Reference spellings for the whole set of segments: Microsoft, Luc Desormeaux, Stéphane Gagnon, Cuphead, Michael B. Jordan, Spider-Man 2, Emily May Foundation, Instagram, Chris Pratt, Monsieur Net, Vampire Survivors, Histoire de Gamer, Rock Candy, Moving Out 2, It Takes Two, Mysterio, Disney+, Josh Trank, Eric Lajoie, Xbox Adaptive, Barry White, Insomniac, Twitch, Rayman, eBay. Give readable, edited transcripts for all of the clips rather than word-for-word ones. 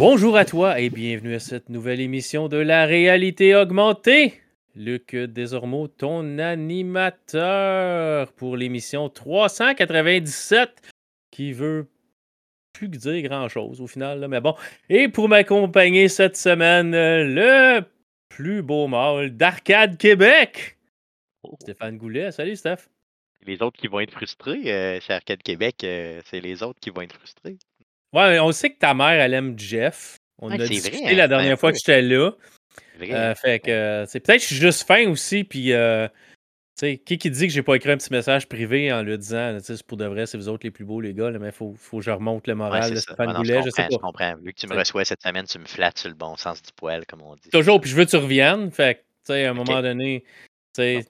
Bonjour à toi et bienvenue à cette nouvelle émission de La Réalité Augmentée. Luc Desormeaux, ton animateur pour l'émission 397 qui veut plus que dire grand-chose au final, là, mais bon. Et pour m'accompagner cette semaine, le plus beau mâle d'Arcade Québec, Stéphane Goulet. Salut, Steph. Les autres qui vont être frustrés chez Arcade Québec, c'est les autres qui vont être frustrés. Ouais, on sait que ta mère, elle aime Jeff. On a discuté vrai, la dernière fois que j'étais là. Fait que, peut-être que je suis juste fin aussi, puis, qui dit que j'ai pas écrit un petit message privé en lui disant, c'est pour de vrai, c'est vous autres les plus beaux, les gars, là, mais il faut que je remonte le moral. Ouais, Stéphane Goulet, je sais pas. Je comprends. Vu que tu me reçois cette semaine, tu me flattes sur le bon sens du poil, comme on dit. Toujours, puis je veux que tu reviennes. Fait que, à un moment donné, ils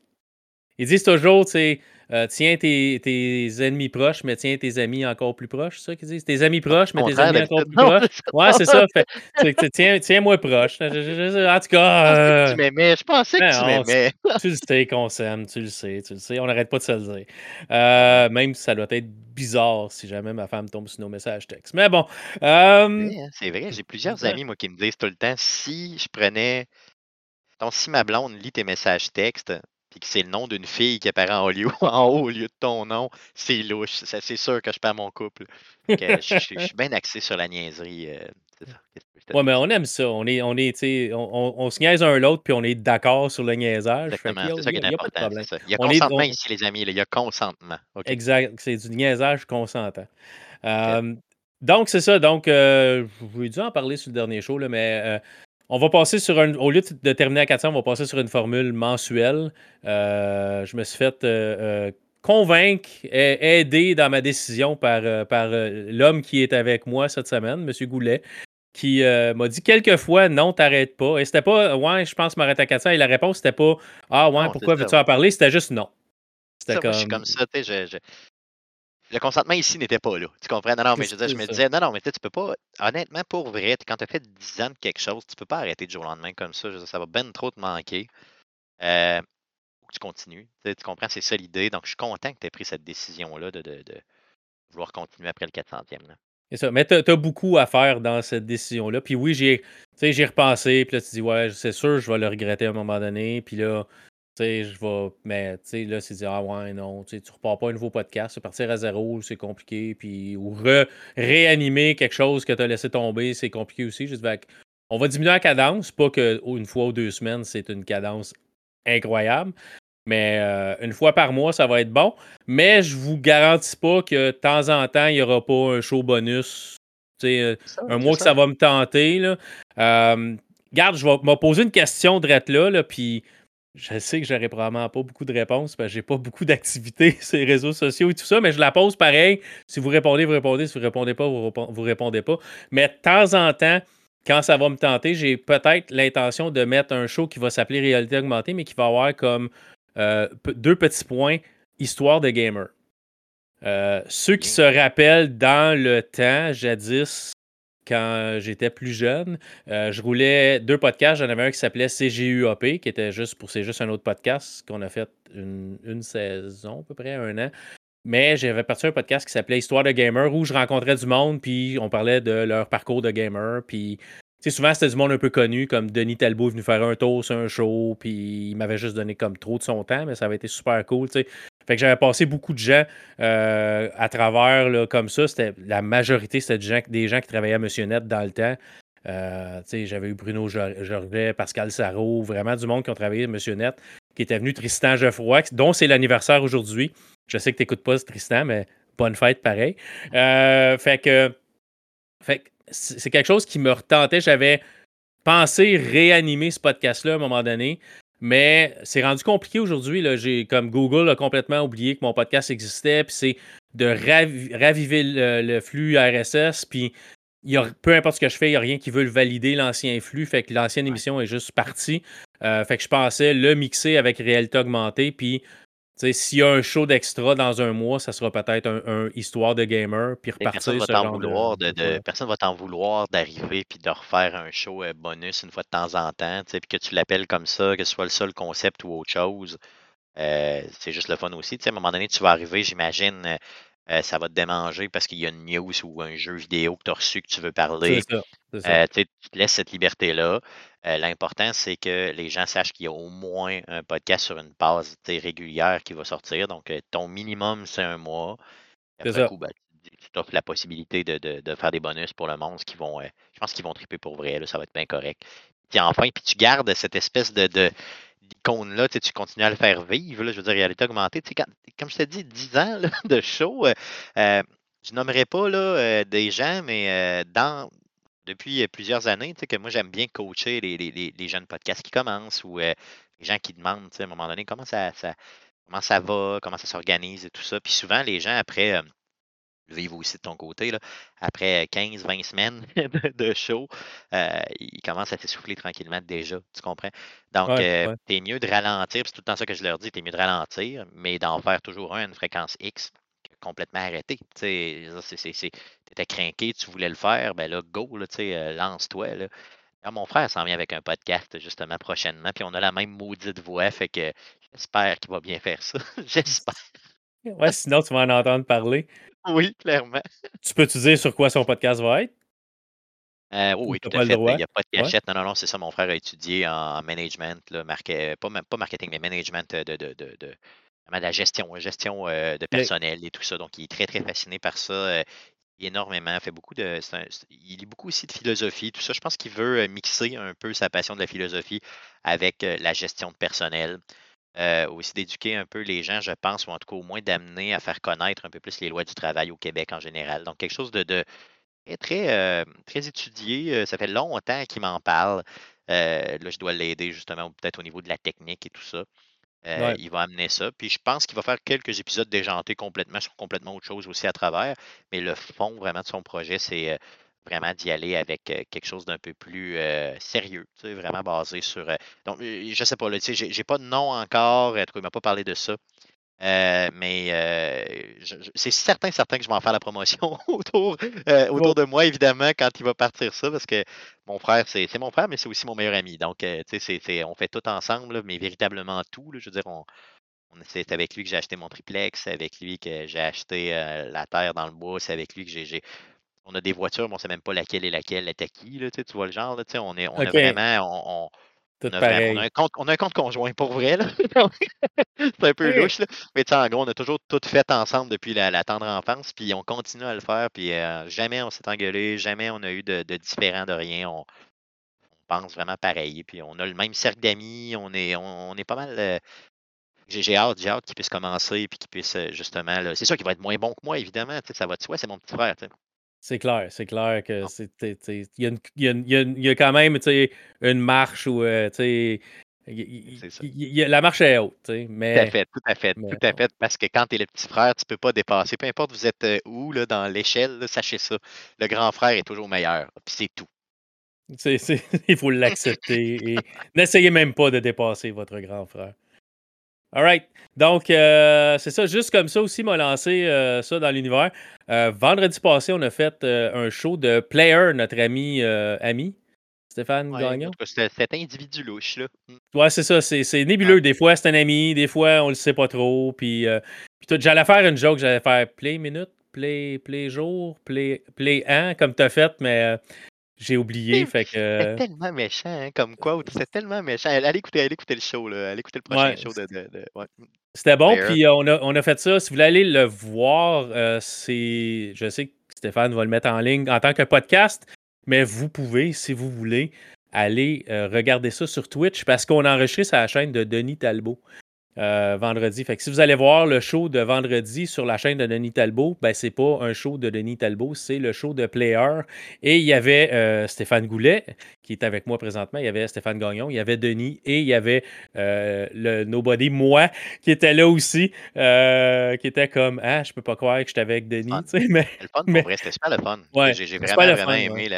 disent toujours, tiens tes ennemis proches, mais tiens tes amis encore plus proches, c'est ça qu'ils disent? Tes amis proches, mais tes amis encore plus proches. Ouais, c'est ça. Fait, tiens-moi proche. En tout cas... Je pensais que tu m'aimais. Je pensais que tu m'aimais. Tu le sais qu'on s'aime. Tu le sais. On n'arrête pas de se le dire. Même si ça doit être bizarre si jamais ma femme tombe sur nos messages textes. Mais bon. C'est vrai. J'ai plusieurs amis, moi, qui me disent tout le temps, si je prenais... Donc, si ma blonde lit tes messages textes, puis que c'est le nom d'une fille qui apparaît en haut au lieu de ton nom, c'est louche. C'est sûr que je perds mon couple. Donc, je suis bien axé sur la niaiserie. C'est ça. Ouais, mais on aime ça. On se niaise un l'autre, puis on est d'accord sur le niaisage. Exactement, c'est ça qui est important. Il y a consentement ici, les amis. Il y a consentement. Okay. Exact, c'est du niaisage consentant. Donc, c'est ça. Donc, je vous ai dû en parler sur le dernier show, là, mais... on va passer sur au lieu de terminer à 400, on va passer sur une formule mensuelle. Je me suis fait convaincre et aider dans ma décision par l'homme qui est avec moi cette semaine, Monsieur Goulet, qui m'a dit quelques fois « Non, t'arrêtes pas ». Et c'était pas « Ouais, je pense m'arrête à 400 ». Et la réponse, c'était pas « Ah ouais, non, pourquoi veux-tu en parler ?» C'était juste « Non ». C'était comme... Moi, je suis comme ça, tu sais, le consentement ici n'était pas là. Tu comprends? Non, mais je me disais, mais tu peux pas, honnêtement, pour vrai, quand tu as fait 10 ans de quelque chose, tu peux pas arrêter du jour au lendemain comme ça. Ça va ben trop te manquer. Tu continues. Tu comprends? C'est ça l'idée. Donc, je suis content que tu aies pris cette décision-là de vouloir continuer après le 400e. Là. C'est ça. Mais tu as beaucoup à faire dans cette décision-là. Puis oui, j'ai repensé. Puis là, tu dis, ouais, c'est sûr, je vais le regretter à un moment donné. Puis là, c'est dire, ah ouais, non, tu repars pas un nouveau podcast, c'est partir à zéro, c'est compliqué, puis ou réanimer quelque chose que tu as laissé tomber, c'est compliqué aussi. Juste, on va diminuer la cadence, pas qu'une fois ou deux semaines, c'est une cadence incroyable, mais une fois par mois, ça va être bon, mais je vous garantis pas que de temps en temps, il n'y aura pas un show bonus, un mois que ça va me tenter, là. Regarde, je vais me poser une question drette là, puis... Je sais que j'aurais probablement pas beaucoup de réponses parce que j'ai pas beaucoup d'activités sur les réseaux sociaux et tout ça, mais je la pose pareil. Si vous répondez, vous répondez. Si vous répondez pas, vous répondez pas. Mais de temps en temps, quand ça va me tenter, j'ai peut-être l'intention de mettre un show qui va s'appeler Réalité Augmentée, mais qui va avoir comme 2 petits points, Histoire de Gamer. Ceux qui se rappellent dans le temps, jadis, quand j'étais plus jeune, je roulais 2 podcasts. J'en avais un qui s'appelait CGUAP, qui était juste un autre podcast qu'on a fait une saison, à peu près, 1 an. Mais j'avais parti un podcast qui s'appelait Histoire de Gamer, où je rencontrais du monde, puis on parlait de leur parcours de gamer. Puis, souvent, c'était du monde un peu connu, comme Denis Talbot est venu faire un tour sur un show, puis il m'avait juste donné comme trop de son temps, mais ça avait été super cool, tu sais. Fait que j'avais passé beaucoup de gens à travers là, comme ça. La majorité, c'était des gens qui travaillaient à Monsieur Net dans le temps. J'avais eu Bruno Gerret, Pascal Sarrault, vraiment du monde qui ont travaillé à Monsieur Net, qui était venu Tristan Geoffroy, dont c'est l'anniversaire aujourd'hui. Je sais que tu n'écoutes pas Tristan, mais bonne fête pareil. Fait que c'est quelque chose qui me retentait. J'avais pensé réanimer ce podcast-là à un moment donné. Mais c'est rendu compliqué aujourd'hui. Là. Comme Google a complètement oublié que mon podcast existait, puis c'est de raviver le flux RSS, puis peu importe ce que je fais, il n'y a rien qui veut le valider, l'ancien flux, fait que l'ancienne émission est juste partie. Fait que je pensais le mixer avec Réalité Augmentée, puis s'il y a un show d'extra dans un mois, ça sera peut-être un Histoire de Gamer, puis repartir sur personne ne va t'en vouloir d'arriver puis de refaire un show bonus une fois de temps en temps, puis que tu l'appelles comme ça, que ce soit le seul concept ou autre chose. C'est juste le fun aussi. À un moment donné, tu vas arriver, j'imagine, ça va te démanger parce qu'il y a une news ou un jeu vidéo que tu as reçu que tu veux parler. C'est ça. Tu te laisses cette liberté-là. L'important, c'est que les gens sachent qu'il y a au moins un podcast sur une base régulière qui va sortir. Donc, ton minimum, c'est un mois. Après c'est ça. Coup, ben, tu t'offres la possibilité de faire des bonus pour le monde qui vont, je pense qu'ils vont triper pour vrai. Là, ça va être bien correct. Puis enfin, puis tu gardes cette espèce d'icône-là, tu continues à le faire vivre. Là, je veux dire, réalité augmentée. Comme je te dis, 10 ans là, de show, je nommerai pas là, des gens, mais depuis plusieurs années, que moi, j'aime bien coacher les jeunes podcasts qui commencent ou les gens qui demandent à un moment donné comment ça va, comment ça s'organise et tout ça. Puis souvent, les gens, après... vivre aussi de ton côté, là. Après 15-20 semaines de show, ils commencent à s'essouffler tranquillement déjà, tu comprends? Donc, ouais. T'es mieux de ralentir, c'est tout le temps ça que je leur dis, t'es mieux de ralentir, mais d'en faire toujours à une fréquence X complètement arrêtée. T'étais crinqué, tu voulais le faire, ben là, go, là, lance-toi, là. Alors, mon frère s'en vient avec un podcast, justement, prochainement, puis on a la même maudite voix, fait que j'espère qu'il va bien faire ça. J'espère. Ouais, sinon tu vas en entendre parler. Oui, clairement. Tu peux-tu dire sur quoi son podcast va être? Oui, tout à fait. Il n'y a pas de cachette. Ouais. Non, c'est ça. Mon frère a étudié en management, là, pas marketing, mais management de la gestion de personnel et tout ça. Donc, il est très, très fasciné par ça. Énormément. Fait beaucoup de. Il lit beaucoup aussi de philosophie, tout ça. Je pense qu'il veut mixer un peu sa passion de la philosophie avec la gestion de personnel. Aussi d'éduquer un peu les gens, je pense, ou en tout cas au moins d'amener à faire connaître un peu plus les lois du travail au Québec en général. Donc, quelque chose de très, très étudié. Ça fait longtemps qu'il m'en parle. Là, je dois l'aider justement peut-être au niveau de la technique et tout ça. Il va amener ça. Puis, je pense qu'il va faire quelques épisodes déjantés complètement sur complètement autre chose aussi à travers. Mais le fond vraiment de son projet, c'est vraiment d'y aller avec quelque chose d'un peu plus sérieux, vraiment basé sur... donc, je sais pas, là, j'ai pas de nom encore, en tout cas, il m'a pas parlé de ça, mais c'est certain que je vais en faire la promotion autour de moi, évidemment, quand il va partir ça, parce que mon frère, c'est mon frère, mais c'est aussi mon meilleur ami, donc, on fait tout ensemble, là, mais véritablement tout, là, je veux dire, c'est avec lui que j'ai acheté mon triplex, c'est avec lui que j'ai acheté la terre dans le bois, c'est avec lui que j'ai on a des voitures, mais on ne sait même pas laquelle est à qui. Là, tu vois le genre, là, on a vraiment... On a un compte conjoint, pour vrai. Là. C'est un peu louche. Là. Mais en gros, on a toujours tout fait ensemble depuis la tendre enfance, puis on continue à le faire, puis jamais on s'est engueulé, jamais on a eu de différent de rien. On pense vraiment pareil. Puis on a le même cercle d'amis, on est pas mal... j'ai hâte qu'il puisse commencer, puis qu'il puisse justement... Là, c'est sûr qu'il va être moins bon que moi, évidemment. Ça va de soi, c'est mon petit frère. T'sais. C'est clair que il y a quand même une marche où la marche est haute. Mais... Tout à fait, parce que quand tu es le petit frère, tu ne peux pas dépasser. Peu importe vous êtes où là, dans l'échelle, là, sachez ça. Le grand frère est toujours meilleur, puis c'est tout. Il faut l'accepter. Et n'essayez même pas de dépasser votre grand frère. All right. Donc, c'est ça. Juste comme ça aussi, m'a lancé ça dans l'univers. Vendredi passé, on a fait un show de Player, notre ami Stéphane Gagnon. C'est cet individu louche, là. Ouais, c'est ça. C'est nébuleux. Ah. Des fois, c'est un ami. Des fois, on le sait pas trop. Puis tout, j'allais faire une joke. J'allais faire play minute, play jour, play an, comme t'as fait, mais... j'ai oublié, fait que... C'est tellement méchant, hein, comme quoi. C'est tellement méchant. Allez écouter le show, là. Allez écouter le prochain show. C'était bon, puis on a fait ça. Si vous voulez aller le voir, je sais que Stéphane va le mettre en ligne en tant que podcast, mais vous pouvez, si vous voulez, aller regarder ça sur Twitch, parce qu'on a enregistré sur la chaîne de Denis Talbot vendredi. Fait que si vous allez voir le show de vendredi sur la chaîne de Denis Talbot, ben c'est pas un show de Denis Talbot, c'est le show de Player. Et il y avait Stéphane Goulet, qui est avec moi présentement, il y avait Stéphane Gagnon, il y avait Denis et il y avait le Nobody, moi, qui était là aussi, qui était comme « Ah, je peux pas croire que j'étais avec Denis. » C'était le fun, pour vrai, c'était super le fun. Ouais, j'ai vraiment aimé.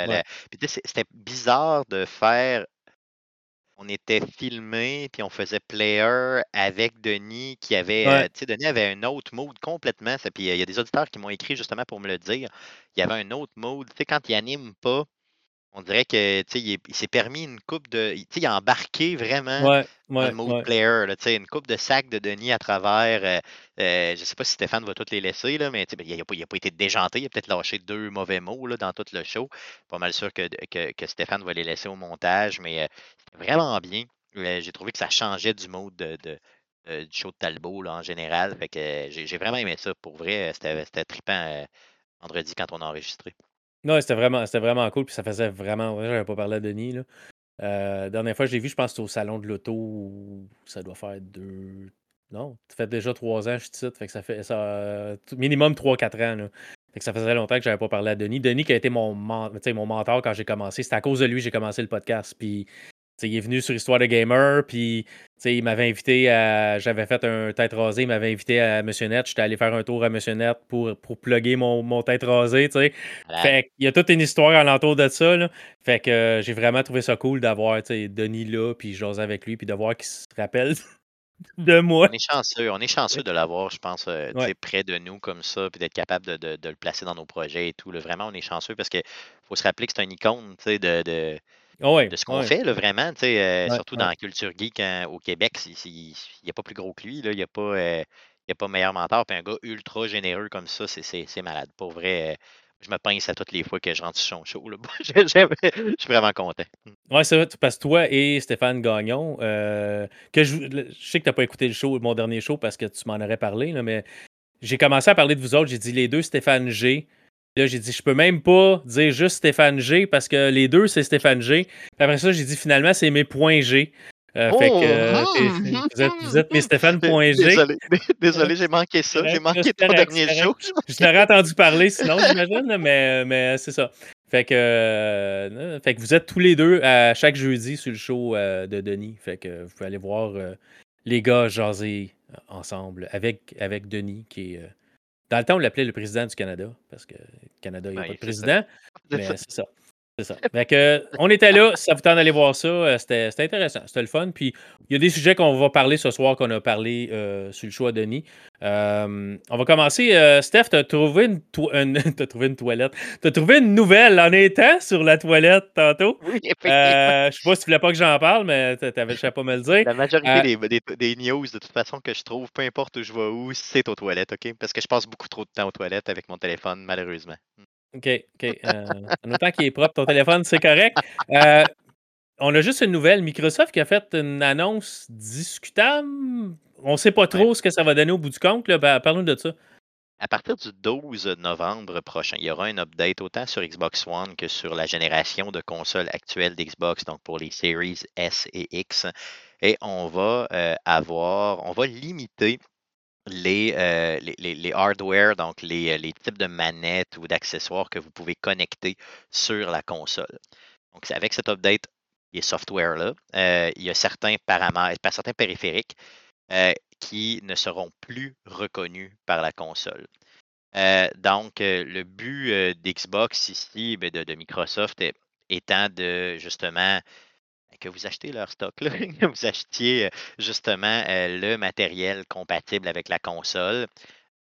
C'était bizarre de faire... On était filmé, puis on faisait Player avec Denis qui avait... Denis avait un autre mode complètement. Puis il y a des auditeurs qui m'ont écrit justement pour me le dire. Il y avait un autre mode. Tu sais, quand il n'anime pas, on dirait que il s'est permis une coupe de. Il a embarqué vraiment le mode player. Là, une coupe de sacs de Denis à travers. Je ne sais pas si Stéphane va toutes les laisser, là, mais il n'a pas été déjanté. Il a peut-être lâché 2 mauvais mots là, dans tout le show. Pas mal sûr que Stéphane va les laisser au montage, mais c'était vraiment bien. J'ai trouvé que ça changeait du mode du show de Talbot là, en général. Fait que j'ai vraiment aimé ça. Pour vrai, c'était trippant vendredi quand on a enregistré. Non, c'était vraiment cool. Puis ça faisait vraiment. J'avais pas parlé à Denis. Là. Dernière fois, je l'ai vu, je pense que c'était au salon de l'auto. Ça doit faire 2. Non, ça fait déjà 3 ans, je suis ici. Fait que ça fait minimum 3-4 ans. Là. Fait que ça faisait longtemps que j'avais pas parlé à Denis. Denis qui a été mon mentor quand j'ai commencé. C'était à cause de lui que j'ai commencé le podcast. Puis. T'sais, il est venu sur Histoire de Gamer, puis il m'avait invité à. J'avais fait un tête rasée, il m'avait invité à Monsieur Net. J'étais allé faire un tour à Monsieur Net pour plugger mon tête rasée. Voilà. Fait qu'il y a toute une histoire alentour de ça. Là. Fait que j'ai vraiment trouvé ça cool d'avoir Denis là, puis j'osais avec lui, puis de voir qu'il se rappelle de moi. On est chanceux de l'avoir, je pense, près de nous comme ça, puis d'être capable de le placer dans nos projets et tout. Là. Vraiment, on est chanceux parce qu'il faut se rappeler que c'est une icône de ce qu'on fait, là, vraiment, surtout dans la culture geek hein, au Québec, il n'y a pas plus gros que lui, il n'y a pas meilleur mentor, puis un gars ultra généreux comme ça, c'est malade. Pour vrai, je me pince à toutes les fois que je rentre sur son show, là. Je suis vraiment content. Oui, c'est vrai, parce que toi et Stéphane Gagnon, que je sais que tu n'as pas écouté le show, mon dernier show, parce que tu m'en aurais parlé, là, mais j'ai commencé à parler de vous autres, j'ai dit les deux Stéphane G. Là, j'ai dit, je peux même pas dire juste Stéphane G parce que les deux, c'est Stéphane G. Après ça, j'ai dit, finalement, c'est mes points G. Fait que vous êtes mes Stéphane points G. Désolé, j'ai manqué ça. J'ai manqué ton dernier show. Je t'aurais entendu parler sinon, j'imagine, mais c'est ça. Fait que vous êtes tous les deux à chaque jeudi sur le show de Denis. Fait que vous pouvez aller voir les gars jaser ensemble avec Denis qui est... Dans le temps, on l'appelait le président du Canada, parce que le Canada, il n'y a pas de président. Mais c'est ça. Donc, on était là, si ça vous tente d'aller voir ça, c'était intéressant, c'était le fun. Puis, il y a des sujets qu'on va parler ce soir, qu'on a parlé sur le show à Denis. On va commencer. Steph, tu as trouvé une toilette. Tu as trouvé une nouvelle en étant sur la toilette tantôt. Oui, effectivement. Je ne sais pas si tu ne voulais pas que j'en parle, mais tu n'avais pas me le dire. La majorité des news, de toute façon, que je trouve, peu importe où je vais où, c'est aux toilettes, OK? Parce que je passe beaucoup trop de temps aux toilettes avec mon téléphone, malheureusement. OK. En autant qu'il est propre, ton téléphone, c'est correct. On a juste une nouvelle. Microsoft qui a fait une annonce discutable. On ne sait pas trop ce que ça va donner au bout du compte. Ben, parle-nous de ça. À partir du 12 novembre prochain, il y aura un update autant sur Xbox One que sur la génération de consoles actuelles d'Xbox, donc pour les Series S et X. Et on va limiter les hardware, donc les types de manettes ou d'accessoires que vous pouvez connecter sur la console. Donc, avec cet update, les software-là, il y a certains paramètres, certains périphériques qui ne seront plus reconnus par la console. Donc, le but d'Xbox ici, de Microsoft, étant de justement... que vous achetez leur stock, là, que vous achetiez justement le matériel compatible avec la console.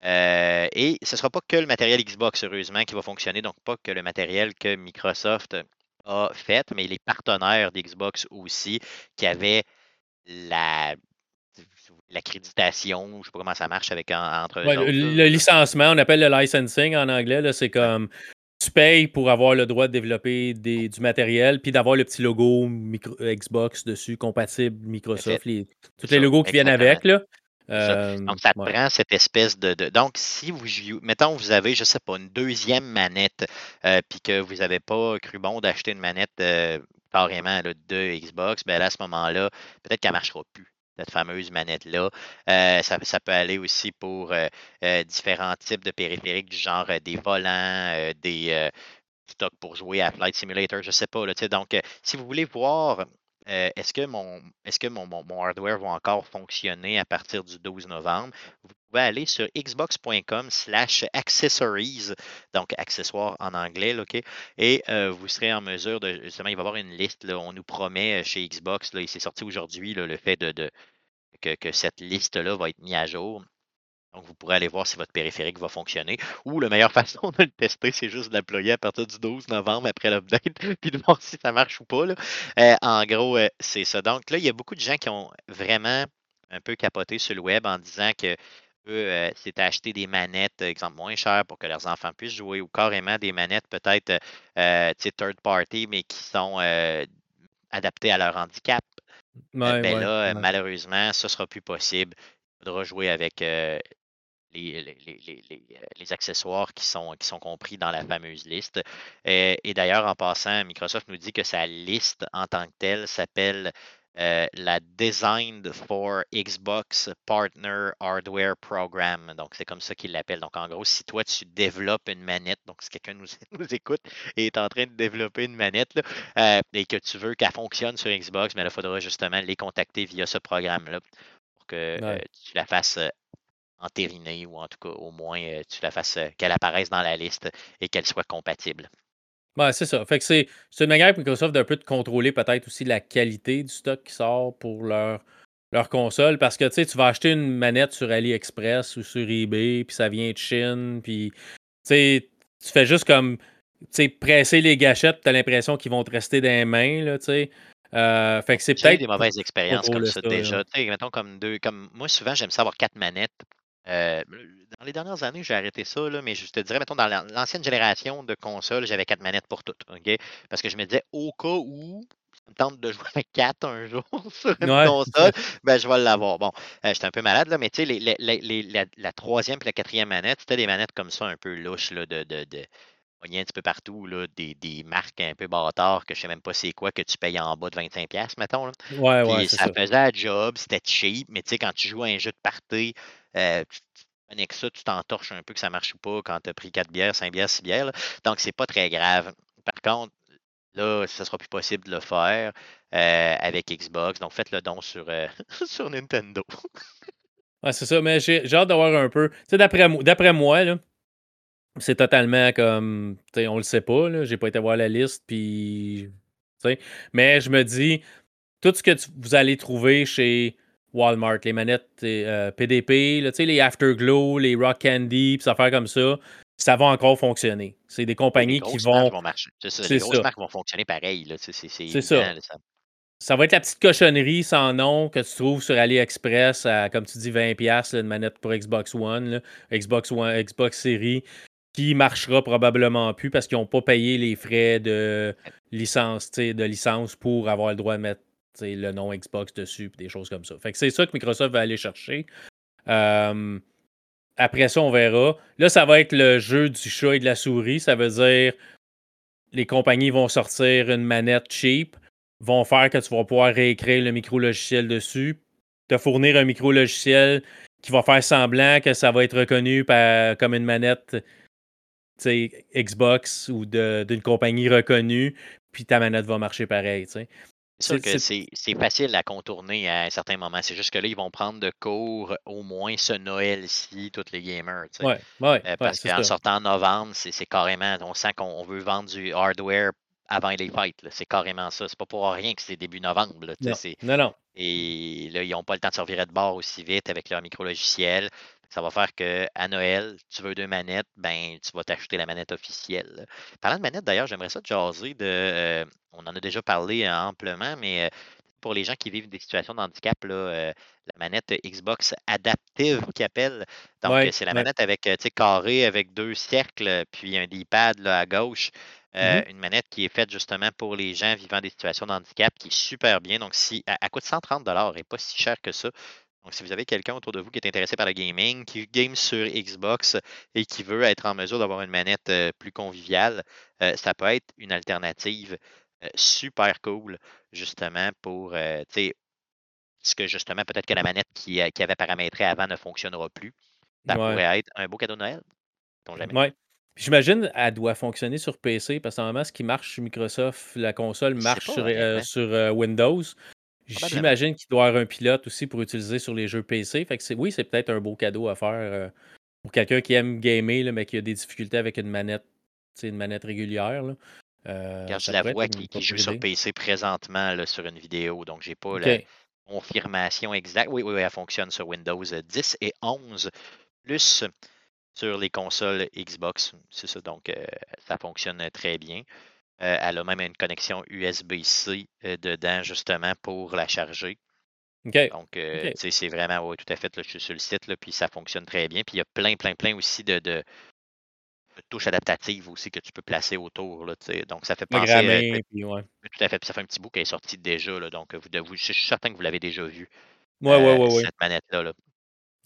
Et ce ne sera pas que le matériel Xbox, heureusement, qui va fonctionner, donc pas que le matériel que Microsoft a fait, mais les partenaires d'Xbox aussi qui avaient l'accréditation, je ne sais pas comment ça marche avec entre le licenciement, on appelle le licensing en anglais, là, c'est comme... Tu payes pour avoir le droit de développer du matériel puis d'avoir le petit logo Xbox dessus, compatible Microsoft, tous les logos qui viennent avec. Là. Donc, ça prend cette espèce de... Donc, si vous jouez... Mettons, vous avez, je ne sais pas, une deuxième manette puis que vous n'avez pas cru bon d'acheter une manette carrément de Xbox, ben là, à ce moment-là, peut-être qu'elle ne marchera plus. Cette fameuse manette-là. Ça peut aller aussi pour différents types de périphériques du genre des volants, des stocks pour jouer à Flight Simulator, je ne sais pas. Là, donc, si vous voulez voir est-ce que mon hardware va encore fonctionner à partir du 12 novembre, vous pouvez aller sur xbox.com/accessories, donc accessoires en anglais, là, OK? Et vous serez en mesure de, justement, il va y avoir une liste, là, on nous promet chez Xbox, là, il s'est sorti aujourd'hui, là, le fait que cette liste-là va être mise à jour. Donc, vous pourrez aller voir si votre périphérique va fonctionner. Ou la meilleure façon de le tester, c'est juste de l'employer à partir du 12 novembre après l'update, puis de voir si ça marche ou pas. Là. En gros, c'est ça. Donc là, il y a beaucoup de gens qui ont vraiment un peu capoté sur le web en disant que eux, c'est acheter des manettes, exemple, moins chères pour que leurs enfants puissent jouer, ou carrément des manettes peut-être third party, mais qui sont adaptées à leur handicap. Malheureusement, ça ne sera plus possible. Il faudra jouer avec les accessoires qui sont compris dans la fameuse liste. Et d'ailleurs, en passant, Microsoft nous dit que sa liste en tant que telle s'appelle la Designed for Xbox Partner Hardware Program. Donc, c'est comme ça qu'ils l'appellent. Donc, en gros, si toi, tu développes une manette, donc si quelqu'un nous écoute et est en train de développer une manette là, et que tu veux qu'elle fonctionne sur Xbox, mais là, il faudra justement les contacter via ce programme-là pour que tu la fasses entérinée ou en tout cas, au moins, tu la fasses qu'elle apparaisse dans la liste et qu'elle soit compatible. Ouais, c'est ça. Fait que c'est une manière pour Microsoft d'un peu de contrôler peut-être aussi la qualité du stock qui sort pour leur console. Parce que tu vas acheter une manette sur AliExpress ou sur eBay, puis ça vient de Chine, puis tu fais juste comme presser les gâchettes, tu as l'impression qu'ils vont te rester dans les mains, là, tu sais. Fait que c'est peut-être des mauvaises expériences comme ça déjà. Mettons comme moi, souvent, j'aime ça avoir 4 manettes. Dans les dernières années, j'ai arrêté ça, là, mais je te dirais, mettons, dans l'ancienne génération de consoles, j'avais 4 manettes pour toutes, okay? Parce que je me disais, au cas où ça me tente de jouer avec 4 un jour sur une console, ben, je vais l'avoir. Bon, j'étais un peu malade, là, mais tu sais, la troisième et la quatrième manette, c'était des manettes comme ça, un peu louches, là, de un petit peu partout, là, des marques un peu bâtards que je ne sais même pas c'est quoi, que tu payes en bas de 25$, mettons. Là. Ouais, c'est ça. Ça faisait un job, c'était cheap, mais tu sais, quand tu joues à un jeu de party, tu connectes ça, tu t'entorches un peu que ça marche ou pas quand tu as pris 4 bières, 5 bières, 6 bières. Là. Donc, c'est pas très grave. Par contre, là, ça sera plus possible de le faire avec Xbox. Donc, faites le don sur Nintendo. Ouais, c'est ça, mais j'ai hâte d'avoir un peu. Tu sais, d'après moi, là, c'est totalement comme, tu sais, on le sait pas, là, j'ai pas été voir la liste, puis, tu sais, mais je me dis, tout ce que vous allez trouver chez Walmart, les manettes PDP, là, tu sais, les Afterglow, les Rock Candy, pis ça faire comme ça, ça va encore fonctionner. C'est des compagnies qui vont marcher. C'est ça. Les grosses marques vont fonctionner pareil, là, tu sais, c'est évident, ça. Ça va être la petite cochonnerie sans nom que tu trouves sur AliExpress à, comme tu dis, 20$, là, une manette pour Xbox One, là, Xbox Series, qui marchera probablement plus parce qu'ils n'ont pas payé les frais de licence pour avoir le droit de mettre le nom Xbox dessus et des choses comme ça. Fait que c'est ça que Microsoft va aller chercher. Après ça, on verra. Là, ça va être le jeu du chat et de la souris. Ça veut dire les compagnies vont sortir une manette cheap, vont faire que tu vas pouvoir réécrire le micro-logiciel dessus, te fournir un micro-logiciel qui va faire semblant que ça va être reconnu comme une manette Xbox ou d'une compagnie reconnue, puis ta manette va marcher pareil. T'sais. C'est sûr que c'est facile à contourner à certains moments. C'est juste que là, ils vont prendre de cours au moins ce Noël-ci, tous les gamers. Parce qu'en sortant en novembre, c'est carrément, on sent qu'on veut vendre du hardware avant les fêtes. Là. C'est carrément ça. C'est pas pour rien que c'est début novembre. Là, non. Et là, ils n'ont pas le temps de se revirer de bord aussi vite avec leur micro-logiciel. Ça va faire qu'à Noël, tu veux 2 manettes, ben tu vas t'acheter la manette officielle. Parlant de manette, d'ailleurs, j'aimerais ça te jaser de... on en a déjà parlé amplement, mais pour les gens qui vivent des situations de handicap, là, la manette Xbox adaptive qu'ils appellent. Donc, c'est la manette avec carré, avec 2 cercles, puis un D-pad là, à gauche. Une manette qui est faite justement pour les gens vivant des situations de handicap, qui est super bien. Donc, elle coûte 130$ et pas si cher que ça. Donc, si vous avez quelqu'un autour de vous qui est intéressé par le gaming, qui game sur Xbox et qui veut être en mesure d'avoir une manette plus conviviale, ça peut être une alternative super cool, justement, pour, tu sais, parce que justement, peut-être que la manette qui avait paramétré avant ne fonctionnera plus. Ça pourrait être un beau cadeau de Noël. Oui. Puis j'imagine qu'elle doit fonctionner sur PC, parce que normalement, ce qui marche sur Microsoft, la console marche sur Windows. J'imagine qu'il doit y avoir un pilote aussi pour utiliser sur les jeux PC. Fait que c'est peut-être un beau cadeau à faire pour quelqu'un qui aime gamer, là, mais qui a des difficultés avec une manette régulière. Là. Quand je la vois qui joue sur PC présentement là, sur une vidéo, donc j'ai pas la confirmation exacte. Oui, elle fonctionne sur Windows 10 et 11. plus sur les consoles Xbox. C'est ça, donc ça fonctionne très bien. Elle a même une connexion USB-C dedans, justement, pour la charger. Okay. Donc, okay. C'est vraiment, ouais, tout à fait, là, je suis sur le site, là, puis ça fonctionne très bien. Puis il y a plein aussi de touches adaptatives aussi que tu peux placer autour. Là, donc, ça fait penser... Ouais. Tout à fait, puis ça fait un petit bout qu'elle est sortie déjà. Là, donc, je suis certain que vous l'avez déjà vu, cette manette-là. Là.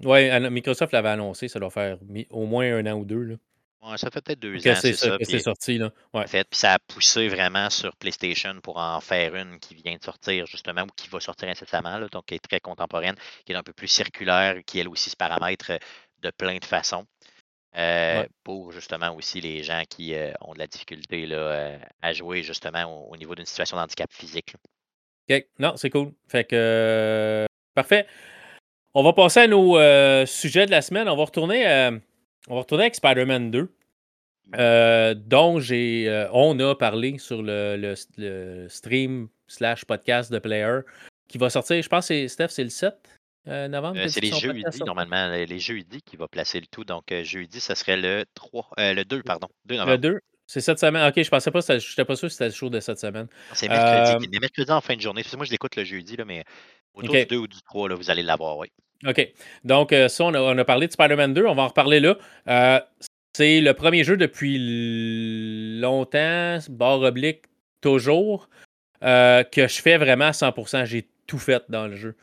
Oui, Microsoft l'avait annoncé, ça doit faire au moins 1 an ou 2. Là. Ouais, ça fait peut-être 2 ans, c'est ça. C'est sorti, là. Ouais. En fait, puis ça a poussé vraiment sur PlayStation pour en faire une qui vient de sortir, justement, ou qui va sortir incessamment, là, donc qui est très contemporaine, qui est un peu plus circulaire, qui, elle aussi, se paramètre de plein de façons pour, justement, aussi les gens qui ont de la difficulté là, à jouer, justement, au niveau d'une situation d'handicap physique. Là. OK. Non, c'est cool. Fait que... parfait. On va passer à nos sujets de la semaine. On va retourner avec Spider-Man 2, dont on a parlé sur le stream / podcast de Player, qui va sortir, je pense, c'est le 7 novembre? C'est les jeudis, normalement, les jeudis qui va placer le tout. Donc, jeudi, ce serait le 2, pardon, 2 novembre. Le 2, c'est cette semaine. OK, je n'étais pas sûr que c'était le jour de cette semaine. C'est mercredi, en fin de journée. Moi, je l'écoute le jeudi, là, mais autour du 2 ou du 3, là, vous allez l'avoir, oui. OK. Donc, ça, on a parlé de Spider-Man 2. On va en reparler là. C'est le premier jeu depuis longtemps, / toujours, que je fais vraiment à 100%. J'ai tout fait dans le jeu.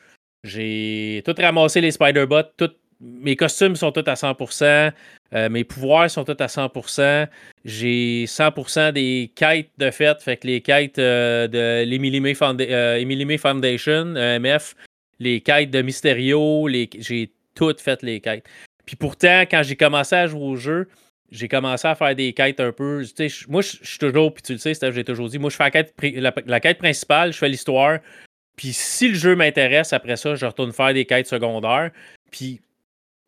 J'ai tout ramassé les Spider-Bots. Mes costumes sont tous à 100%. Mes pouvoirs sont tous à 100%. J'ai 100% des quêtes de fait. Fait que les quêtes de l'Emily May Foundation, MF, les quêtes de Mysterio, j'ai toutes faites les quêtes. Puis pourtant, quand j'ai commencé à jouer au jeu, j'ai commencé à faire des quêtes un peu... Tu sais, moi, je suis toujours, puis tu le sais, Steph, j'ai toujours dit, moi, je fais la quête principale, je fais l'histoire, puis si le jeu m'intéresse, après ça, je retourne faire des quêtes secondaires. Puis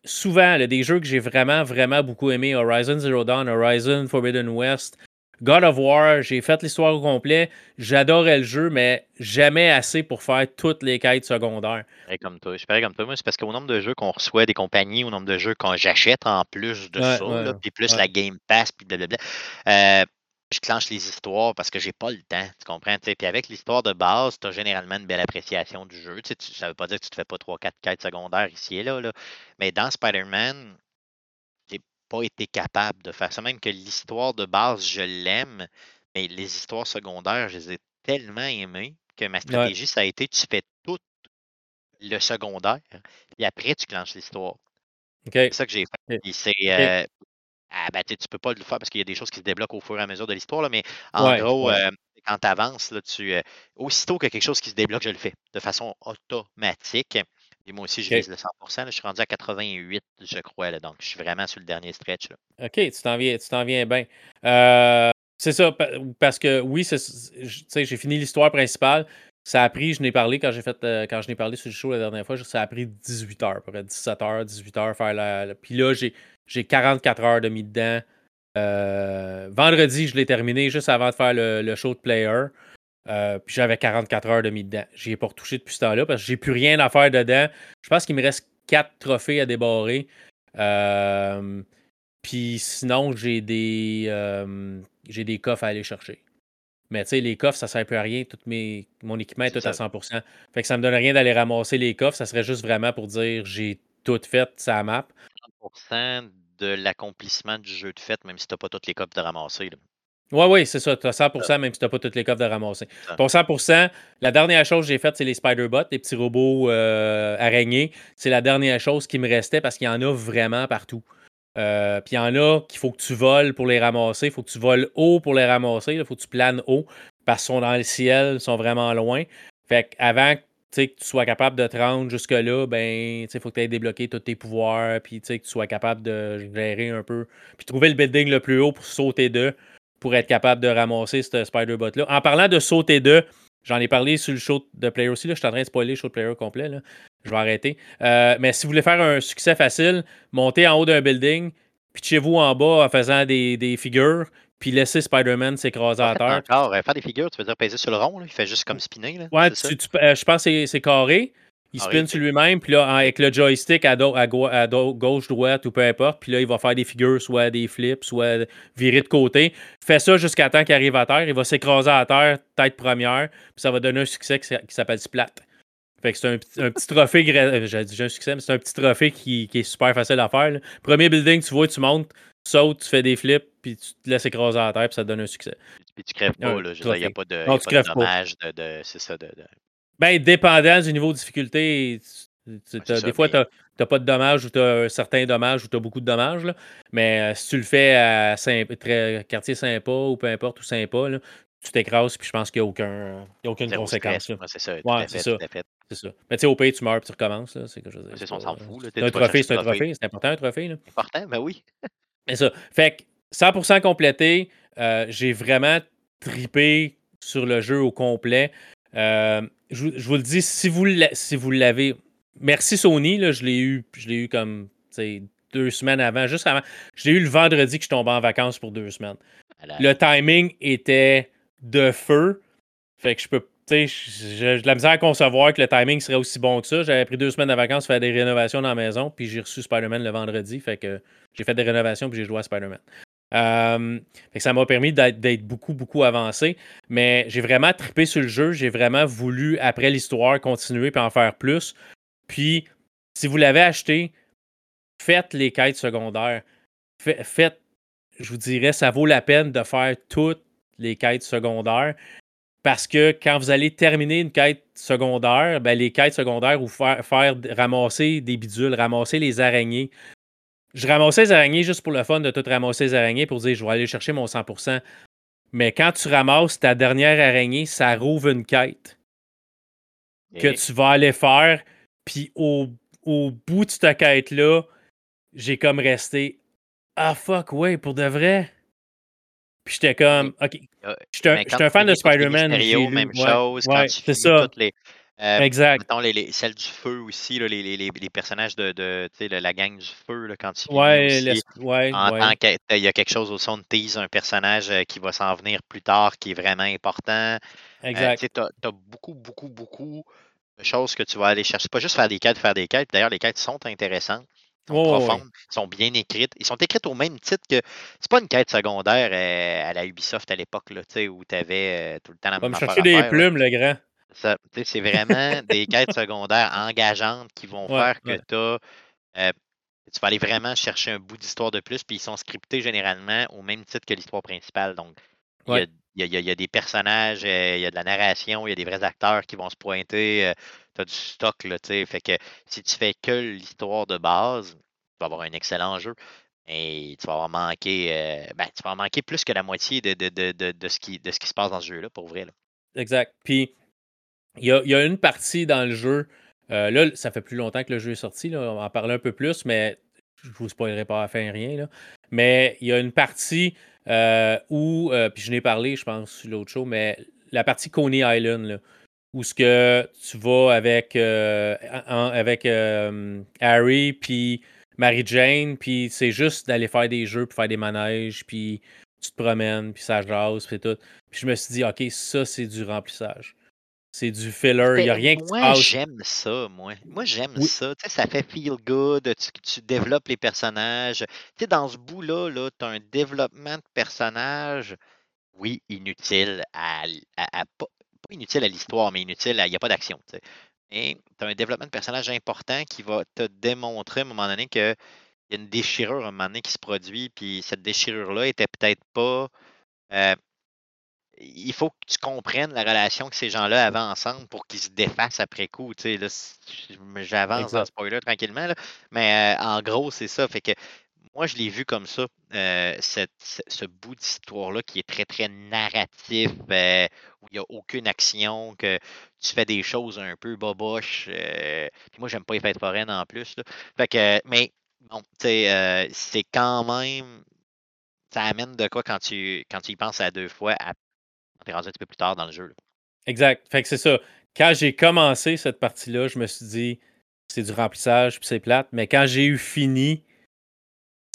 souvent, là, des jeux que j'ai vraiment, vraiment beaucoup aimé, Horizon Zero Dawn, Horizon Forbidden West, God of War, j'ai fait l'histoire au complet, j'adorais le jeu, mais jamais assez pour faire toutes les quêtes secondaires. Je suis pareil comme toi, moi, c'est parce qu'au nombre de jeux qu'on reçoit des compagnies, au nombre de jeux qu'on j'achète en plus de ça, puis plus la Game Pass, puis blablabla, je clenche les histoires parce que j'ai pas le temps, tu comprends? Puis avec l'histoire de base, tu as généralement une belle appréciation du jeu. Ça veut pas dire que tu te fais pas 3-4 quêtes secondaires ici et là, mais dans Spider-Man... pas été capable de faire ça. Même que l'histoire de base, je l'aime, mais les histoires secondaires, je les ai tellement aimées que ma stratégie, ça a été, tu fais tout le secondaire et après, tu clenches l'histoire. Okay. C'est ça que j'ai fait. Okay. Tu peux pas le faire parce qu'il y a des choses qui se débloquent au fur et à mesure de l'histoire, là, mais en gros, quand tu avances, aussitôt que quelque chose qui se débloque, je le fais de façon automatique. Et moi aussi, je vise le 100%. Là, je suis rendu à 88, je crois. Là, donc, je suis vraiment sur le dernier stretch. Là. OK, tu t'en viens bien. C'est ça, parce que oui, j'ai fini l'histoire principale. Ça a pris, quand je n'ai parlé sur le show la dernière fois, ça a pris 18 heures, près 17 heures, 18 heures. Faire puis là, j'ai 44 heures de mis dedans. Vendredi, je l'ai terminé juste avant de faire le show de Player. Puis j'avais 44 heures de mis dedans. J'y ai pas retouché depuis ce temps-là parce que j'ai plus rien à faire dedans. Je pense qu'il me reste 4 trophées à débarrer. Puis sinon, j'ai des coffres à aller chercher. Mais tu sais, les coffres, ça sert plus à rien. Mon équipement est tout à 100%. Fait que ça me donne rien d'aller ramasser les coffres. Ça serait juste vraiment pour dire j'ai tout fait, ça map. 100% de l'accomplissement du jeu de fête, même si t'as pas toutes les coffres de ramasser, là. Oui, c'est ça. Tu as 100%, même si tu n'as pas toutes les coffres de ramasser. Ton 100%, la dernière chose que j'ai faite, c'est les Spider-Bots, les petits robots araignées. C'est la dernière chose qui me restait parce qu'il y en a vraiment partout. Puis il y en a qu'il faut que tu voles pour les ramasser. Il faut que tu voles haut pour les ramasser. Il faut que tu planes haut parce qu'ils sont dans le ciel, ils sont vraiment loin. Fait qu'avant que tu sois capable de te rendre jusque-là, ben, il faut que tu aies débloqué tous tes pouvoirs puis que tu sois capable de gérer un peu. Puis trouver le building le plus haut pour sauter pour être capable de ramasser ce Spider-Bot-là. En parlant de sauter j'en ai parlé sur le show de Player aussi, là, je suis en train de spoiler le show de Player complet, là. Je vais arrêter. Mais si vous voulez faire un succès facile, montez en haut d'un building, pitchez-vous en bas en faisant des figures, puis laissez Spider-Man s'écraser à terre. Encore, faire des figures, tu veux dire peser sur le rond, là, il fait juste comme spinner. Là, ouais, je pense que c'est carré. Il spin sur lui-même, puis là, avec le joystick à gauche, droite, ou peu importe, puis là, il va faire des figures, soit des flips, soit virer de côté. Fait ça jusqu'à temps qu'il arrive à terre. Il va s'écraser à terre, tête première, puis ça va donner un succès qui s'appelle Splat. Fait que c'est un petit trophée, j'ai dit un succès, mais c'est un petit trophée qui est super facile à faire. Là. Premier building, tu vois, tu montes, tu sautes, tu fais des flips, puis tu te laisses écraser à terre, puis ça te donne un succès. Puis tu crèves pas, là. Il n'y a pas de dommage, c'est ça, Ben, dépendant du niveau de difficulté, des fois, tu n'as pas de dommages ou tu as certains dommages ou tu as beaucoup de dommages. Là. Mais si tu le fais à quartier sympa ou peu importe, ou sympa, là, tu t'écrases puis je pense qu'il n'y a aucune conséquence. Stress, c'est ça, tout à fait. Mais tu sais, au pays, tu meurs puis tu recommences. Là, c'est que je veux dire, c'est ça, on s'en fout. Là, c'est un trophée. C'est important, un trophée. Là. Important, ben oui. C'est ça. Fait que 100% complété, j'ai vraiment trippé sur le jeu au complet. Je vous le dis, si vous l'avez... Merci Sony, là, je l'ai eu comme 2 semaines avant, juste avant. Je l'ai eu le vendredi que je tombais en vacances pour 2 semaines. Alors... Le timing était de feu. Fait que j'ai de la misère à concevoir que le timing serait aussi bon que ça. J'avais pris 2 semaines de vacances, faire des rénovations dans la maison, puis j'ai reçu Spider-Man le vendredi. Fait que j'ai fait des rénovations, puis j'ai joué à Spider-Man. Fait que ça m'a permis d'être beaucoup avancé, mais j'ai vraiment trippé sur le jeu, j'ai vraiment voulu après l'histoire continuer et en faire plus. Puis si vous l'avez acheté, faites les quêtes secondaires, faites, je vous dirais, ça vaut la peine de faire toutes les quêtes secondaires, parce que quand vous allez terminer une quête secondaire, ben les quêtes secondaires ou faire ramasser des bidules, ramasser les araignées. Je ramassais les araignées juste pour le fun de tout ramasser les araignées pour dire « je vais aller chercher mon 100%. » Mais quand tu ramasses ta dernière araignée, ça rouvre une quête que tu vas aller faire. Puis au bout de cette quête-là, j'ai comme resté « ah fuck, ouais, pour de vrai? » Puis j'étais comme « ok, j'étais un fan de Spider-Man. » Même chose, ouais, quand tu finis toutes les... exact. Mettons, celle du feu aussi, là, les personnages de la gang du feu, là, quand tu il y a quelque chose au son de tease, un personnage qui va s'en venir plus tard, qui est vraiment important. Exact. Tu as beaucoup de choses que tu vas aller chercher. Pas juste faire des quêtes. D'ailleurs, les quêtes sont intéressantes. Profondes, sont bien écrites. Ils sont écrites au même titre que... C'est pas une quête secondaire à la Ubisoft à l'époque, là, où tu avais tout le temps la même affaire. Comme chercher des plumes, là. Le grand. Ça, c'est vraiment des quêtes secondaires engageantes qui vont faire que tu vas aller vraiment chercher un bout d'histoire de plus, puis ils sont scriptés généralement au même titre que l'histoire principale. Donc, il y a des personnages, il y a de la narration, il y a des vrais acteurs qui vont se pointer, tu as du stock, là, fait que si tu fais que l'histoire de base, tu vas avoir un excellent jeu. Et tu vas avoir manqué plus que la moitié de ce qui se passe dans ce jeu-là, pour vrai. Là. Exact. Puis Il y a une partie dans le jeu, là, ça fait plus longtemps que le jeu est sorti, là, on va en parler un peu plus, mais je vous spoilerai pas à la fin rien, là. Mais il y a une partie où, puis je n'ai parlé, je pense, sur l'autre show, mais la partie Coney Island, là, où ce que tu vas avec Harry, puis Mary-Jane, puis c'est juste d'aller faire des jeux, puis faire des manèges, puis tu te promènes, puis ça jase, puis tout. Puis je me suis dit, OK, ça, c'est du remplissage. C'est du filler, il n'y a rien qui se passe. J'aime ça, moi. Moi, j'aime ça. Tu sais, ça fait feel good, tu développes les personnages. Tu sais, dans ce bout-là, tu as un développement de personnages, inutile à pas inutile à l'histoire, mais inutile il n'y a pas d'action. Tu sais. Et tu as un développement de personnages important qui va te démontrer à un moment donné qu'il y a une déchirure à un moment donné qui se produit, puis cette déchirure-là était peut-être pas... il faut que tu comprennes la relation que ces gens-là avaient ensemble pour qu'ils se défassent après coup. Tu sais, là, j'avance dans ce spoiler tranquillement, là, mais en gros, c'est ça. Fait que moi, je l'ai vu comme ça, ce bout d'histoire-là qui est très, très narratif, où il n'y a aucune action, que tu fais des choses un peu boboches. Puis moi, j'aime pas les fêtes foraines en plus. Là. Fait que, mais bon, tu sais, c'est quand même... Ça amène de quoi quand tu y penses à 2 fois à t'es rendu un petit peu plus tard dans le jeu. Là. Exact. Fait que c'est ça. Quand j'ai commencé cette partie-là, je me suis dit c'est du remplissage puis c'est plate. Mais quand j'ai eu fini,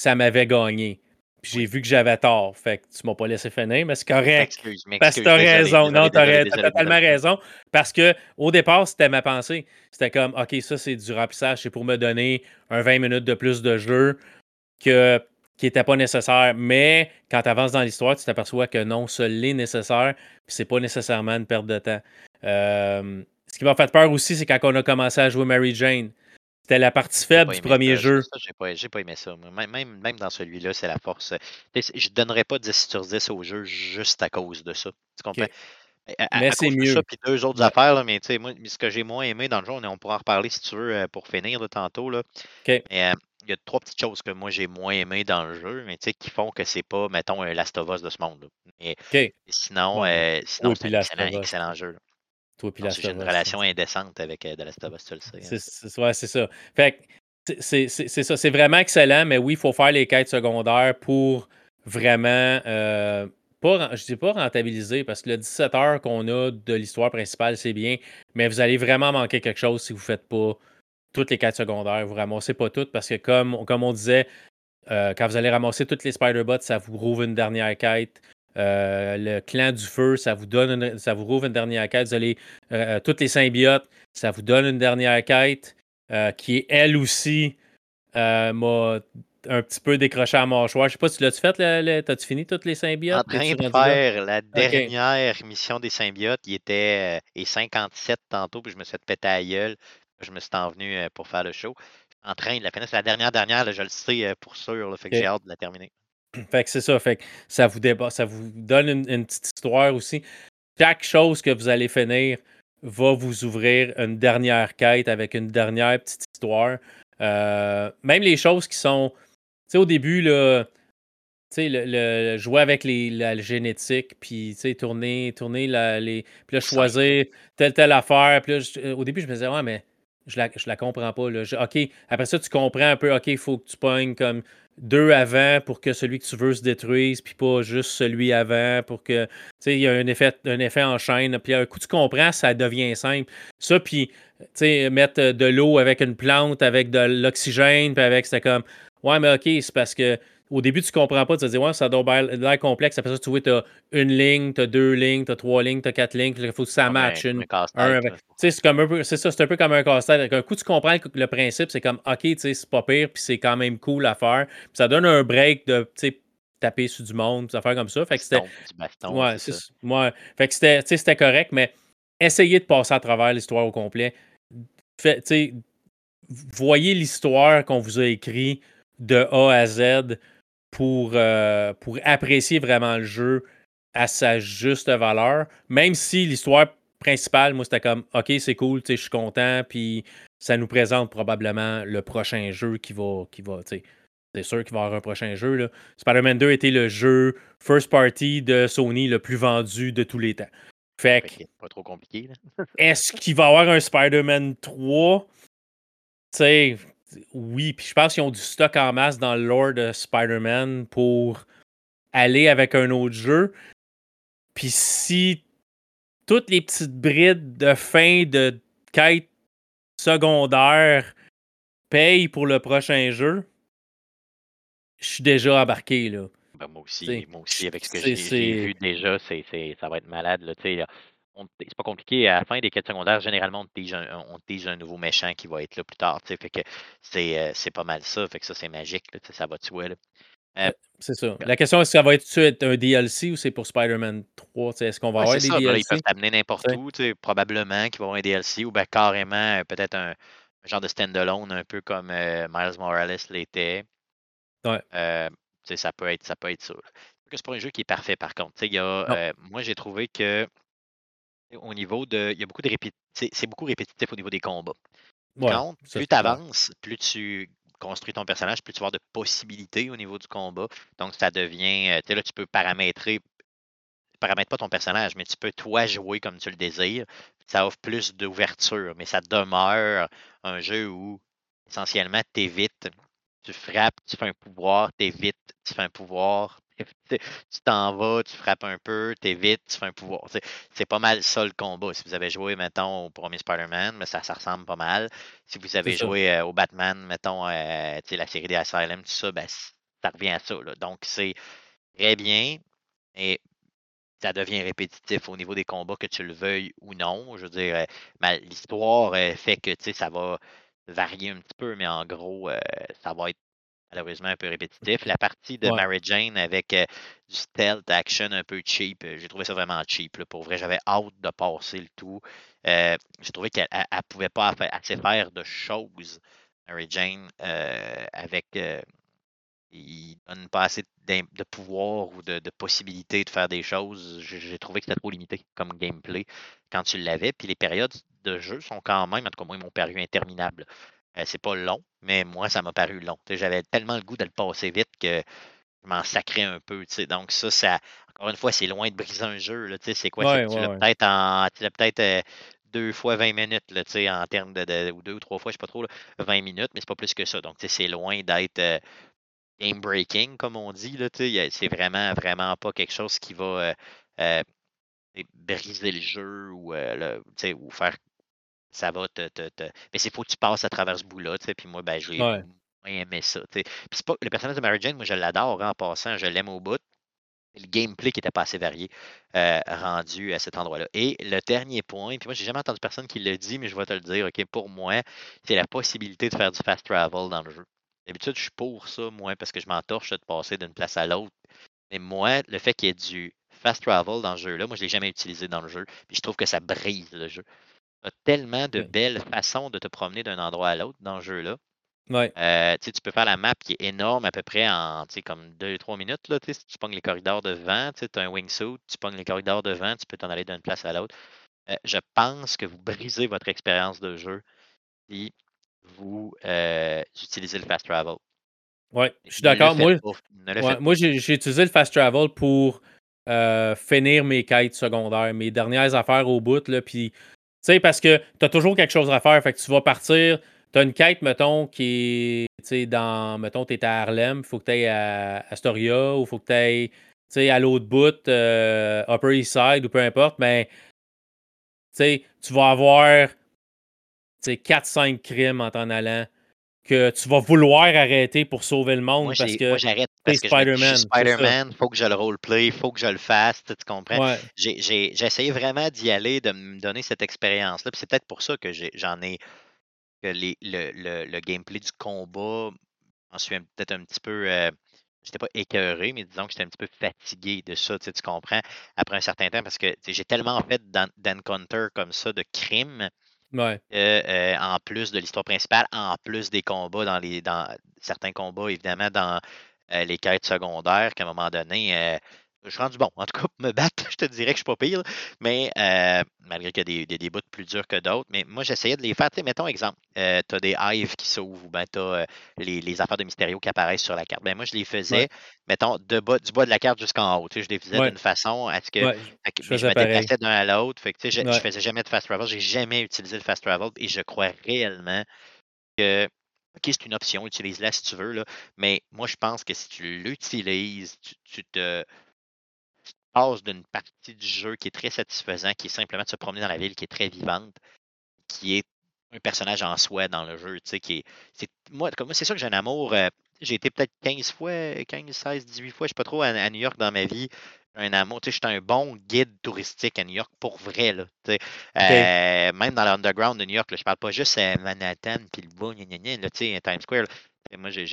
ça m'avait gagné. Puis j'ai vu que j'avais tort. Fait que tu m'as pas laissé finir, mais c'est correct. Parce que t'as raison. Non, t'as totalement raison. Parce que au départ, c'était ma pensée. C'était comme, OK, ça, c'est du remplissage. C'est pour me donner un 20 minutes de plus de jeu qui n'était pas nécessaire. Mais quand tu avances dans l'histoire, tu t'aperçois que non, ça l'est nécessaire. Puis c'est pas nécessairement une perte de temps. Ce qui m'a fait peur aussi, c'est quand on a commencé à jouer Mary Jane. C'était la partie faible du premier jeu. Ça, j'ai pas aimé ça. Même dans celui-là, c'est la force. Je ne donnerais pas 10 sur 10 au jeu juste à cause de ça. Tu comprends? Okay. Mais c'est mieux. Ça, puis deux autres affaires, là, mais moi, ce que j'ai moins aimé dans le jeu, on pourra en reparler si tu veux pour finir de tantôt. Là. Okay. Mais, il y a trois petites choses que moi j'ai moins aimées dans le jeu, mais qui font que c'est pas, mettons, un Last of Us de ce monde. Mais okay. Sinon, sinon c'est un excellent jeu. Là. Toi, puis non, j'ai une relation indécente avec The Last of Us, tu le sais. Ouais, c'est ça. Fait que c'est ça. C'est vraiment excellent, mais oui, il faut faire les quêtes secondaires pour vraiment je dis pas rentabiliser, parce que le 17 heures qu'on a de l'histoire principale, c'est bien, mais vous allez vraiment manquer quelque chose si vous ne faites pas toutes les quêtes secondaires. Vous ne ramassez pas toutes, parce que comme on disait, quand vous allez ramasser toutes les Spider-Bots, ça vous rouvre une dernière quête. Le clan du feu, ça vous rouvre une dernière quête. Vous allez toutes les symbiotes, ça vous donne une dernière quête qui est elle aussi m'a un petit peu décroché à mâchoire. Je sais pas si tu l'as-tu fait, t'as-tu fini toutes les symbiotes? En train de faire la dernière mission des symbiotes, il était 57 tantôt, puis je me suis fait péter à la gueule. Je me suis envenu pour faire le show. En train de la finir, c'est la dernière, là, je le sais pour sûr, là, fait que j'ai hâte de la terminer. Fait que c'est ça, fait que ça vous donne une petite histoire aussi. Chaque chose que vous allez finir va vous ouvrir une dernière quête avec une dernière petite histoire. Même les choses qui sont... Tu sais, au début, là, le jouer avec la génétique, puis tourner puis là, choisir telle affaire. Puis là, au début, je me disais, ouais, mais je la comprends pas. Là. OK, après ça, tu comprends un peu, OK, il faut que tu pognes comme... deux avant pour que celui que tu veux se détruise, puis pas juste celui avant pour que, tu sais, il y a un effet en chaîne, puis un coup tu comprends, ça devient simple. Ça, puis, tu sais, mettre de l'eau avec une plante, avec de l'oxygène, puis avec, c'était comme, ouais, mais OK, c'est parce que au début, tu comprends pas, tu te dis, ouais, ça doit l'air complexe, après ça, tu vois, t'as une ligne, t'as deux lignes, t'as trois lignes, t'as quatre lignes, il faut que ça matche. Tu sais, c'est un peu comme un casse-tête. Un coup, tu comprends le principe, c'est comme, OK, tu sais, c'est pas pire, puis c'est quand même cool à faire. Puis ça donne un break de, tu sais, taper sur du monde, des affaires comme ça. Fait que c'était... Ouais, fait que c'était, tu sais, c'était correct, mais essayez de passer à travers l'histoire au complet. Tu sais, voyez l'histoire qu'on vous a écrite de A à Z, pour apprécier vraiment le jeu à sa juste valeur, même si l'histoire principale, moi, c'était comme, OK, c'est cool, je suis content, puis ça nous présente probablement le prochain jeu qui va c'est sûr qu'il va y avoir un prochain jeu. Là. Spider-Man 2 était le jeu first party de Sony le plus vendu de tous les temps. Fait que, pas trop compliqué. Là. Est-ce qu'il va y avoir un Spider-Man 3? Tu sais... Oui, puis je pense qu'ils ont du stock en masse dans le lore de Spider-Man pour aller avec un autre jeu. Puis si toutes les petites brides de fin de quête secondaire payent pour le prochain jeu, je suis déjà embarqué, là. Ben moi aussi avec ce que j'ai vu déjà, ça va être malade, là, tu sais, là. C'est pas compliqué. À la fin des quêtes secondaires, généralement, on te tease un nouveau méchant qui va être là plus tard. T'sais. Fait que c'est pas mal ça. Fait que ça, c'est magique. Là, ça va tuer. Là. C'est ça. La question, est-ce que ça va être un DLC ou c'est pour Spider-Man 3? T'sais, est-ce qu'on va avoir des DLC? Là, ils peuvent t'amener n'importe où. Probablement qu'il va y avoir un DLC ou ben, carrément peut-être un genre de stand-alone, un peu comme Miles Morales l'était. Ouais. Ça peut être ça. C'est pas un jeu qui est parfait, par contre. Moi, j'ai trouvé que au niveau de. Il y a beaucoup de c'est beaucoup répétitif au niveau des combats. Ouais, donc, plus tu avances, plus tu construis ton personnage, plus tu vas avoir de possibilités au niveau du combat. Donc, ça devient. Tu sais, là, tu peux paramétrer. Paramètre pas ton personnage, mais tu peux, toi, jouer comme tu le désires. Ça offre plus d'ouverture, mais ça demeure un jeu où, essentiellement, t'évites. Tu frappes, tu fais un pouvoir, t'évites, tu fais un pouvoir. Tu t'en vas, tu frappes un peu, t'évites, tu fais un pouvoir. C'est pas mal ça le combat. Si vous avez joué, mettons, au premier Spider-Man, mais ça ressemble pas mal. Si vous avez joué au Batman, mettons, la série des Asylum, tout ça, ben, ça revient à ça. Là. Donc, c'est très bien, mais ça devient répétitif au niveau des combats, que tu le veuilles ou non. Je veux dire, l'histoire fait que ça va varier un petit peu, mais en gros, ça va être malheureusement un peu répétitif. La partie de Mary Jane avec du stealth action un peu cheap, j'ai trouvé ça vraiment cheap. Là, pour vrai, j'avais hâte de passer le tout. J'ai trouvé qu'elle ne pouvait pas assez faire de choses. Mary Jane, avec... il ne donne pas assez de pouvoir ou de possibilités de faire des choses. J'ai trouvé que c'était trop limité comme gameplay quand tu l'avais. Puis les périodes de jeu sont quand même, en tout cas moi, ils m'ont paru interminables. C'est pas long, mais moi, ça m'a paru long. T'sais, j'avais tellement le goût de le passer vite que je m'en sacrais un peu. T'sais. Donc ça, encore une fois, c'est loin de briser un jeu. Là, c'est quoi? Tu l'as peut-être 2 fois 20 minutes, là, en termes ou 2 ou 3 fois, je sais pas trop, là, 20 minutes, mais c'est pas plus que ça. Donc c'est loin d'être... game breaking, comme on dit, là, c'est vraiment, vraiment pas quelque chose qui va briser le jeu ou faire. Ça va te. Mais c'est faut que tu passes à travers ce bout-là, puis moi, ben, j'ai moins aimé ça. Puis c'est pas, le personnage de Mary Jane, moi, je l'adore, hein, en passant, je l'aime au bout. Le gameplay qui n'était pas assez varié rendu à cet endroit-là. Et le dernier point, puis moi, j'ai jamais entendu personne qui le dit, mais je vais te le dire, OK, pour moi, c'est la possibilité de faire du fast travel dans le jeu. D'habitude, je suis pour ça, moi, parce que je m'entorche de passer d'une place à l'autre. Mais moi, le fait qu'il y ait du fast travel dans ce jeu-là, moi, je ne l'ai jamais utilisé dans le jeu. Puis je trouve que ça brise le jeu. Il y a tellement de belles façons de te promener d'un endroit à l'autre dans ce jeu-là. Ouais. Tu peux faire la map qui est énorme à peu près en comme 2-3 minutes. Là, si tu pognes les corridors devant, tu as un wingsuit, tu pognes les corridors devant, tu peux t'en aller d'une place à l'autre. Je pense que vous brisez votre expérience de jeu. Puis, vous utilisez le fast travel. Oui, je suis d'accord. Moi, j'ai utilisé le fast travel pour finir mes quêtes secondaires, mes dernières affaires au bout. Là, puis, parce que tu as toujours quelque chose à faire. Fait que tu vas partir. Tu as une quête, mettons, qui est dans. Mettons, tu es à Harlem, il faut que tu ailles à Astoria ou il faut que tu ailles à l'autre bout, Upper East Side ou peu importe. Mais tu vas avoir. 4-5 crimes en t'en allant que tu vas vouloir arrêter pour sauver le monde parce que Spider-Man. Je suis Spider-Man, faut que je le roleplay, il faut que je le fasse, tu comprends? Ouais. J'ai essayé vraiment d'y aller, de me donner cette expérience-là. Puis c'est peut-être pour ça que le gameplay du combat, j'en suis peut-être un petit peu... j'étais pas écœuré, mais disons que j'étais un petit peu fatigué de ça, tu comprends? Après un certain temps, parce que j'ai tellement fait d'encounter comme ça, de crimes. Ouais. En plus de l'histoire principale, en plus des combats, dans certains combats, évidemment, dans les quêtes secondaires, qu'à un moment donné, je suis rendu bon. En tout cas, pour me battre, je te dirais que je suis pas pire, mais malgré qu'il y a des bouts plus durs que d'autres, mais moi, j'essayais de les faire. T'sais, mettons exemple, tu as des hives qui s'ouvrent, ou bien tu as les affaires de Mysterio qui apparaissent sur la carte. Ben, moi, je les faisais, mettons, du bas de la carte jusqu'en haut. Je les faisais d'une façon à ce que je me déplaçais d'un à l'autre. Fait que, je faisais jamais de fast travel. J'ai jamais utilisé le fast travel et je crois réellement que. OK, c'est une option, utilise-la si tu veux, là, mais moi, je pense que si tu l'utilises, tu passes d'une partie du jeu qui est très satisfaisante, qui est simplement de se promener dans la ville, qui est très vivante, qui est un personnage en soi dans le jeu. Moi, c'est sûr que j'ai un amour. J'ai été peut-être 15 fois, 15, 16, 18 fois, je ne sais pas trop, à New York dans ma vie. Un amour. Je suis un bon guide touristique à New York pour vrai. Là, même dans l'underground de New York, là, je ne parle pas juste à Manhattan puis le bout, Times Square. Là. Moi, j'ai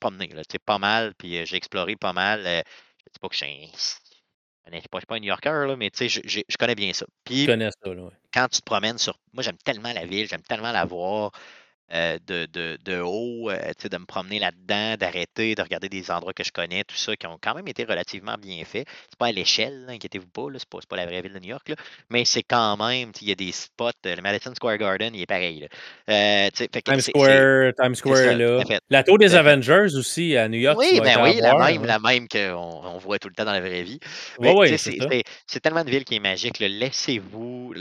promené là, pas mal, puis j'ai exploré pas mal. Je ne dis pas que je suis pas un New Yorker, là, mais je connais bien ça. Puis, quand tu te promènes sur. Moi, j'aime tellement la ville, j'aime tellement la voir de haut, de me promener là-dedans, d'arrêter, de regarder des endroits que je connais, tout ça, qui ont quand même été relativement bien faits. C'est pas à l'échelle, là, inquiétez-vous pas, là, c'est pas la vraie ville de New York, là, mais c'est quand même, il y a des spots, le Madison Square Garden, il est pareil. Là. Times Square, là. La tour des Avengers aussi, à New York. Oui, la même qu'on voit tout le temps dans la vraie vie. Mais, c'est tellement de ville qui est magique, là. Laissez-vous,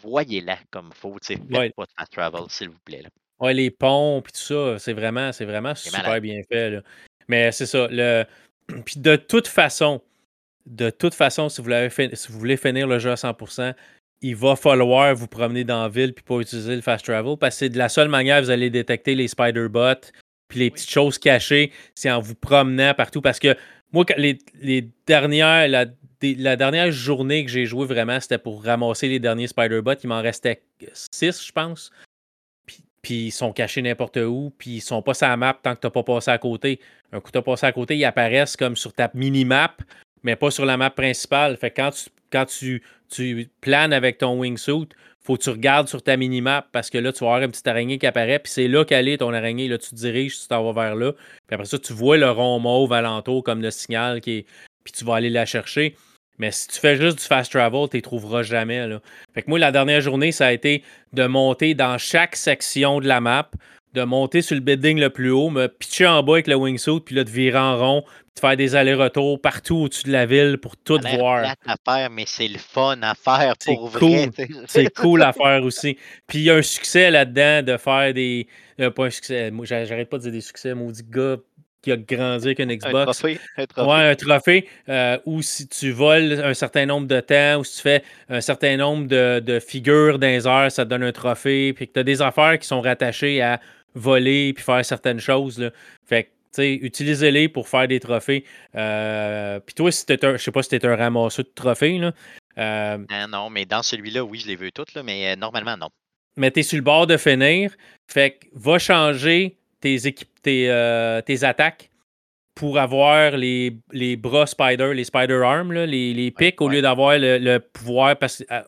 voyez-la comme il faut, faites pas de fast travel, s'il vous plaît, là. Ouais, les ponts puis tout ça, c'est vraiment super malade. Bien fait. Là. Mais c'est ça. Puis de toute façon, si vous voulez finir le jeu à 100%, il va falloir vous promener dans la ville puis pas utiliser le fast travel parce que c'est de la seule manière que vous allez détecter les spider bots puis les petites choses cachées, c'est en vous promenant partout. Parce que moi, la dernière journée que j'ai joué vraiment, c'était pour ramasser les derniers Spider-Bots. Il m'en restait 6, je pense. Puis ils sont cachés n'importe où, puis ils sont pas sur la map tant que t'as pas passé à côté. Un coup t'as passé à côté, ils apparaissent comme sur ta mini-map, mais pas sur la map principale. Fait que quand tu planes avec ton wingsuit, faut que tu regardes sur ta mini-map parce que là, tu vas avoir une petite araignée qui apparaît, puis c'est là qu'elle est ton araignée. Là, tu te diriges, tu t'en vas vers là. Puis après ça, tu vois le rond mauve alentour comme le signal qui est... puis tu vas aller la chercher. Mais si tu fais juste du fast travel, tu les trouveras jamais. Là. Fait que moi, la dernière journée, ça a été de monter dans chaque section de la map, de monter sur le building le plus haut, me pitcher en bas avec le wingsuit, puis là, de virer en rond, puis de faire des allers-retours partout au-dessus de la ville pour tout voir. C'est plate à faire, mais c'est le fun à faire pour vrai. C'est cool à faire aussi. Puis il y a un succès là-dedans de faire des... pas un succès, moi, j'arrête pas de dire des succès, maudit gars qui a grandi avec une Xbox. Un trophée. Ouais, un trophée. Ou si tu voles un certain nombre de temps, ou si tu fais un certain nombre de figures dans les heures, ça te donne un trophée. Puis que tu as des affaires qui sont rattachées à voler puis faire certaines choses. Là. Fait que, tu sais, utilisez-les pour faire des trophées. Puis toi, si je sais pas si t'es un ramasseur de trophées. Là, non, mais dans celui-là, oui, je les veux toutes, là, mais normalement, non. Mais t'es sur le bord de finir. Fait que va changer tes attaques pour avoir les bras spider, les spider arms, là, les pics, au lieu d'avoir le pouvoir, parce qu'à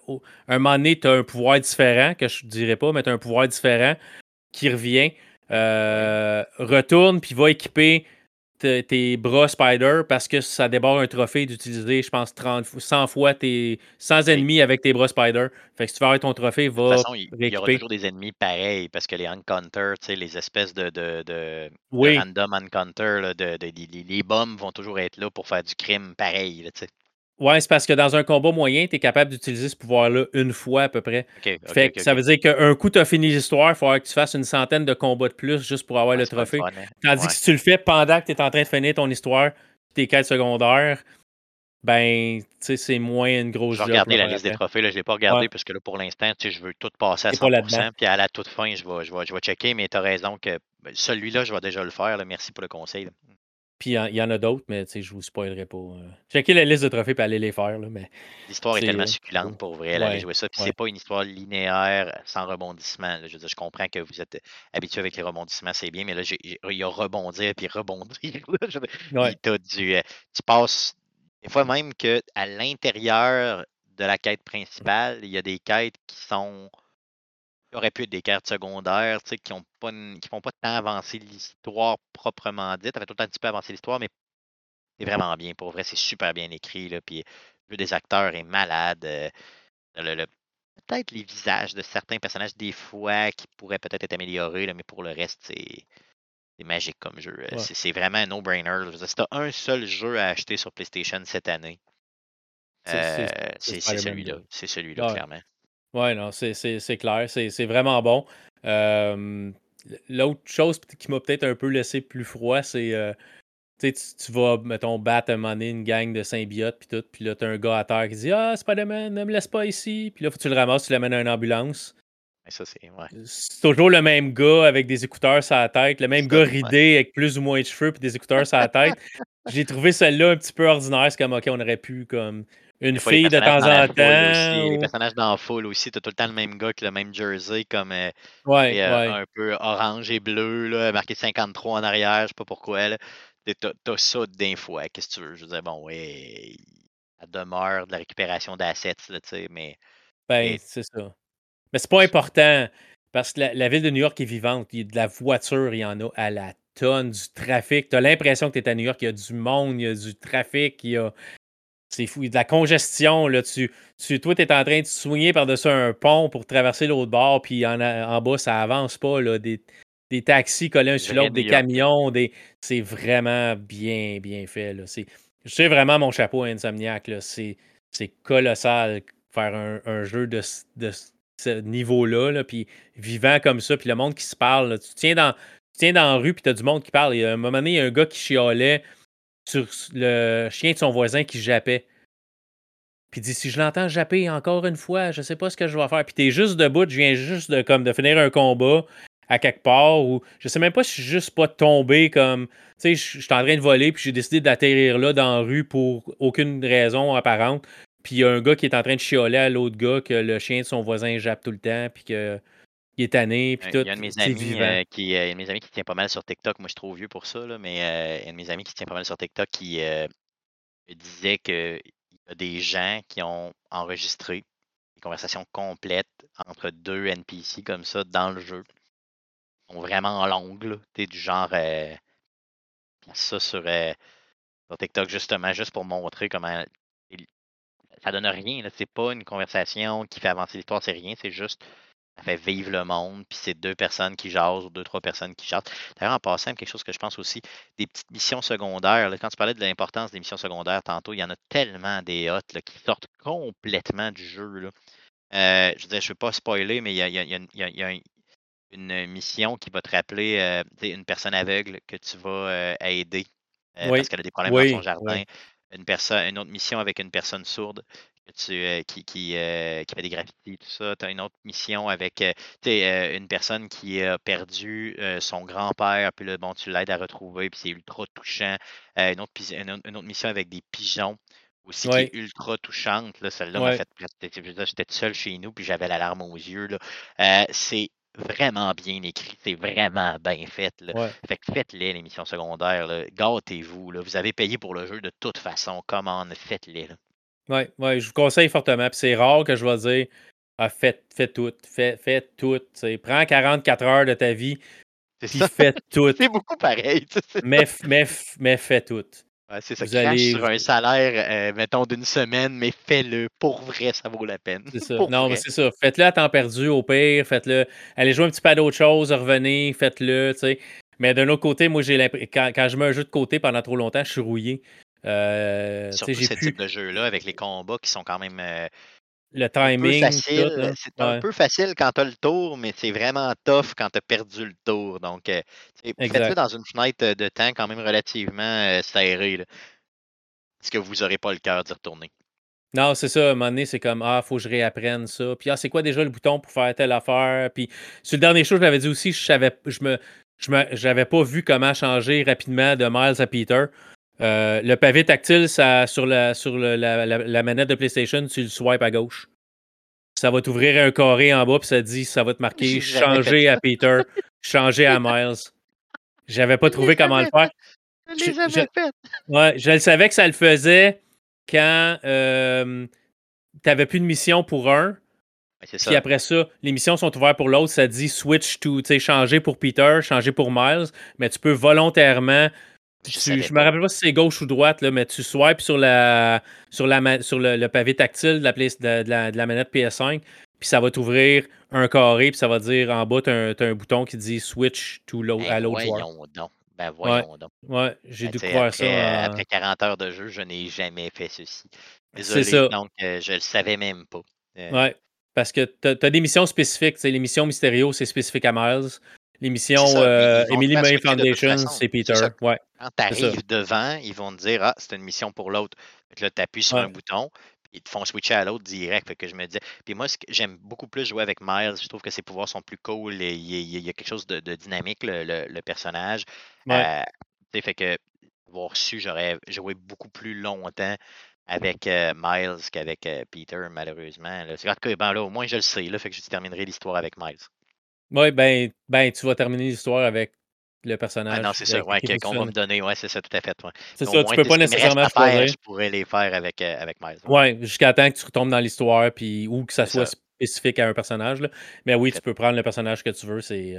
un moment donné, tu as un pouvoir différent, que je ne dirais pas, mais tu as un pouvoir différent qui revient, retourne, puis va équiper tes bras spider, parce que ça déborde un trophée d'utiliser, je pense, 100 fois tes 100 ennemis avec tes bras spider. Fait que si tu veux avoir ton trophée, va. De toute façon, il y aura toujours des ennemis pareils, parce que les encounters, tu sais, les espèces de random encounters, là, les bombes vont toujours être là pour faire du crime pareil, tu sais. Ouais, c'est parce que dans un combat moyen, tu es capable d'utiliser ce pouvoir-là une fois à peu près. Okay, ça veut dire qu'un coup, tu as fini l'histoire, il faudra que tu fasses une centaine de combats de plus juste pour avoir le trophée. Tandis que si tu le fais pendant que tu es en train de finir ton histoire, tes quêtes secondaires, ben, tu sais, c'est moins une grosse job. Je vais regarder la liste des trophées, là, je ne l'ai pas regardé parce que là, pour l'instant, tu sais, je veux tout passer à 100%, puis à la toute fin, je vais checker, mais tu as raison que celui-là, je vais déjà le faire. Là, merci pour le conseil. Là. Puis il y en a d'autres, mais je vous spoilerai pas. Checkez la liste de trophées et allez les faire. Là, mais l'histoire est tellement succulente pour vrai. Allez jouer ça. Puis c'est pas une histoire linéaire sans rebondissement. Là. Je veux dire, je comprends que vous êtes habitué avec les rebondissements, c'est bien, mais là, il y a rebondir puis rebondir. Tu passes. Des fois même qu'à l'intérieur de la quête principale, il y a des quêtes qui sont. Aurait pu être des cartes secondaires qui ne font pas tant avancer l'histoire proprement dite. Ça fait tout le temps un petit peu avancer l'histoire, mais c'est vraiment bien. Pour vrai, c'est super bien écrit. Là. Puis, le jeu des acteurs est malade. Peut-être les visages de certains personnages, des fois, qui pourraient peut-être être améliorés, là, mais pour le reste, c'est magique comme jeu. Ouais. C'est vraiment un no-brainer. Si tu as un seul jeu à acheter sur PlayStation cette année, c'est celui-là. C'est celui-là, clairement. Oui, non, c'est clair. C'est vraiment bon. L'autre chose qui m'a peut-être un peu laissé plus froid, c'est tu vas, mettons, battre un moment donné une gang de symbiotes puis tout, puis là, t'as un gars à terre qui dit « Ah, Spider-Man, ne me laisse pas ici! » Puis là, faut que tu le ramasses, tu l'amènes à une ambulance. Mais ça, c'est toujours le même gars avec des écouteurs sur la tête, le même gars ridé avec plus ou moins de cheveux puis des écouteurs sur la tête. J'ai trouvé celle-là un petit peu ordinaire. C'est comme « OK, on aurait pu comme... » Une fille de temps en temps. Aussi, ou... Les personnages dans la foule aussi, t'as tout le temps le même gars avec le même jersey, comme un peu orange et bleu, là, marqué 53 en arrière, je sais pas pourquoi. Là. T'as ça d'un fois, qu'est-ce que tu veux? Je disais, bon, oui, ça demeure de la récupération d'assets, tu sais, mais. C'est ça. Mais c'est pas important, parce que la ville de New York est vivante. Il y a de la voiture, il y en a à la tonne, du trafic. T'as l'impression que t'es à New York, il y a du monde, il y a du trafic, il y a. C'est fou, de la congestion. Là, toi, tu es en train de te soigner par-dessus un pont pour traverser l'autre bord, puis en bas, ça avance pas. Là, des taxis collés un sur l'autre, des camions. C'est vraiment bien, bien fait. Là. C'est vraiment mon chapeau à Insomniac. Là. C'est colossal faire un jeu de ce niveau-là, là, puis vivant comme ça, puis le monde qui se parle. Là, tu tiens dans la rue, puis tu as du monde qui parle. Et à un moment donné, il y a un gars qui chialait sur le chien de son voisin qui jappait. Puis il dit, si je l'entends japper encore une fois, je sais pas ce que je vais faire. Puis t'es juste debout, je viens juste de finir un combat à quelque part, ou je sais même pas si je suis juste pas tombé comme, tu sais, je suis en train de voler puis j'ai décidé d'atterrir là dans la rue pour aucune raison apparente, puis il y a un gars qui est en train de chialer à l'autre gars que le chien de son voisin jappe tout le temps puis que il est tanné puis tout. Il y a un de mes amis qui tient pas mal sur TikTok, moi je suis trop vieux pour ça là, mais il y a un de mes amis qui tient pas mal sur TikTok qui disait que il y a des gens qui ont enregistré des conversations complètes entre deux NPC comme ça dans le jeu. Ils sont vraiment longues, tu sais, du genre ça sur TikTok justement, juste pour montrer comment ça donne rien, là. C'est pas une conversation qui fait avancer l'histoire, c'est rien, c'est juste ça fait vivre le monde, puis c'est deux personnes qui jasent ou deux, trois personnes qui jasent. D'ailleurs, en passant, quelque chose que je pense aussi, des petites missions secondaires. Là, quand tu parlais de l'importance des missions secondaires tantôt, il y en a tellement des hottes qui sortent complètement du jeu. Là. Je ne veux pas spoiler, mais il y a une mission qui va te rappeler une personne aveugle que tu vas aider parce qu'elle a des problèmes dans son jardin. Oui. Une autre mission avec une personne sourde. Qui fait des graffitis, tout ça. Tu as une autre mission avec une personne qui a perdu son grand-père, puis là, bon, tu l'aides à retrouver, puis c'est ultra touchant. Une autre mission avec des pigeons aussi qui est ultra touchante. Là, celle-là m'a fait. J'étais tout seul chez nous, puis j'avais la larme aux yeux. Là. C'est vraiment bien écrit, c'est vraiment bien fait. Là. Ouais. Fait que faites-les, les missions secondaires. Là. Gâtez-vous. Là. Vous avez payé pour le jeu de toute façon. Comment faites-les. Là. Oui, je vous conseille fortement. Puis c'est rare que je vais dire fais tout. T'sais, prends 44 heures de ta vie puis fais tout. C'est beaucoup pareil. Mais fais tout. Ouais, c'est ça, crache sur un salaire, mettons, d'une semaine, mais fais-le. Pour vrai, ça vaut la peine. C'est ça. Non, mais c'est ça. Faites-le à temps perdu, au pire. Faites-le. Allez jouer un petit peu à d'autres choses, revenez, faites-le. T'sais. Mais d'un autre côté, moi, j'ai l'impression quand je mets un jeu de côté pendant trop longtemps, je suis rouillé. Surtout ce type de jeu-là avec les combats qui sont quand même le timing, un peu facile, tout, c'est un peu facile quand t'as le tour, mais c'est vraiment tough quand t'as perdu le tour, donc faites-le dans une fenêtre de temps quand même relativement serrée là. Parce que vous n'aurez pas le cœur d'y retourner. Non, c'est ça, à un moment donné, c'est comme faut que je réapprenne ça, puis c'est quoi déjà le bouton pour faire telle affaire, puis sur le dernier show je l'avais dit aussi, j'avais pas vu comment changer rapidement de Miles à Peter. Le pavé tactile, ça, sur la manette de PlayStation, tu le swipes à gauche. Ça va t'ouvrir un carré en bas, puis ça dit, ça va te marquer « changer à Peter, changer à Miles ». J'avais pas trouvé comment le faire. Je le savais que ça le faisait quand t'avais plus de mission pour un. Puis après ça, les missions sont ouvertes pour l'autre. Ça dit « switch to », tu sais, changer pour Peter, changer pour Miles. Mais tu peux volontairement... Je me rappelle pas si c'est gauche ou droite, là, mais tu swipes sur le pavé tactile de la manette PS5, puis ça va t'ouvrir un carré, puis ça va dire en bas, t'as un bouton qui dit « Switch to à l'autre joueur ». Voyons donc. Ouais, j'ai dû croire ça. Après 40 heures de jeu, je n'ai jamais fait ceci. Désolé, c'est ça. Donc je le savais même pas. Ouais, parce que t'as des missions spécifiques. Les missions Mysterio, c'est spécifique à Miles. L'émission Emily May Foundation, c'est Peter. C'est quand tu arrives devant, ils vont te dire « Ah, c'est une mission pour l'autre. » Là, tu appuies sur un bouton, puis ils te font switcher à l'autre direct. Fait que je me disais... Puis moi, j'aime beaucoup plus jouer avec Miles. Je trouve que ses pouvoirs sont plus cool. Et il y a quelque chose de dynamique, le personnage. Ouais. Fait que, avoir su, j'aurais joué beaucoup plus longtemps avec Miles qu'avec Peter, malheureusement. Là. Au moins, je le sais. Là, fait que je terminerai l'histoire avec Miles. Oui, ben, tu vas terminer l'histoire avec le personnage. Ah non, c'est ça, qu'on va me donner. Oui, c'est ça, tout à fait. Ouais. C'est donc, ça, tu peux pas nécessairement choisir. Je pourrais les faire avec Miles. Oui, jusqu'à temps que tu retombes dans l'histoire, puis, ou que ça soit spécifique à un personnage. Là. Mais oui, tu peux prendre le personnage que tu veux, c'est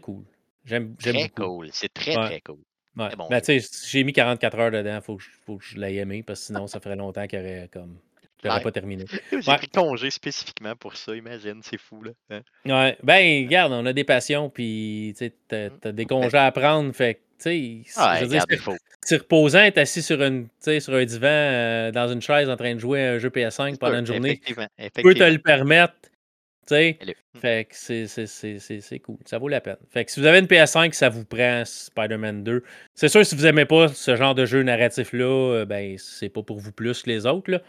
cool. J'aime très beaucoup. Cool, c'est très cool. Ouais. Bon, ben, tu sais, j'ai mis 44 heures dedans, faut que je l'aie aimé, parce que sinon, ça ferait longtemps qu'il y aurait comme... Je l'aurais pas terminé. J'ai pris congé spécifiquement pour ça, imagine, c'est fou, là. Hein? Ouais, ben, regarde, on a des passions, puis, tu sais, t'as des congés à prendre, fait que, tu sais, c'est reposant, être assis sur un divan, dans une chaise, en train de jouer à un jeu PS5 pendant une journée. Effectivement. Tu peux te le permettre, tu sais, fait que c'est cool, ça vaut la peine. Fait que si vous avez une PS5, ça vous prend Spider-Man 2. C'est sûr, si vous aimez pas ce genre de jeu narratif-là, ben, c'est pas pour vous plus que les autres, là.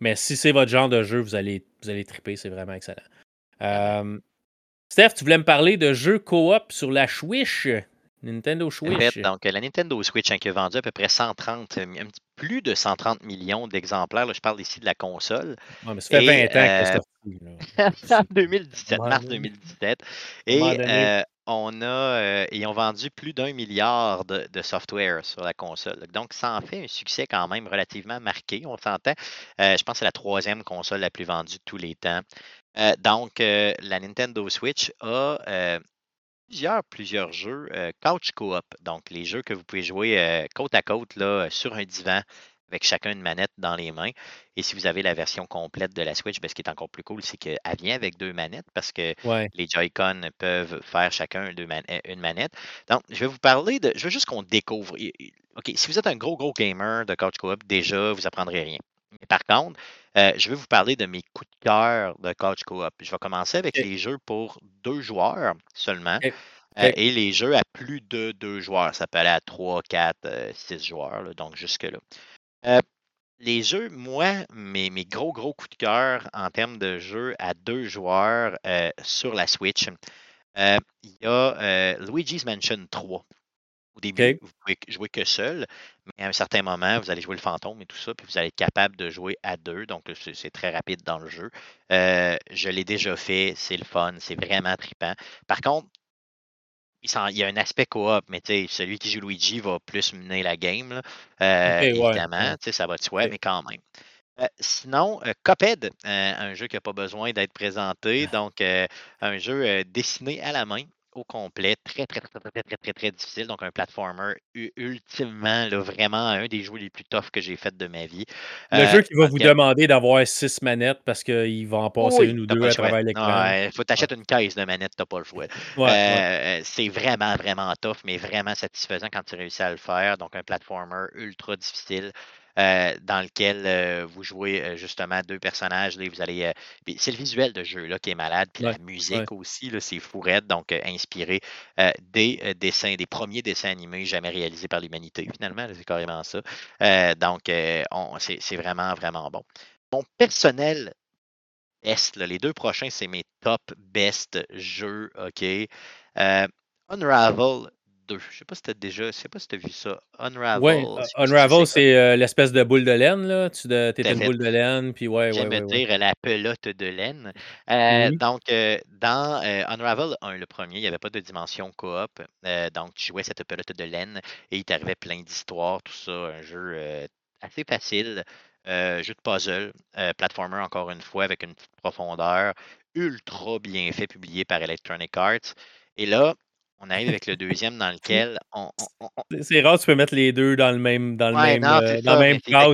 Mais si c'est votre genre de jeu, vous allez triper, c'est vraiment excellent. Steph, tu voulais me parler de jeux coop sur la Switch? Nintendo Switch. En fait, donc, la Nintendo Switch hein, qui a vendu à peu près plus de 130 millions d'exemplaires. Là, je parle ici de la console. Ouais, mais ça fait 20 ans que ça 2017, mars 2017. Et ils ont vendu plus d'1 milliard de software sur la console. Donc, ça en fait un succès quand même relativement marqué. On s'entend. Je pense que c'est la troisième console la plus vendue de tous les temps. Donc, la Nintendo Switch a... Plusieurs jeux couch coop, donc les jeux que vous pouvez jouer côte à côte là, sur un divan avec chacun une manette dans les mains. Et si vous avez la version complète de la Switch, ben, ce qui est encore plus cool, c'est qu'elle vient avec 2 manettes parce que les Joy-Con peuvent faire chacun une manette. Donc, je vais vous parler de... Je veux juste qu'on découvre... OK, si vous êtes un gros gamer de couch coop, déjà, vous n'apprendrez rien. Mais par contre, je vais vous parler de mes coups de cœur de couch coop. Je vais commencer avec les jeux pour 2 joueurs seulement et les jeux à plus de 2 joueurs. Ça peut aller à 3, 4, 6 joueurs, là, donc jusque-là. Les jeux, moi, mes gros coups de cœur en termes de jeux à 2 joueurs sur la Switch, il y a Luigi's Mansion 3. Au début, vous pouvez jouer que seul, mais à un certain moment, vous allez jouer le fantôme et tout ça, puis vous allez être capable de jouer à 2, donc c'est très rapide dans le jeu. Je l'ai déjà fait, c'est le fun, c'est vraiment trippant. Par contre, il y a un aspect coop, mais celui qui joue Luigi va plus mener la game, là. Évidemment, ça va de soi, mais quand même. Sinon, Cuphead, un jeu qui n'a pas besoin d'être présenté, donc un jeu dessiné à la main. Au complet, très difficile, donc un platformer ultimement, là, vraiment un des jeux les plus toughs que j'ai fait de ma vie. Le jeu qui va vous demander d'avoir 6 manettes parce qu'il va en passer une ou deux à travers l'écran. Il faut t'acheter une caisse de manettes, t'as pas le choix. C'est vraiment, vraiment tough, mais vraiment satisfaisant quand tu réussis à le faire, donc un platformer ultra difficile. Dans lequel vous jouez justement 2 personnages. Là, vous allez, c'est le visuel de jeu là, qui est malade, puis la musique aussi, là, c'est fou raide, donc inspiré des premiers dessins animés jamais réalisés par l'humanité, finalement, là, c'est carrément ça. Donc, c'est vraiment, vraiment bon. Mon personnel best, là, les 2 prochains, c'est mes top best jeux, OK? Unravel 2. Je ne sais pas si tu as vu ça. Unravel. Unravel, c'est l'espèce de boule de laine, là. Tu étais une boule de laine, puis J'aime dire la pelote de laine. Donc, dans Unravel 1, le premier, il n'y avait pas de dimension coop. Donc, tu jouais cette pelote de laine et il t'arrivait plein d'histoires, tout ça. Un jeu assez facile. Jeu de puzzle. Platformer, encore une fois, avec une petite profondeur. Ultra bien fait, publié par Electronic Arts. Et là, on arrive avec le deuxième dans lequel on... C'est rare, tu peux mettre les deux dans la même phrase.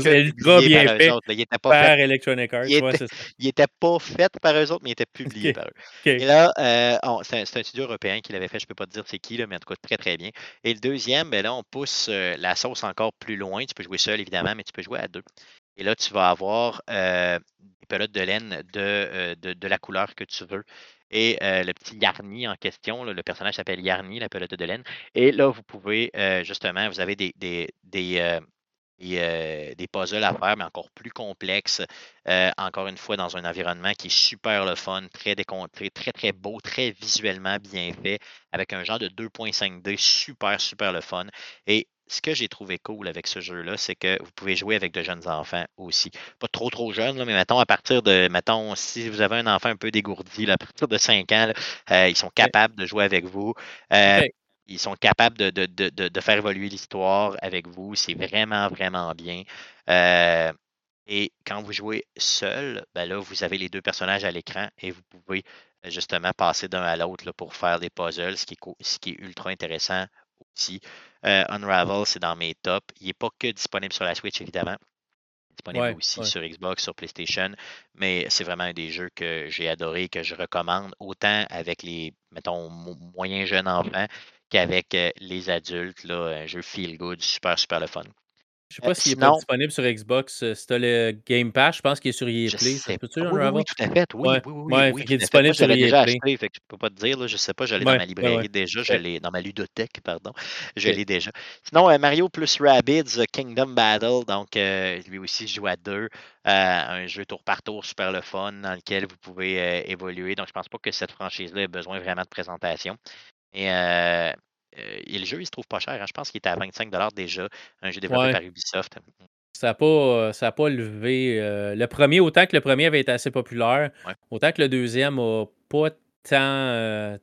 Elle est trop bien faite par Electronic Arts. Il n'était pas fait par eux autres, mais il était publié par eux. Et là, c'est un studio européen qui l'avait fait. Je ne peux pas te dire c'est qui, là, mais en tout cas, très, très bien. Et le deuxième, ben là, on pousse la sauce encore plus loin. Tu peux jouer seul, évidemment, mais tu peux jouer à 2. Et là, tu vas avoir des pelotes de laine de la couleur que tu veux. Et le petit Yarni en question, là, le personnage s'appelle Yarni, la pelote de laine. Et là, vous pouvez, justement, vous avez des puzzles à faire, mais encore plus complexes. Encore une fois, dans un environnement qui est super le fun, très décontré, très, très beau, très visuellement bien fait, avec un genre de 2.5D super, super le fun. Et ce que j'ai trouvé cool avec ce jeu-là, c'est que vous pouvez jouer avec de jeunes enfants aussi. Pas trop jeunes, là, mais mettons, à partir de. Mettons, si vous avez un enfant un peu dégourdi, là, à partir de 5 ans, là, ils sont capables de jouer avec vous. Ils sont capables de faire évoluer l'histoire avec vous. C'est vraiment, vraiment bien. Et quand vous jouez seul, ben là, vous avez les 2 personnages à l'écran et vous pouvez justement passer d'un à l'autre là, pour faire des puzzles, ce qui est ultra intéressant. Aussi. Unravel, c'est dans mes tops. Il n'est pas que disponible sur la Switch, évidemment. Disponible aussi sur Xbox, sur PlayStation. Mais c'est vraiment un des jeux que j'ai adoré, que je recommande, autant avec les, mettons, moyens jeunes enfants qu'avec les adultes. Là, un jeu feel good, super, super le fun. Je sais pas s'il est pas disponible sur Xbox. Si tu as le Game Pass, je pense qu'il est sur EA Play. Oui, tout à fait. Oui, il est disponible sur EA Play. Je ne peux pas te dire. Là, je ne sais pas. Je l'ai dans ma librairie déjà. Je l'ai dans ma ludothèque, pardon. Je l'ai déjà. Sinon, Mario plus Rabbids Kingdom Battle. Donc, lui aussi, je joue à deux. Un jeu tour par tour super le fun dans lequel vous pouvez évoluer. Donc, je ne pense pas que cette franchise-là ait besoin vraiment de présentation. Et le jeu, il se trouve pas cher. Hein. Je pense qu'il était à 25$ déjà, un jeu développé par Ubisoft. Ça n'a pas levé. Le premier, autant que le premier avait été assez populaire, autant que le deuxième n'a pas tant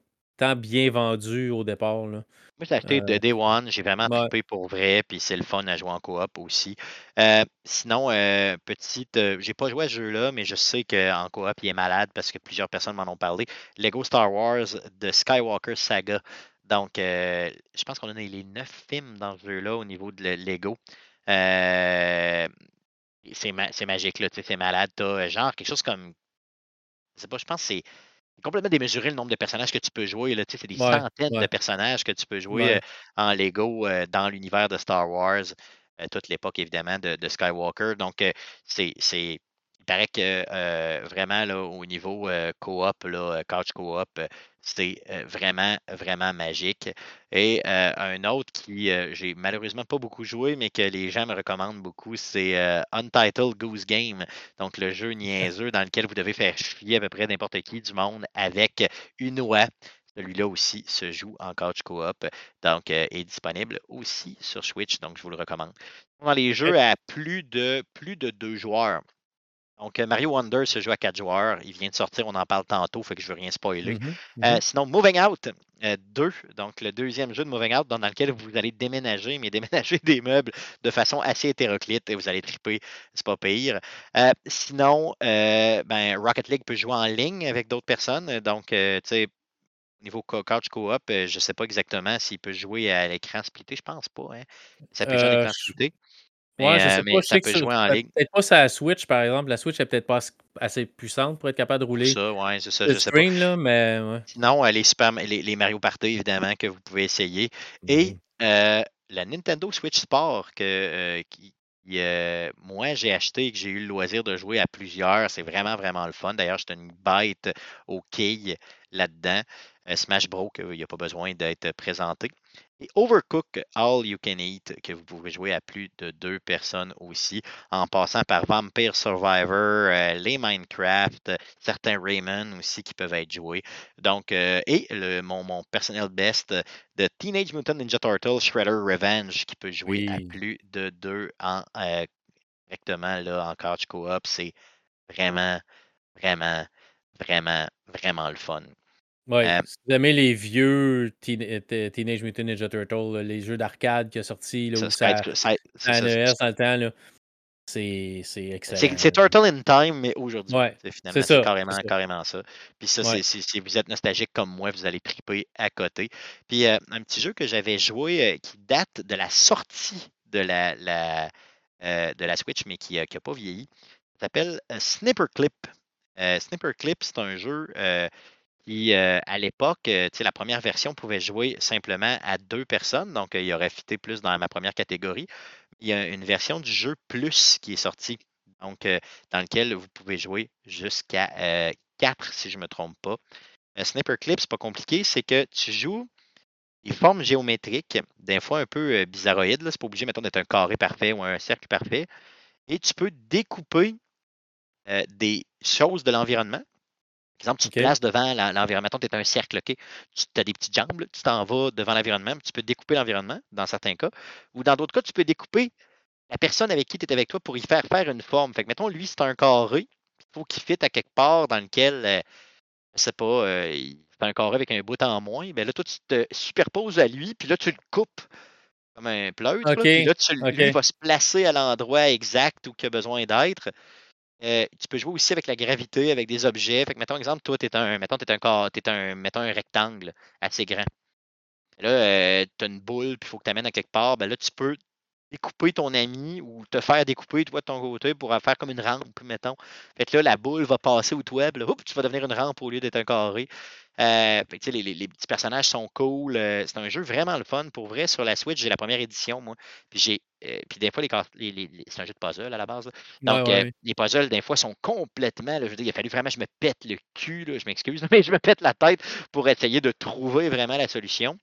bien vendu au départ. Là. Moi, j'ai acheté de Day One. J'ai vraiment trippé pour vrai. Puis c'est le fun à jouer en coop aussi. Sinon, j'ai pas joué à ce jeu-là, mais je sais qu'en coop, il est malade parce que plusieurs personnes m'en ont parlé. Lego Star Wars de Skywalker Saga. Donc, je pense qu'on a les 9 films dans ce jeu-là au niveau de Lego. C'est magique, là, c'est malade. T'as genre quelque chose comme... Je sais pas, je pense que c'est complètement démesuré le nombre de personnages que tu peux jouer. Là, c'est des centaines de personnages que tu peux jouer en Lego dans l'univers de Star Wars. Toute l'époque, évidemment, de Skywalker. Donc, il paraît que vraiment, là, au niveau coop, là, couch coop, c'était vraiment, vraiment magique. Et un autre qui j'ai malheureusement pas beaucoup joué, mais que les gens me recommandent beaucoup, c'est Untitled Goose Game. Donc, le jeu niaiseux dans lequel vous devez faire chier à peu près n'importe qui du monde avec une oie. Celui-là aussi se joue en couch coop, donc est disponible aussi sur Switch, donc je vous le recommande. Dans les jeux à plus de 2 joueurs. Donc, Mario Wonder se joue à 4 joueurs. Il vient de sortir, on en parle tantôt, fait que je ne veux rien spoiler. Sinon, Moving Out 2, donc le deuxième jeu de Moving Out dans lequel vous allez déménager, mais déménager des meubles de façon assez hétéroclite et vous allez triper, c'est pas pire. Sinon, Rocket League peut jouer en ligne avec d'autres personnes, donc tu sais, niveau couch co-op, je ne sais pas exactement s'il peut jouer à l'écran splitté, je pense pas. Hein. Ça peut jouer à l'écran splitté. Ouais, je sais pas, je sais que jouer en ligne. Peut-être pas sa Switch, par exemple. La Switch n'est peut-être pas assez puissante pour être capable de rouler. C'est ça, je sais pas. Là, mais sinon, les Mario Party, évidemment, que vous pouvez essayer. Et la Nintendo Switch Sport qui moi, j'ai acheté et que j'ai eu le loisir de jouer à plusieurs. C'est vraiment, vraiment le fun. D'ailleurs, j'ai une bite aux quilles là-dedans. Smash Bros, qu'il n'y a pas besoin d'être présenté. Et Overcook All You Can Eat, que vous pouvez jouer à plus de 2 personnes aussi, en passant par Vampire Survivor, les Minecraft, certains Rayman aussi qui peuvent être joués. Donc, et mon personnel best de Teenage Mutant Ninja Turtle Shredder Revenge, qui peut jouer à plus de 2 directement là, en couch co-op. C'est vraiment, vraiment, vraiment, vraiment le fun. Oui, si vous aimez les vieux Teenage Mutant Ninja Turtles, les jeux d'arcade qui sont sortis là, ça NES dans le temps, là, c'est excellent. C'est Turtle in Time, mais aujourd'hui. Ouais, finalement, c'est carrément ça. Carrément ça. Puis ça, si vous êtes nostalgique comme moi, vous allez triper à côté. Puis un petit jeu que j'avais joué qui date de la sortie de la Switch, mais qui n'a pas vieilli, s'appelle Snipperclips. Snipperclips, c'est un jeu... qui, à l'époque, la première version pouvait jouer simplement à 2 personnes, donc il aurait fité plus dans ma première catégorie. Il y a une version du jeu Plus qui est sortie, donc dans laquelle vous pouvez jouer jusqu'à 4, si je ne me trompe pas. Snipperclips, c'est pas compliqué, c'est que tu joues des formes géométriques, des fois un peu bizarroïdes, là, c'est pas obligé, mettons, d'être un carré parfait ou un cercle parfait, et tu peux découper des choses de l'environnement. Par exemple, tu te places devant l'environnement. Mettons, tu es un cercle, OK? Tu as des petites jambes, là, tu t'en vas devant l'environnement, tu peux découper l'environnement dans certains cas. Ou dans d'autres cas, tu peux découper la personne avec qui tu es avec toi pour y faire une forme. Fait que, mettons, lui, c'est un carré, il faut qu'il fitte à quelque part dans lequel, je sais pas, c'est un carré avec un bout en moins. Bien là, toi, tu te superposes à lui, puis là, tu le coupes comme un pleutre. Puis là, lui va se placer à l'endroit exact où il a besoin d'être. Tu peux jouer aussi avec la gravité, avec des objets. Fait que, mettons, exemple, toi, t'es un rectangle assez grand. Là, tu as une boule, puis il faut que tu amènes à quelque part. Ben là, tu peux découper ton ami ou te faire découper, toi, de ton côté, pour faire comme une rampe, mettons. Fait que là, la boule va passer où toi, puis là, oups, tu vas devenir une rampe au lieu d'être un carré. Les petits personnages sont cool. C'est un jeu vraiment le fun. Pour vrai, sur la Switch, j'ai la première édition, moi. Puis j'ai. Puis des fois, c'est un jeu de puzzle à la base. Là. Donc, les puzzles, des fois, sont complètement. Là, je veux dire, il a fallu vraiment que je me pète le cul, là, je m'excuse, mais je me pète la tête pour essayer de trouver vraiment la solution.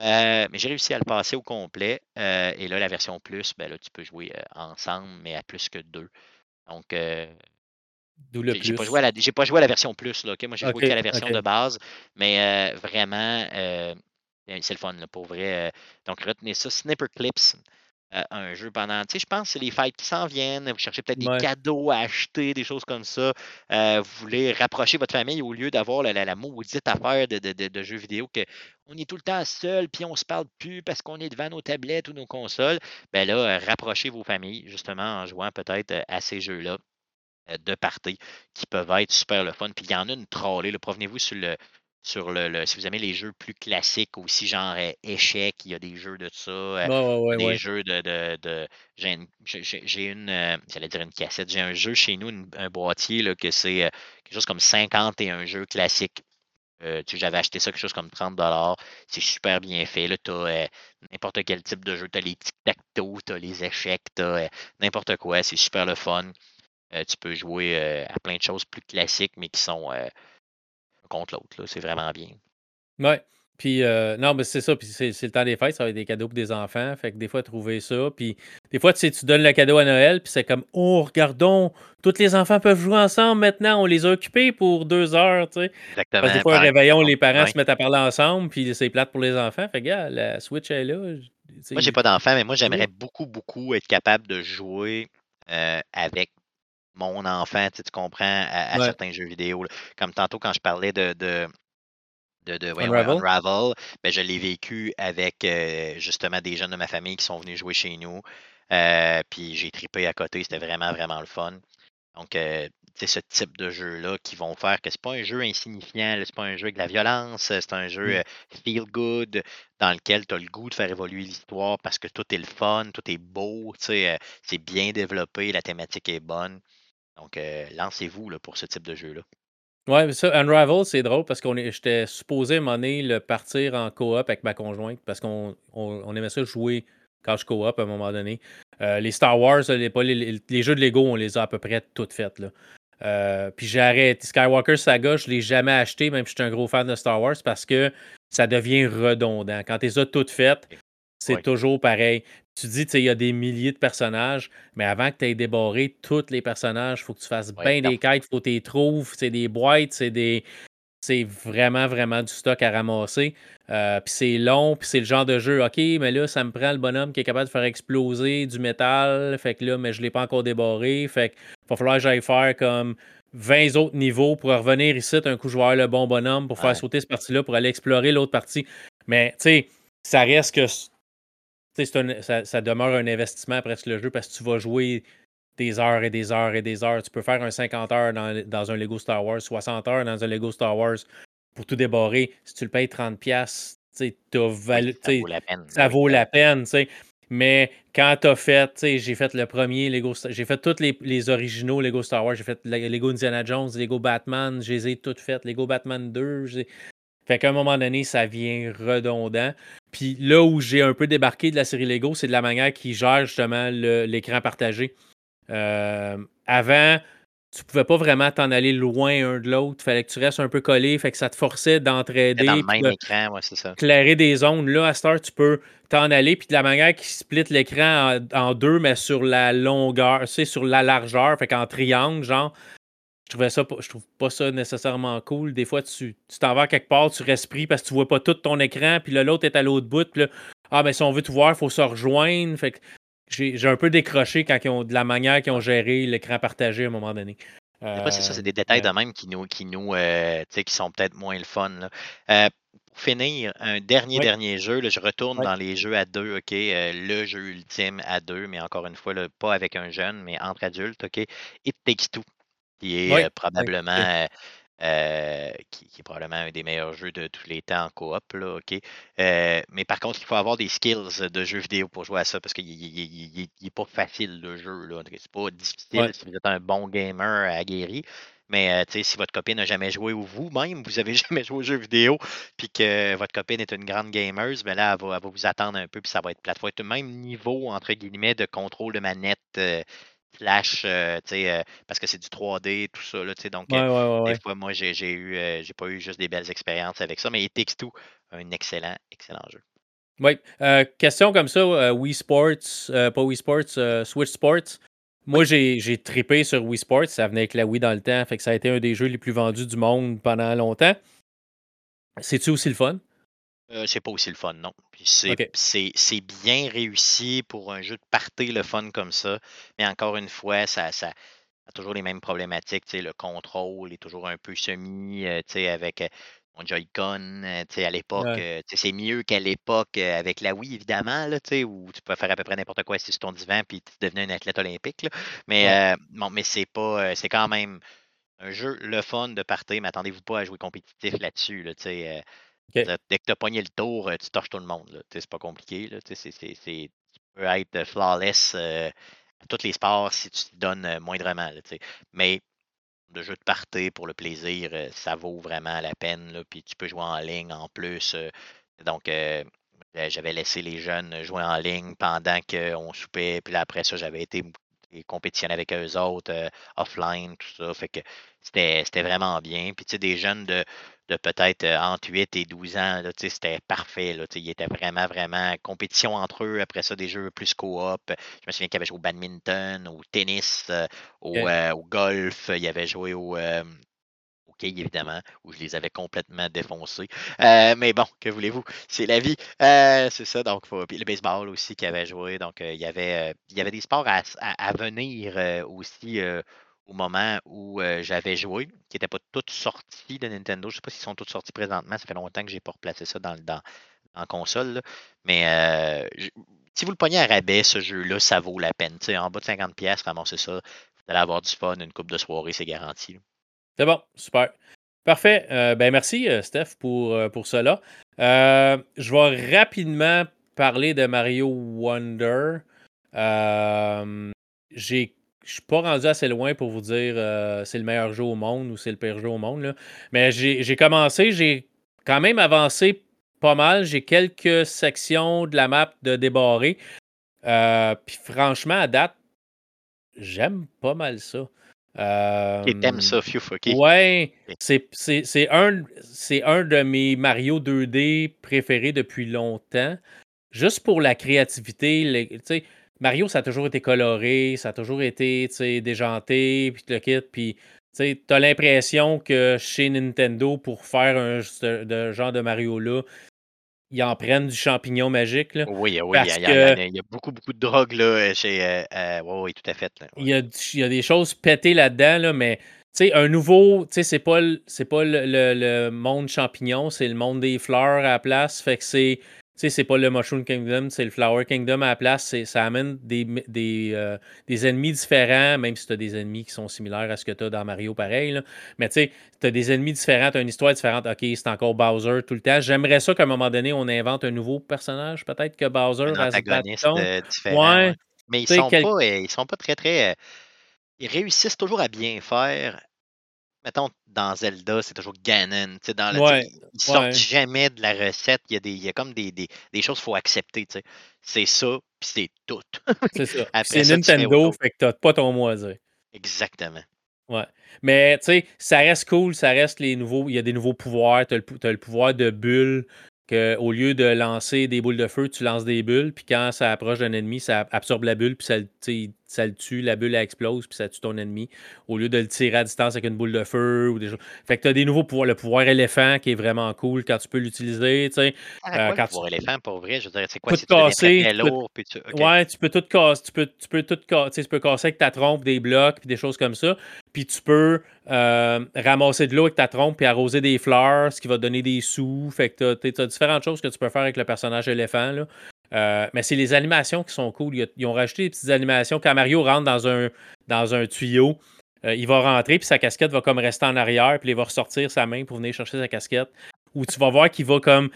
Mais j'ai réussi à le passer au complet. Et là, la version plus, ben là, tu peux jouer ensemble, mais à plus que deux. Donc. D'où le plus. J'ai pas joué à la version plus. Là, okay? Moi, j'ai joué qu'à la version de base. Mais vraiment, c'est le fun, là, pour vrai. Donc, retenez ça. Snipperclips, un jeu pendant... Tu sais, je pense que c'est les fêtes qui s'en viennent. Vous cherchez peut-être des cadeaux à acheter, des choses comme ça. Vous voulez rapprocher votre famille au lieu d'avoir la maudite affaire de jeux vidéo que on est tout le temps seul, puis on ne se parle plus parce qu'on est devant nos tablettes ou nos consoles. Ben là, rapprochez vos familles, justement, en jouant peut-être à ces jeux-là de parties qui peuvent être super le fun. Puis il y en a une trollée. Là, provenez-vous sur le si vous aimez les jeux plus classiques aussi, genre échecs, il y a des jeux de ça. Jeux de j'ai une, j'allais dire une cassette, j'ai un jeu chez nous, un boîtier là, que c'est quelque chose comme 51 jeux classiques. J'avais acheté ça quelque chose comme 30$. C'est super bien fait. Là, tu as n'importe quel type de jeu. Tu as les tic-tac-toe, tu as les échecs, tu as n'importe quoi. C'est super le fun. Tu peux jouer à plein de choses plus classiques, mais qui sont contre l'autre. Là. C'est vraiment bien. Oui. Puis, non, mais c'est ça. Puis, c'est le temps des fêtes. Ça va être des cadeaux pour des enfants. Fait que des fois, trouver ça. Puis, des fois, tu donnes le cadeau à Noël. Puis, c'est comme, oh, regardons, tous les enfants peuvent jouer ensemble maintenant. On les a occupés pour 2 heures. Tu sais. Exactement. Parce que des fois, au réveillon, les parents se mettent à parler ensemble. Puis, c'est plate pour les enfants. Fait que, regarde, la Switch est là. Moi, j'ai pas d'enfant, mais moi, j'aimerais beaucoup être capable de jouer avec mon enfant, tu comprends, à certains jeux vidéo. Là. Comme tantôt, quand je parlais de Unravel, ben, je l'ai vécu avec justement des jeunes de ma famille qui sont venus jouer chez nous. Puis j'ai trippé à côté. C'était vraiment, vraiment le fun. Donc, c'est ce type de jeu-là qui vont faire que c'est pas un jeu insignifiant, là, c'est pas un jeu avec de la violence, c'est un jeu feel good dans lequel tu as le goût de faire évoluer l'histoire parce que tout est le fun, tout est beau, c'est bien développé, la thématique est bonne. Donc, lancez-vous là, pour ce type de jeu-là. Oui, mais ça, Unravel, c'est drôle parce que j'étais supposé, à un moment donné, le partir en coop avec ma conjointe parce qu'on aimait ça jouer quand je coop à un moment donné. Les Star Wars, les jeux de Lego, on les a à peu près toutes faites. Là. Puis j'ai arrêté Skywalker Saga, je ne l'ai jamais acheté, même si je suis un gros fan de Star Wars, parce que ça devient redondant. Quand tu les as toutes faites, c'est toujours pareil. Tu dis, tu sais, il y a des milliers de personnages, mais avant que tu aies débarré tous les personnages, il faut que tu fasses des quêtes, il faut que tu les trouves, c'est des boîtes, c'est vraiment, vraiment du stock à ramasser. Puis c'est long, puis c'est le genre de jeu, OK, mais là, ça me prend le bonhomme qui est capable de faire exploser du métal, fait que là, mais je ne l'ai pas encore débarré, fait qu'il va falloir que j'aille faire comme 20 autres niveaux pour revenir ici, un coup, je vais avoir le bon bonhomme pour faire sauter cette partie-là, pour aller explorer l'autre partie. Mais, tu sais, ça reste que... ça demeure un investissement presque le jeu, parce que tu vas jouer des heures et des heures et des heures. Tu peux faire un 50 heures dans un Lego Star Wars, 60 heures dans un Lego Star Wars pour tout débarrer. Si tu le payes 30$, ça vaut la peine. T'sais. Mais quand tu as fait, j'ai fait le premier Lego, j'ai fait tous les originaux Lego Star Wars, j'ai fait Lego Indiana Jones, Lego Batman, je les ai toutes faites, Lego Batman 2. Fait qu'à un moment donné, ça vient redondant. Puis là où j'ai un peu débarqué de la série Lego, c'est de la manière qu'ils gèrent justement l'écran partagé. Avant, tu pouvais pas vraiment t'en aller loin un de l'autre. Fallait que tu restes un peu collé. Fait que ça te forçait d'entraider. Dans le même écran, ouais, c'est ça. Clairer des zones. Là, à cette heure, tu peux t'en aller. Puis de la manière qu'ils splitent l'écran en deux, mais sur la longueur, tu sais, sur la largeur. Fait qu'en triangle, genre, je trouve pas ça nécessairement cool. Des fois, tu t'en vas quelque part, tu restes pris parce que tu vois pas tout ton écran. Puis là, l'autre est à l'autre bout. Puis là, si on veut tout voir, il faut se rejoindre. Fait que j'ai un peu décroché quand de la manière qu'ils ont géré l'écran partagé à un moment donné. Pas, c'est ça, c'est des détails de même qui sont peut-être moins le fun. Là. Pour finir, un dernier jeu, là, je retourne dans les jeux à deux, OK? Le jeu ultime à deux, mais encore une fois, là, pas avec un jeune, mais entre adultes, OK? It Takes Two, qui est probablement un des meilleurs jeux de tous les temps en coop, là, OK? Mais par contre, il faut avoir des skills de jeux vidéo pour jouer à ça, parce qu'il n'est pas facile, le jeu. Là. C'est pas difficile si vous êtes un bon gamer aguerri. Mais si votre copine n'a jamais joué ou vous-même, vous n'avez jamais joué aux jeux vidéo, puis que votre copine est une grande gamer, ben là, elle va vous attendre un peu, puis ça va être plate. Ça va être le même niveau, entre guillemets, de contrôle de manette. Parce que c'est du 3D, tout ça. Là, donc, des fois, moi, j'ai pas eu juste des belles expériences avec ça, mais It Takes Two, un excellent, excellent jeu. Oui. Question comme ça, Wii Sports, pas Wii Sports, Switch Sports. Moi, j'ai trippé sur Wii Sports. Ça venait avec la Wii dans le temps, fait que ça a été un des jeux les plus vendus du monde pendant longtemps. C'est-tu aussi le fun? C'est pas aussi le fun, non. Puis c'est bien réussi pour un jeu de party, le fun comme ça. Mais encore une fois, ça a toujours les mêmes problématiques. Le contrôle est toujours un peu semi, avec mon Joy-Con. À l'époque, c'est mieux qu'à l'époque avec la Wii, évidemment, là, où tu peux faire à peu près n'importe quoi assis sur ton divan puis tu devenais un athlète olympique. Là. Mais, bon, mais c'est pas. C'est quand même un jeu le fun de party, mais attendez-vous pas à jouer compétitif là-dessus. Là, okay. Dès que tu as pogné le tour, tu torches tout le monde. Là. C'est pas compliqué. Là. Tu peux être flawless à tous les sports si tu te donnes moindrement. Là, mais le jeu de party pour le plaisir, ça vaut vraiment la peine. Là. Puis tu peux jouer en ligne en plus. Donc, j'avais laissé les jeunes jouer en ligne pendant qu'on soupait. Puis là, après ça, j'avais été compétitionner avec eux autres, offline, tout ça. Fait que c'était vraiment bien. Puis tu sais, des jeunes de peut-être entre 8 et 12 ans, là, c'était parfait. Là, ils étaient vraiment, vraiment compétition entre eux. Après ça, des jeux plus coop. Je me souviens qu'ils avaient joué au badminton, au tennis, au golf. Ils avaient joué au hockey, évidemment, où je les avais complètement défoncés. Mais bon, que voulez-vous? C'est la vie. C'est ça. Donc, puis le baseball aussi qu'ils avaient joué. Donc, il y avait des sports à venir aussi. Au moment où j'avais joué, qui n'étaient pas toutes sorties de Nintendo. Je ne sais pas s'ils sont toutes sorties présentement. Ça fait longtemps que je n'ai pas replacé ça dans console. Là. Mais si vous le pognez à rabais, ce jeu-là, ça vaut la peine. T'sais, en bas de 50$, ramassez ça. Vous allez avoir du fun. Une couple de soirée, c'est garanti. Là. C'est bon. Super. Parfait. Merci, Steph, pour cela. Je vais rapidement parler de Mario Wonder. Je suis pas rendu assez loin pour vous dire c'est le meilleur jeu au monde ou c'est le pire jeu au monde. Là. Mais j'ai commencé, j'ai quand même avancé pas mal. J'ai quelques sections de la map de débarrer. Puis franchement, à date, j'aime pas mal ça. Et t'aimes ça, Fufuki? Ouais, c'est un de mes Mario 2D préférés depuis longtemps. Juste pour la créativité, tu sais. Mario, ça a toujours été coloré, ça a toujours été déjanté, puis le kit, puis t'as l'impression que chez Nintendo, pour faire ce genre de Mario-là, ils en prennent du champignon magique. Là, oui, il y a beaucoup, beaucoup de drogue là, chez... oui, tout à fait. Là, ouais. Il y a des choses pétées là-dedans, là, mais un nouveau... C'est pas le monde champignon, c'est le monde des fleurs à la place, fait que c'est... Tu sais, c'est pas le Mushroom Kingdom, c'est le Flower Kingdom à la place. Ça amène des ennemis différents, même si tu as des ennemis qui sont similaires à ce que tu as dans Mario, pareil. Là. Mais tu sais, tu as des ennemis différents, tu as une histoire différente. OK, c'est encore Bowser tout le temps. J'aimerais ça qu'à un moment donné, on invente un nouveau personnage, peut-être que Bowser va se battre. Ouais. Mais ils sont pas très, très... Ils réussissent toujours à bien faire... Mettons, dans Zelda, c'est toujours Ganon. Dans ils sortent jamais de la recette. Il y a comme des choses qu'il faut accepter. T'sais. C'est ça, puis c'est tout. C'est ça. Après c'est ça, Nintendo, fait que t'as pas ton mot à dire. Exactement. Ouais. Mais, tu sais, ça reste cool. Ça reste les nouveaux... Il y a des nouveaux pouvoirs. T'as le pouvoir de bulle. Que, au lieu de lancer des boules de feu, tu lances des bulles, puis quand ça approche d'un ennemi, ça absorbe la bulle, puis ça le tue, la bulle explose, puis ça tue ton ennemi, au lieu de le tirer à distance avec une boule de feu ou des choses. Fait que tu as des nouveaux pouvoirs, le pouvoir éléphant qui est vraiment cool quand tu peux l'utiliser. Le pouvoir éléphant, pour vrai, je veux dire, c'est quoi, si tu deviens très lourd, puis tu... Okay. Ouais, tu peux tout casser, tu peux casser avec ta trompe des blocs, puis des choses comme ça, puis tu peux ramasser de l'eau avec ta trompe puis arroser des fleurs, ce qui va te donner des sous. Fait que t'as différentes choses que tu peux faire avec le personnage éléphant. Là. Mais c'est les animations qui sont cool. Ils ont rajouté des petites animations. Quand Mario rentre dans un tuyau, il va rentrer puis sa casquette va comme rester en arrière puis il va ressortir sa main pour venir chercher sa casquette. Ou tu vas voir qu'il va comme...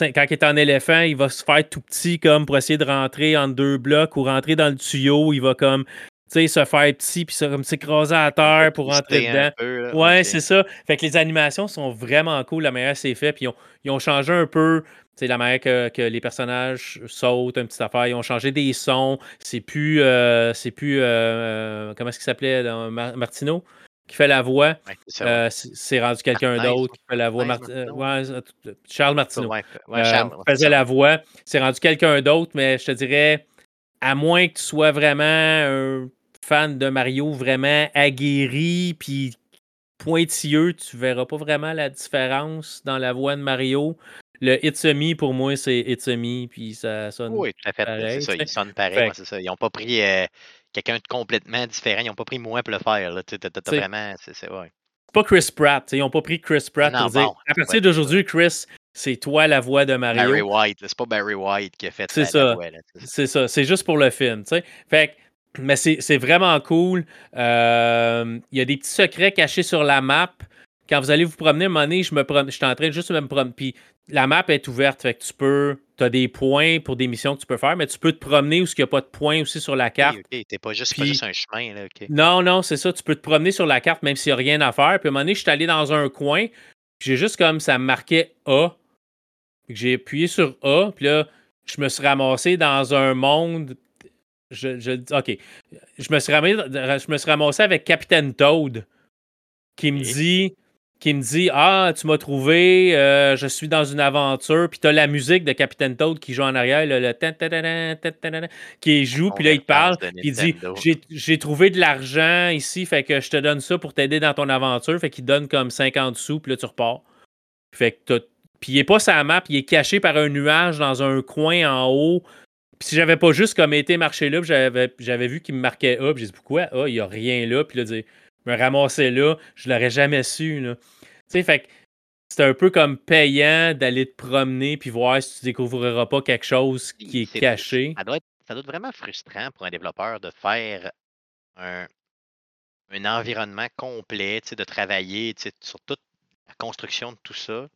Quand il est en éléphant, il va se faire tout petit comme pour essayer de rentrer entre deux blocs ou rentrer dans le tuyau. Il va comme... tu sais, se faire petit puis ça, comme s'écraser à terre pour rentrer dedans. Peu, là, ouais, okay. C'est ça. Fait que les animations sont vraiment cool, la manière que c'est fait. Puis ils ont changé un peu, tu sais, la manière que les personnages sautent, une petite affaire. Ils ont changé des sons. C'est plus comment est-ce qu'il s'appelait, Martineau qui fait la voix. Ouais, c'est rendu quelqu'un d'autre qui fait la voix. Charles Martineau. Ouais, Charles faisait la voix. C'est rendu quelqu'un d'autre, mais je te dirais, à moins que tu sois vraiment un fan de Mario vraiment aguerri puis pointilleux, tu verras pas vraiment la différence dans la voix de Mario. Le It's a Me, pour moi, c'est It's a Me, puis ça sonne pareil. Oui, tout à fait, pareil, c'est ça, ils sonnent pareil, ouais, c'est ça. Ils n'ont pas pris quelqu'un de complètement différent, ils n'ont pas pris moi pour le faire, là. T'as vraiment, c'est ouais. C'est pas Chris Pratt, ils n'ont pas pris Chris Pratt pour dire, à partir d'aujourd'hui, Chris, c'est toi la voix de Mario. Barry White, là, c'est pas Barry White qui a fait la voix. Là, c'est ça, c'est juste pour le film, tu sais. Fait que, mais c'est vraiment cool. Il y a des petits secrets cachés sur la map. Quand vous allez vous promener, à un moment donné, je suis en train juste de me promener. Puis la map est ouverte, fait que tu as des points pour des missions que tu peux faire, mais tu peux te promener où il n'y a pas de points aussi sur la carte. Okay, t'es pas juste un chemin. Là, okay. Non, c'est ça. Tu peux te promener sur la carte même s'il n'y a rien à faire. Puis à un moment donné, je suis allé dans un coin, puis j'ai juste comme ça me marquait A. Puis j'ai appuyé sur A, puis là, je me suis ramassé dans un monde. OK. Je me suis ramassé avec Capitaine Toad qui me dit. Ah, tu m'as trouvé, je suis dans une aventure, puis t'as la musique de Capitaine Toad qui joue en arrière, le qui joue, puis là il te parle, il dit j'ai trouvé de l'argent ici, fait que je te donne ça pour t'aider dans ton aventure, fait qu'il te donne comme 50 sous, puis là tu repars. Fait que puis il est pas sur la map, il est caché par un nuage dans un coin en haut. Puis si j'avais pas juste comme été marché là, puis j'avais vu qu'il me marquait A, puis j'ai dit pourquoi A, il y a rien là, puis là dit me ramasser là, je l'aurais jamais su. Là. Tu sais, fait que c'est un peu comme payant d'aller te promener puis voir si tu découvriras pas quelque chose qui est caché. Ça doit être vraiment frustrant pour un développeur de faire un environnement complet, de travailler sur toute la construction de tout ça.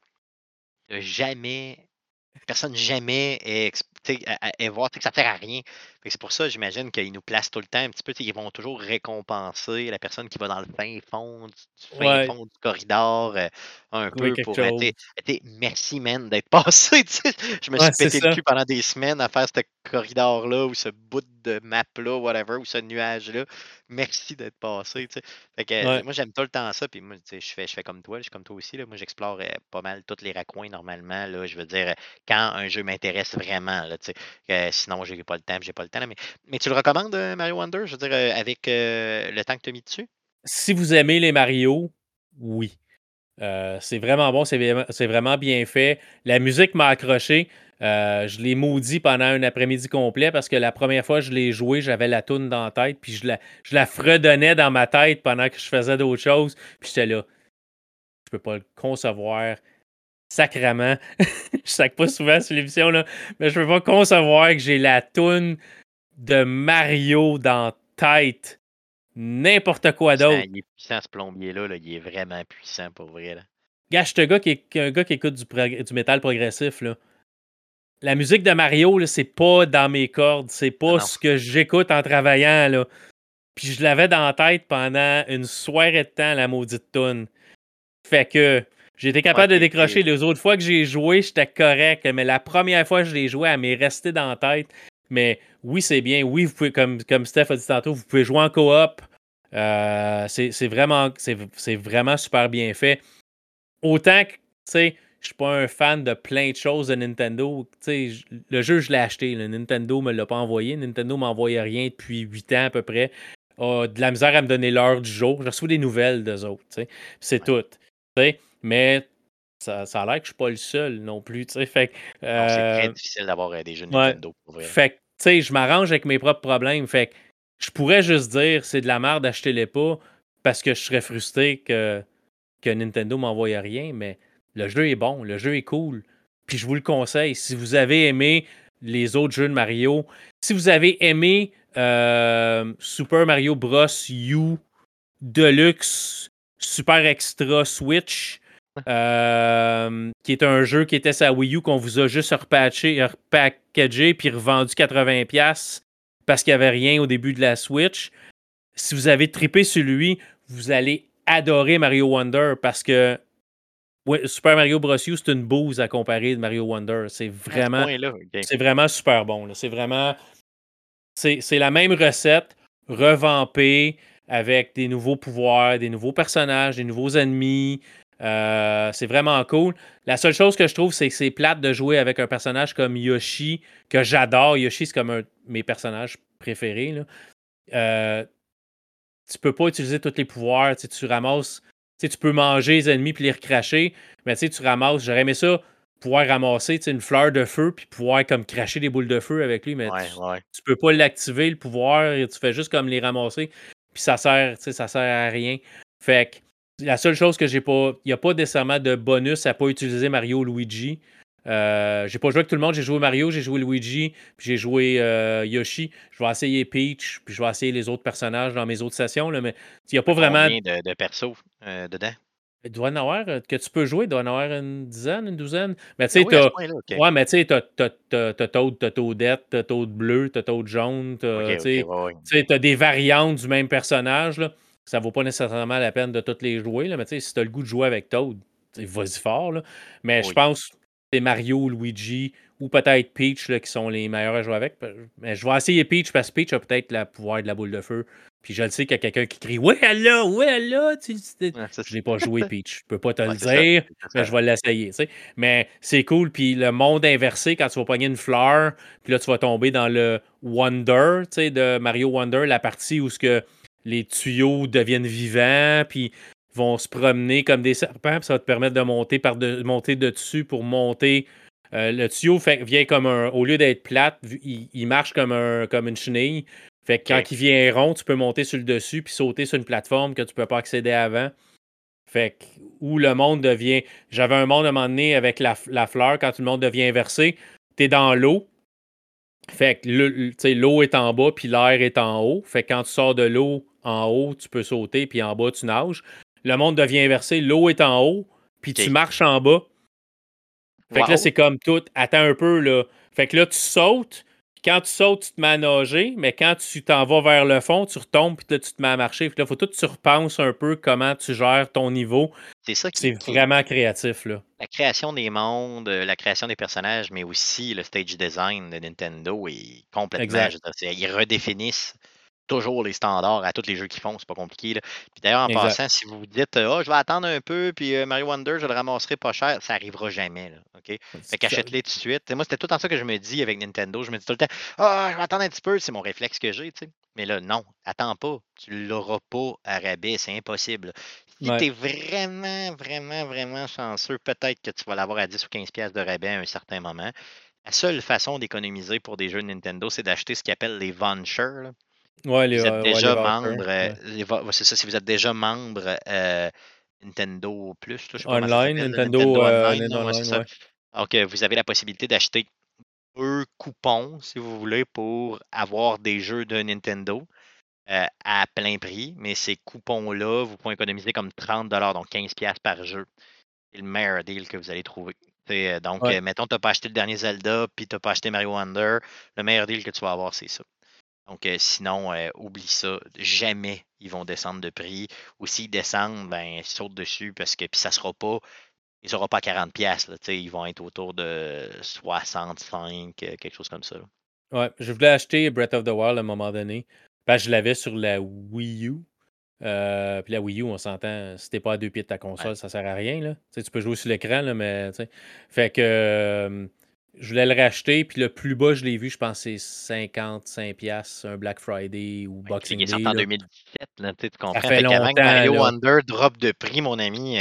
Personne jamais est voir que ça ne sert à rien. C'est pour ça, j'imagine qu'ils nous placent tout le temps un petit peu. Ils vont toujours récompenser la personne qui va dans le fin fond du corridor peu pour merci, man, d'être passé. T'sais. Je me suis pété le cul pendant des semaines à faire ce corridor-là ou ce bout de map-là, whatever, ou ce nuage-là. Merci d'être passé. Fait que, moi, j'aime tout le temps ça. Puis moi, je fais comme toi. Je suis comme toi aussi. Là. Moi, j'explore pas mal tous les raccoins normalement. Là, je veux dire, quand un jeu m'intéresse vraiment. Là, sinon, je n'ai pas le temps. J'ai pas le temps. Là, mais tu le recommandes, Mario Wonder? Je veux dire, avec le temps que tu as mis dessus? Si vous aimez les Mario, oui. C'est vraiment bon. C'est vraiment bien fait. La musique m'a accroché. Je l'ai maudit pendant un après-midi complet parce que la première fois que je l'ai joué, j'avais la toune dans la tête puis je la fredonnais dans ma tête pendant que je faisais d'autres choses. Puis j'étais là, je peux pas le concevoir sacrément. Je sac pas souvent sur l'émission, là, mais je peux pas concevoir que j'ai la toune de Mario dans tête. N'importe quoi d'autre. Il est puissant, ce plombier-là. Là, il est vraiment puissant, pour vrai. Gars, je te gars qui est un gars qui écoute du métal progressif, là. La musique de Mario, là, c'est pas dans mes cordes. C'est pas ce que j'écoute en travaillant, là. Puis je l'avais dans la tête pendant une soirée de temps, la maudite toune. Fait que j'étais capable de décrocher. Les autres fois que j'ai joué, j'étais correct. Mais la première fois que je l'ai joué, elle m'est restée dans la tête. Mais oui, c'est bien. Oui, vous pouvez, comme Steph a dit tantôt, vous pouvez jouer en coop. C'est vraiment super bien fait. Autant que, tu sais, je suis pas un fan de plein de choses de Nintendo. Tu sais, le jeu, je l'ai acheté. Le Nintendo me l'a pas envoyé. Nintendo m'envoyait rien depuis 8 ans à peu près. De la misère à me donner l'heure du jour. Je reçois des nouvelles d'eux autres. Tu sais. C'est tout. Tu sais, mais ça a l'air que je suis pas le seul non plus. Tu sais. Fait que, c'est très difficile d'avoir des jeux Nintendo. Pour vrai. Fait que, tu sais, je m'arrange avec mes propres problèmes. Fait que je pourrais juste dire c'est de la merde, achetez-les pas parce que je serais frustré que Nintendo m'envoyait rien, mais le jeu est bon, le jeu est cool. Puis je vous le conseille. Si vous avez aimé les autres jeux de Mario, si vous avez aimé Super Mario Bros. U, Deluxe, Super Extra Switch, qui est un jeu qui était sa Wii U, qu'on vous a juste repackagé puis revendu 80$ parce qu'il n'y avait rien au début de la Switch. si vous avez trippé sur lui, vous allez adorer Mario Wonder parce que ouais, Super Mario Bros. U, c'est une bouse à comparer de Mario Wonder. C'est vraiment super bon. Là. C'est la même recette, revampée avec des nouveaux pouvoirs, des nouveaux personnages, des nouveaux ennemis. C'est vraiment cool. La seule chose que je trouve, c'est que c'est plate de jouer avec un personnage comme Yoshi, que j'adore. Yoshi, c'est comme un de mes personnages préférés. Là. Tu peux pas utiliser tous les pouvoirs. Tu ramasses... tu peux manger les ennemis puis les recracher, mais tu ramasses... J'aurais aimé ça, pouvoir ramasser une fleur de feu puis pouvoir comme cracher des boules de feu avec lui, mais tu peux pas l'activer, le pouvoir. Tu fais juste comme les ramasser puis ça sert à rien. Fait que la seule chose que j'ai pas... Il n'y a pas nécessairement de bonus à pas utiliser Mario ou Luigi. J'ai pas joué avec tout le monde. J'ai joué Mario, j'ai joué Luigi, puis j'ai joué Yoshi. Je vais essayer Peach, puis je vais essayer les autres personnages dans mes autres sessions. Là, mais il n'y a pas vraiment... Combien de persos dedans? Il doit en avoir... Que tu peux jouer, il doit en avoir une dizaine, une douzaine. Mais tu sais, t'as Toad, t'as Toadette, t'as Toad bleu, t'as Toad jaune. T'as des variantes du même personnage, là. Ça vaut pas nécessairement la peine de toutes les jouer, là, mais tu sais, si tu as le goût de jouer avec Toad, vas-y fort. Là. Mais je pense que c'est Mario, Luigi ou peut-être Peach là, qui sont les meilleurs à jouer avec. Mais je vais essayer Peach parce que Peach a peut-être le pouvoir de la boule de feu. Puis je le sais qu'il y a quelqu'un qui crie « Ouais, elle là! » Je n'ai pas joué Peach. Je peux pas te le dire, mais je vais l'essayer. T'sais. Mais c'est cool. Puis le monde inversé, quand tu vas pogner une fleur, puis là, tu vas tomber dans le Wonder de Mario Wonder, la partie où ce que les tuyaux deviennent vivants, puis vont se promener comme des serpents, puis ça va te permettre de monter monter de dessus pour monter. Le tuyau vient comme un... Au lieu d'être plate, il marche comme une chenille. Fait que quand il vient rond, tu peux monter sur le dessus puis sauter sur une plateforme que tu peux pas accéder avant. Fait que où le monde devient... J'avais un monde à un moment donné avec la fleur, quand tout le monde devient inversé, t'es dans l'eau. Fait que l'eau est en bas puis l'air est en haut. Fait que quand tu sors de l'eau, en haut, tu peux sauter, puis en bas, tu nages. Le monde devient inversé, l'eau est en haut, puis tu marches en bas. Fait que là, c'est comme tout. Attends un peu, là. Fait que là, tu sautes. Quand tu sautes, tu te mets à nager, mais quand tu t'en vas vers le fond, tu retombes, puis là, tu te mets à marcher. Puis là, faut tout que tu repenses un peu comment tu gères ton niveau. C'est ça qui est vraiment créatif, là. La création des mondes, la création des personnages, mais aussi le stage design de Nintendo est complètement... Ils redéfinissent toujours les standards à tous les jeux qu'ils font, c'est pas compliqué. Là. Puis d'ailleurs, en passant, si vous vous dites je vais attendre un peu, puis Mario Wonder, je le ramasserai pas cher, ça n'arrivera jamais. Là, okay? Fait qu'achète-les tout de suite. Et moi, c'était tout le temps ça que je me dis avec Nintendo. Je me dis tout le temps je vais attendre un petit peu, c'est mon réflexe que j'ai. T'sais. Mais là, non, attends pas. Tu l'auras pas à rabais, c'est impossible. Si t'es vraiment, vraiment, vraiment chanceux, peut-être que tu vas l'avoir à 10 ou 15$ de rabais à un certain moment. La seule façon d'économiser pour des jeux de Nintendo, c'est d'acheter ce qu'ils appellent les vouchers. C'est ça, si vous êtes déjà membre Nintendo Plus, Nintendo Online. Donc, vous avez la possibilité d'acheter 2 coupons, si vous voulez, pour avoir des jeux de Nintendo à plein prix. Mais ces coupons-là, vous pouvez économiser comme 30$, donc 15$ par jeu. C'est le meilleur deal que vous allez trouver. Donc, mettons, tu n'as pas acheté le dernier Zelda, puis tu n'as pas acheté Mario Wonder. Le meilleur deal que tu vas avoir, c'est ça. Donc, sinon, oublie ça. Jamais ils vont descendre de prix. Ou s'ils descendent, ils sautent dessus parce que puis ça sera pas... Ils seront pas à 40$. Là, ils vont être autour de 65$, quelque chose comme ça. Là. Ouais, je voulais acheter Breath of the Wild à un moment donné. Parce que je l'avais sur la Wii U. Puis la Wii U, on s'entend, si t'es pas à 2 pieds de ta console, ça sert à rien. Là. Tu peux jouer sur l'écran, là, mais... Fait que... je voulais le racheter, puis le plus bas, je l'ai vu, je pense que c'est 55$, un Black Friday ou Boxing Day. Il est sorti en 2017, là, tu comprends. Ça fait longtemps, que Mario Wonder drop de prix, mon ami,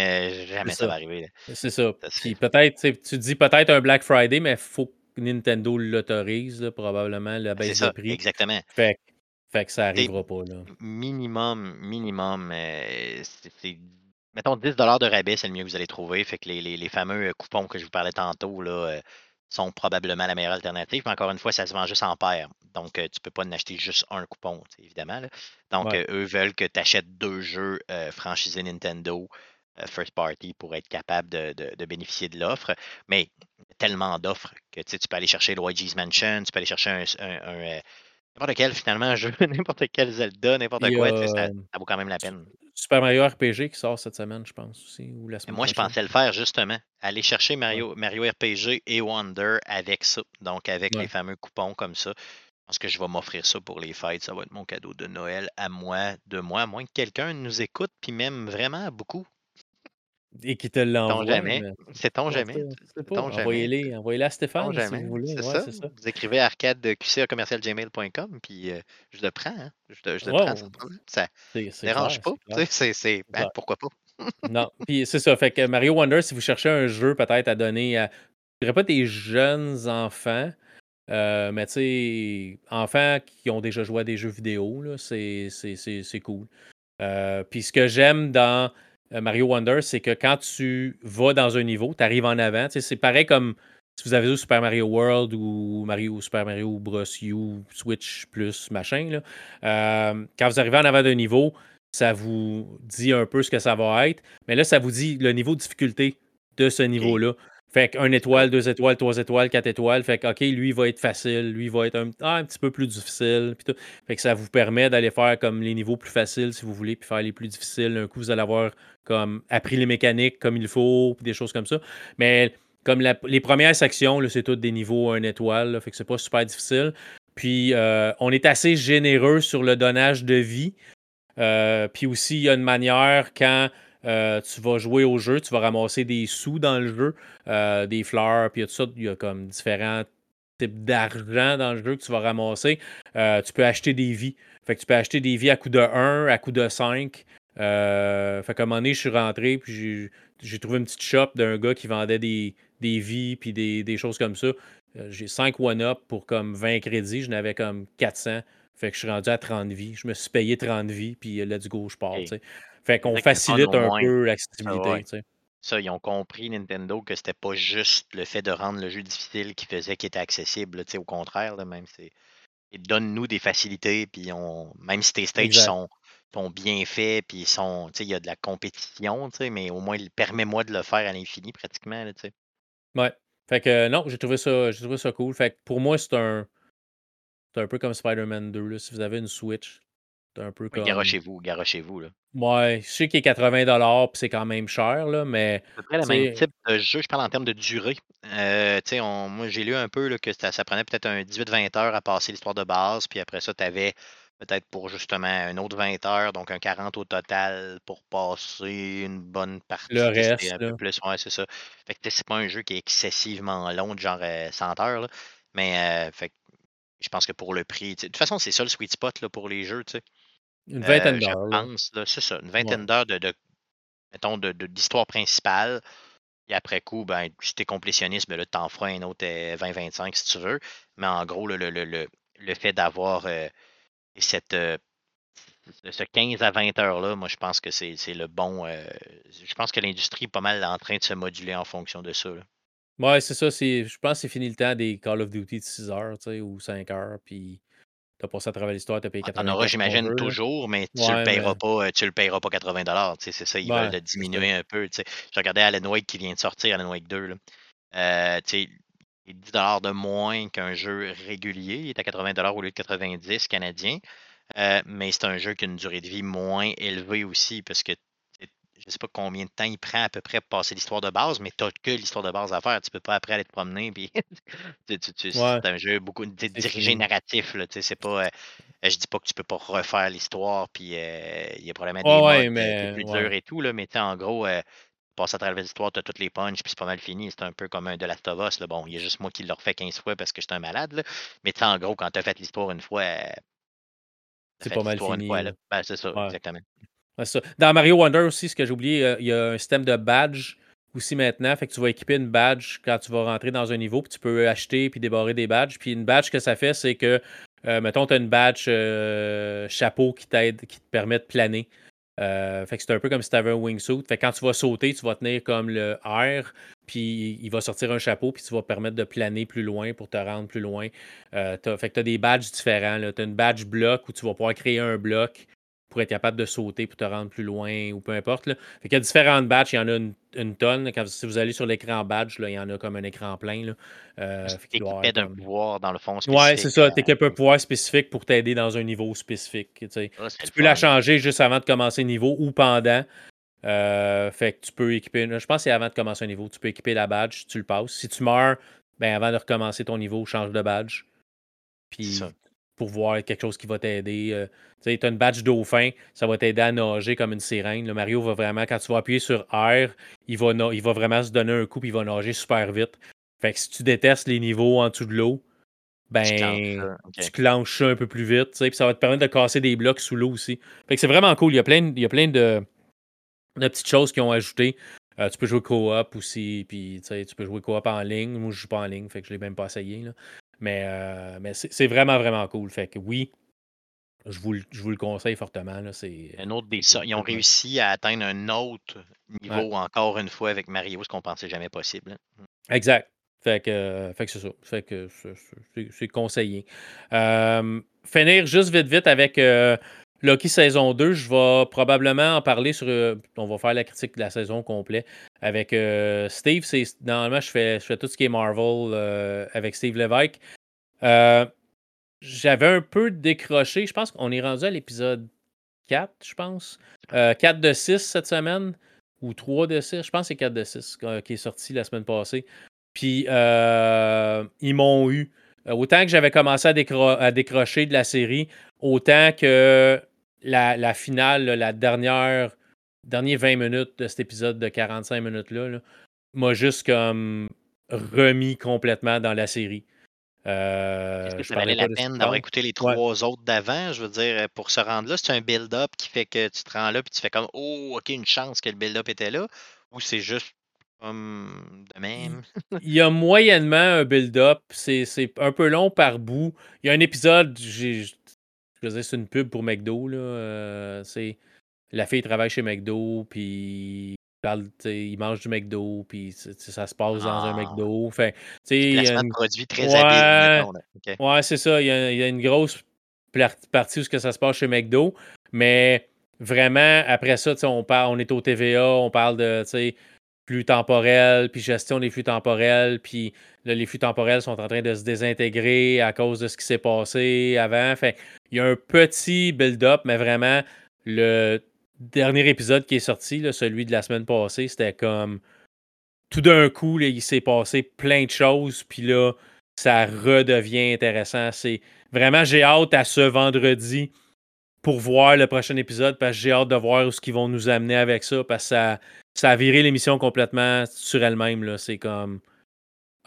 jamais ça va arriver. Là. C'est ça. Puis peut-être, tu dis peut-être un Black Friday, mais il faut que Nintendo l'autorise, là, probablement, la baisse de prix. Exactement. Fait que ça n'arrivera pas. Là. Minimum, c'est... Mettons 10$ de rabais, c'est le mieux que vous allez trouver. Fait que les fameux coupons que je vous parlais tantôt, là... sont probablement la meilleure alternative. Mais encore une fois, ça se vend juste en paire. Donc, tu ne peux pas en acheter juste un coupon, évidemment. Là. Donc, eux veulent que tu achètes 2 jeux franchisés Nintendo First Party pour être capable de bénéficier de l'offre. Mais tellement d'offres que tu peux aller chercher Luigi's Mansion, tu peux aller chercher un N'importe quel, finalement, jeu, n'importe quel Zelda, n'importe quoi, ça vaut quand même la peine. Super Mario RPG qui sort cette semaine, je pense aussi. Ou la semaine prochaine. Je pensais le faire, justement. Aller chercher Mario RPG et Wonder avec ça. Donc, avec les fameux coupons comme ça. Je pense que je vais m'offrir ça pour les fêtes. Ça va être mon cadeau de Noël à moi, à moins que quelqu'un nous écoute puis m'aime vraiment beaucoup. Et qui te l'envoie. Sait-on jamais. Envoyez-les à Stéphane si vous voulez. C'est ça. Vous écrivez arcade@qca-commercial.gmail.com puis je le prends. Hein. Je le prends. Ça ne dérange pas. Pourquoi pas? Non. Puis c'est ça. Fait que Mario Wonder, si vous cherchez un jeu peut-être à donner à... Je ne dirais pas des jeunes enfants, mais tu sais, enfants qui ont déjà joué à des jeux vidéo, là, c'est cool. Puis ce que j'aime dans... Mario Wonder, c'est que quand tu vas dans un niveau, tu arrives en avant. C'est pareil comme si vous avez vu Super Mario World ou Super Mario Bros. U, Switch plus machin. Là. Quand vous arrivez en avant d'un niveau, ça vous dit un peu ce que ça va être. Mais là, ça vous dit le niveau de difficulté de ce niveau-là. Fait que 1 étoile, 2 étoiles, 3 étoiles, 4 étoiles. Fait que, OK, lui, il va être facile. Lui, il va être un petit peu plus difficile. Tout. Fait que ça vous permet d'aller faire comme les niveaux plus faciles, si vous voulez, puis faire les plus difficiles. Un coup, vous allez avoir comme appris les mécaniques comme il faut, puis des choses comme ça. Mais comme les premières sections, là, c'est toutes des niveaux 1 étoile. Là, fait que c'est pas super difficile. Puis, on est assez généreux sur le donnage de vie. Puis aussi, il y a une manière quand... tu vas jouer au jeu, tu vas ramasser des sous dans le jeu, des fleurs, puis il y a tout ça, il y a comme différents types d'argent dans le jeu que tu vas ramasser. Tu peux acheter des vies. Fait que tu peux acheter des vies à coup de 1, à coup de 5. Fait qu'à un moment donné, je suis rentré, puis j'ai trouvé une petite shop d'un gars qui vendait des vies, puis des choses comme ça. J'ai 5 one-up pour comme 20 crédits, j'en avais comme 400. Fait que je suis rendu à 30 vies. Je me suis payé 30 vies, puis là, du coup, je pars, t'sais. Fait qu'on facilite un peu l'accessibilité. Ça, ils ont compris, Nintendo, que c'était pas juste le fait de rendre le jeu difficile qui faisait qu'il était accessible. Là, au contraire, là, même c'est. Donne-nous des facilités, puis même si tes stages sont bien faits, puis il y a de la compétition, mais au moins permets-moi de le faire à l'infini pratiquement. Là, ouais. Fait que non, j'ai trouvé ça cool. Fait que pour moi, c'est un peu comme Spider-Man 2, là, si vous avez une Switch. C'est un peu comme... Garochez-vous, là. Ouais, je sais qu'il est 80$, puis c'est quand même cher, là, mais... C'est à peu près le même type de jeu, je parle en termes de durée. Moi, j'ai lu un peu là, que ça prenait peut-être un 18-20 heures à passer l'histoire de base, puis après ça, tu avais peut-être pour justement un autre 20 heures, donc un 40 au total pour passer une bonne partie. Le reste, là. Un peu plus, ouais, c'est ça. Fait que c'est pas un jeu qui est excessivement long, de genre 100 heures, là, mais fait, je pense que pour le prix... De toute façon, c'est ça le sweet spot là, pour les jeux, tu sais. Une vingtaine d'heures. Je pense, là, c'est ça. Une vingtaine d'heures de d'histoire principale. Et après coup, ben, si t'es complétionniste, ben là, t'en feras un autre 20-25 si tu veux. Mais en gros, le fait d'avoir ce 15 à 20 heures-là, moi, je pense que c'est le bon. Je pense que l'industrie est pas mal en train de se moduler en fonction de ça. Là. Ouais, c'est ça. Je pense que c'est fini le temps des Call of Duty de 6 heures ou 5 heures. Puis. T'as passé à travers l'histoire, t'as payé 80$. T'en auras, j'imagine, toujours, mais tu le payeras pas 80$. C'est ça, ils veulent le diminuer un peu. T'sais. Je regardais Alan Wake qui vient de sortir, Alan Wake 2. Là. Il est 10$ de moins qu'un jeu régulier. Il est à 80$ au lieu de 90$ canadien. Mais c'est un jeu qui a une durée de vie moins élevée aussi, parce que je ne sais pas combien de temps il prend à peu près pour passer l'histoire de base, mais tu n'as que l'histoire de base à faire. Tu ne peux pas après aller te promener. Puis c'est un jeu beaucoup dirigé narratif. Là, c'est pas, je dis pas que tu ne peux pas refaire l'histoire, puis il y a probablement des modes plus durs et tout, là, mais en gros, tu passes à travers l'histoire, tu as toutes les punches, puis c'est pas mal fini. C'est un peu comme un The Last of Us. Là. Bon, il y a juste moi qui le refais 15 fois parce que je suis un malade. Là. Mais en gros, quand tu as fait l'histoire une fois, c'est pas mal fini. Fois, là. Ben, c'est ça, exactement. Ça. Dans Mario Wonder aussi, ce que j'ai oublié, il y a un système de badge aussi maintenant. Fait que tu vas équiper une badge quand tu vas rentrer dans un niveau, puis tu peux acheter puis débarrer des badges. Puis une badge que ça fait, c'est que, mettons, tu as une badge chapeau qui t'aide, qui te permet de planer. Fait que c'est un peu comme si tu avais un wingsuit. Fait que quand tu vas sauter, tu vas tenir comme le R, puis il va sortir un chapeau, puis tu vas te permettre de planer plus loin pour te rendre plus loin. Fait que tu as des badges différents. Tu as une badge bloc où tu vas pouvoir créer un bloc. pour être capable de sauter, pour te rendre plus loin ou peu importe. Là. Fait qu'il y a différentes badges, il y en a une tonne. Quand, si vous allez sur l'écran badge, là, il y en a comme un écran plein. Là. T'es équipé d'un pouvoir dans le fond spécifique. Oui, c'est ça. T'es équipé d'un pouvoir spécifique pour t'aider dans un niveau spécifique. Tu sais. Ouais, tu peux la changer juste avant de commencer le niveau ou pendant. Fait que tu peux équiper... Je pense que c'est avant de commencer un niveau. Tu peux équiper la badge, tu le passes. Si tu meurs, ben avant de recommencer ton niveau, change de badge. Puis... ça. Pour voir quelque chose qui va t'aider. Tu sais, tu as une badge dauphin, ça va t'aider à nager comme une sirène. Le Mario va vraiment, quand tu vas appuyer sur R, il va vraiment se donner un coup et il va nager super vite. Fait que si tu détestes les niveaux en dessous de l'eau, ben tu clenches ça un peu plus vite. Puis ça va te permettre de casser des blocs sous l'eau aussi. Fait que c'est vraiment cool. Il y a plein de petites choses qu'ils ont ajoutées. Tu peux jouer co-op aussi, puis tu peux jouer co-op en ligne. Moi, je joue pas en ligne, fait que je l'ai même pas essayé. Là. Mais c'est vraiment, vraiment cool. Fait que oui, je vous le conseille fortement. Là, c'est... Un autre des... Ils ont réussi à atteindre un autre niveau encore une fois avec Mario, ce qu'on pensait jamais possible. Hein. Exact. Fait que c'est ça. Fait que c'est conseillé. Finir juste vite avec Loki saison 2. Je vais probablement en parler sur... on va faire la critique de la saison complète. Avec Steve, normalement, je fais tout ce qui est Marvel avec Steve Lévesque. J'avais un peu décroché. Je pense qu'on est rendu à l'épisode 4, je pense. 4 de 6 cette semaine, ou 3 de 6. Je pense que c'est 4 de 6 qui est sorti la semaine passée. Puis, ils m'ont eu. Autant que j'avais commencé à décrocher de la série, autant que la finale, la dernière... Dernier 20 minutes de cet épisode de 45 minutes-là m'a juste comme remis complètement dans la série. Est-ce que ça valait la peine d'avoir écouté les trois autres d'avant? Je veux dire, pour se rendre là, c'est un build-up qui fait que tu te rends là et tu fais comme « Oh, OK, une chance que le build-up était là » ou c'est juste comme de même? Il y a moyennement un build-up. C'est un peu long par bout. Il y a un épisode, je veux dire, c'est une pub pour McDo. Là. C'est... La fille travaille chez McDo, puis il mange du McDo, puis ça se passe dans un McDo. Fait, c'est un produit très habile. Okay. Ouais, c'est ça. Il y a une grosse partie où ça se passe chez McDo, mais vraiment, après ça, on est au TVA, on parle de flux temporels, puis gestion des flux temporels, puis là, les flux temporels sont en train de se désintégrer à cause de ce qui s'est passé avant. Fait, il y a un petit build-up, mais vraiment, le dernier épisode qui est sorti, là, celui de la semaine passée, c'était comme tout d'un coup, là, il s'est passé plein de choses, puis là, ça redevient intéressant. C'est vraiment, j'ai hâte à ce vendredi pour voir le prochain épisode, parce que j'ai hâte de voir où ce qu'ils vont nous amener avec ça, parce que ça a viré l'émission complètement sur elle-même. Là. C'est comme,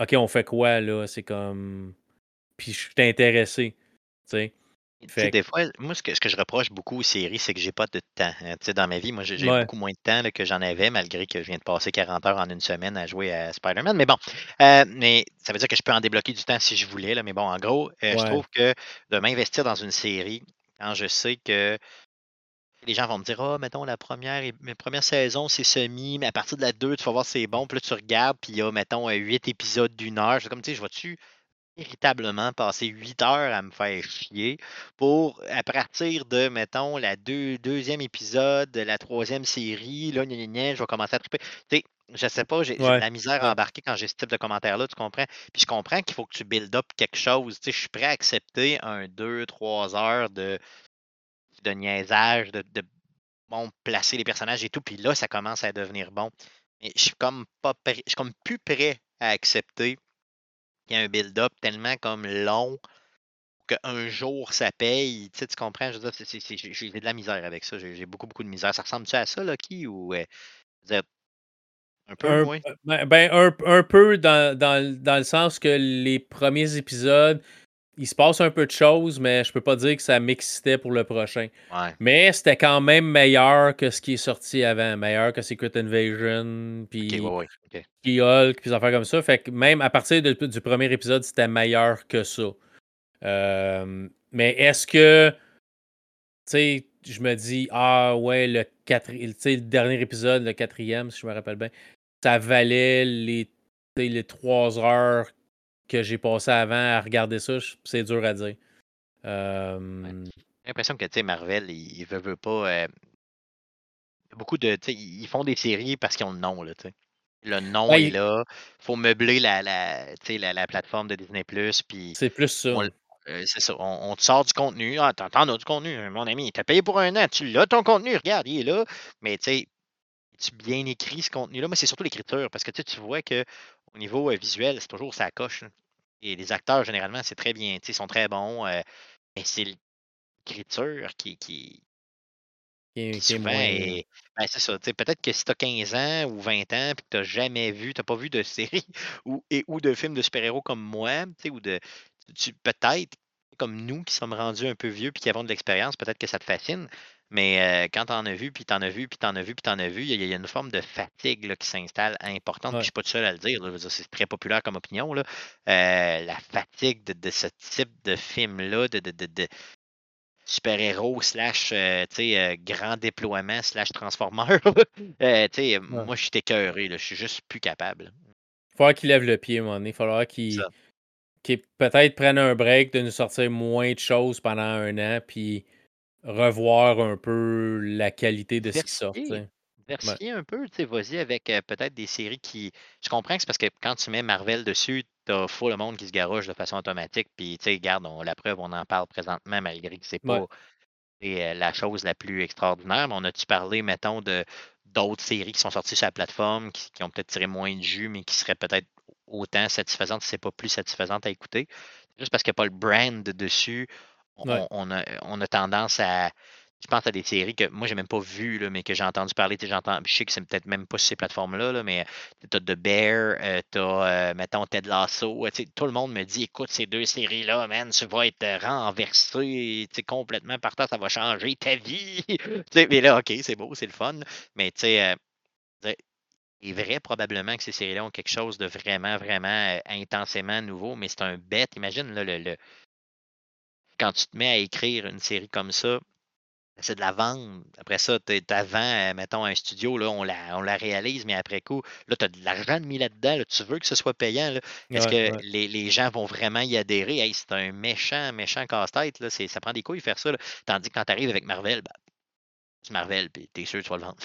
OK, on fait quoi, là? C'est comme, puis je suis intéressé, tu sais. Des fois, moi, ce que je reproche beaucoup aux séries, c'est que j'ai pas de temps. Dans ma vie, moi, j'ai beaucoup moins de temps là, que j'en avais, malgré que je viens de passer 40 heures en une semaine à jouer à Spider-Man. Mais bon, mais ça veut dire que je peux en débloquer du temps si je voulais. Là, mais bon, en gros, je trouve que de m'investir dans une série, quand je sais que les gens vont me dire « Ah, oh, mettons, la première saison, c'est semi, mais à partir de la 2, tu vas voir si c'est bon. » Puis là, tu regardes, puis il y a, mettons, 8 épisodes d'1 heure. Je suis comme, tu sais, je vois-tu véritablement passer 8 heures à me faire chier pour, à partir de, mettons, la deuxième épisode de la troisième série, là, je vais commencer à triper. Tu sais, je sais pas, j'ai de la misère à embarquer quand j'ai ce type de commentaire-là, tu comprends? Puis je comprends qu'il faut que tu build up quelque chose. Tu sais, je suis prêt à accepter 2-3 heures de niaisage, de placer les personnages et tout, puis là, ça commence à devenir bon. Mais je suis comme pas prêt, je suis comme plus prêt à accepter qu'il y a un build-up tellement comme long qu'un jour ça paye. Tu sais, tu comprends? Je veux dire, j'ai de la misère avec ça. J'ai beaucoup, beaucoup de misère. Ça ressemble-tu à ça, Loki? Ou un peu moins? Un peu dans le sens que les premiers épisodes, il se passe un peu de choses, mais je peux pas dire que ça m'excitait pour le prochain. Ouais. Mais c'était quand même meilleur que ce qui est sorti avant, meilleur que Secret Invasion, puis puis Hulk, puis des affaires comme ça. Fait que même à partir du premier épisode, c'était meilleur que ça. Mais est-ce que, tu sais, je me dis, ah ouais, le dernier épisode, le quatrième, si je me rappelle bien, ça valait les 3 heures que j'ai passé avant à regarder ça, c'est dur à dire. J'ai l'impression que Marvel, ils ne veulent pas. Beaucoup de. Ils font des séries parce qu'ils ont le nom. Là, le nom est là. Il faut meubler la plateforme de Disney+. C'est plus ça. C'est ça. On te sort du contenu. Ah, t'en as du contenu, mon ami. T'as payé pour un an. Tu l'as, ton contenu. Regarde, il est là. Mais tu sais, tu bien écrit ce contenu-là. Moi, c'est surtout l'écriture. Parce que tu vois qu'au niveau visuel, c'est toujours ça coche. Là. Et les acteurs, généralement, c'est très bien. Ils sont très bons. Mais c'est l'écriture qui souvent est... Ben, c'est ça. Peut-être que si tu as 15 ans ou 20 ans et que tu n'as jamais vu, tu n'as pas vu de série ou de film de super-héros comme moi, ou de... peut-être, comme nous qui sommes rendus un peu vieux puis qui avons de l'expérience, peut-être que ça te fascine, mais quand t'en as vu, puis t'en as vu, puis t'en as vu, puis t'en as vu, il y a une forme de fatigue là, qui s'installe importante, puis je suis pas tout seul à le dire, là, je veux dire, c'est très populaire comme opinion, là. La fatigue de ce type de film-là, de super-héros / grand déploiement / transformeur, moi je suis écœuré, je suis juste plus capable. Il faut qu'il lève le pied, il faut qu'il... Ça. Qui peut-être prennent un break de nous sortir moins de choses pendant un an, puis revoir un peu la qualité de ce qui sort. Diversifier un peu, vas-y avec peut-être des séries qui... Je comprends que c'est parce que quand tu mets Marvel dessus, t'as full le monde qui se garoche de façon automatique, puis regarde, la preuve, on en parle présentement, malgré que c'est pas la chose la plus extraordinaire, mais on a-tu parlé, mettons, d'autres séries qui sont sorties sur la plateforme, qui ont peut-être tiré moins de jus, mais qui seraient peut-être autant satisfaisante, si ce n'est pas plus satisfaisante à écouter. Juste parce qu'il n'y a pas le brand dessus, on a tendance à... Je pense à des séries que moi, je n'ai même pas vues, là, mais que j'ai entendu parler. Je sais que c'est peut-être même pas sur ces plateformes-là, là, mais tu as The Bear, tu as, mettons, Ted Lasso. Tout le monde me dit, écoute, ces deux séries-là, man, tu vas être renversé complètement par terre, ça va changer ta vie. Mais là, OK, c'est beau, c'est le fun. Mais tu sais... C'est vrai probablement que ces séries-là ont quelque chose de vraiment, vraiment intensément nouveau, mais c'est un bête. Imagine, là, quand tu te mets à écrire une série comme ça, c'est de la vente. Après ça, t'avends, mettons, un studio, là, on la réalise, mais après coup, là, tu as de l'argent mis là-dedans, là, tu veux que ce soit payant. Est-ce que les gens vont vraiment y adhérer? Hey, c'est un méchant, méchant casse-tête. Là, ça prend des couilles faire ça. Là. Tandis que quand tu arrives avec Marvel, Marvel, puis t'es sûr que tu vas le vendre.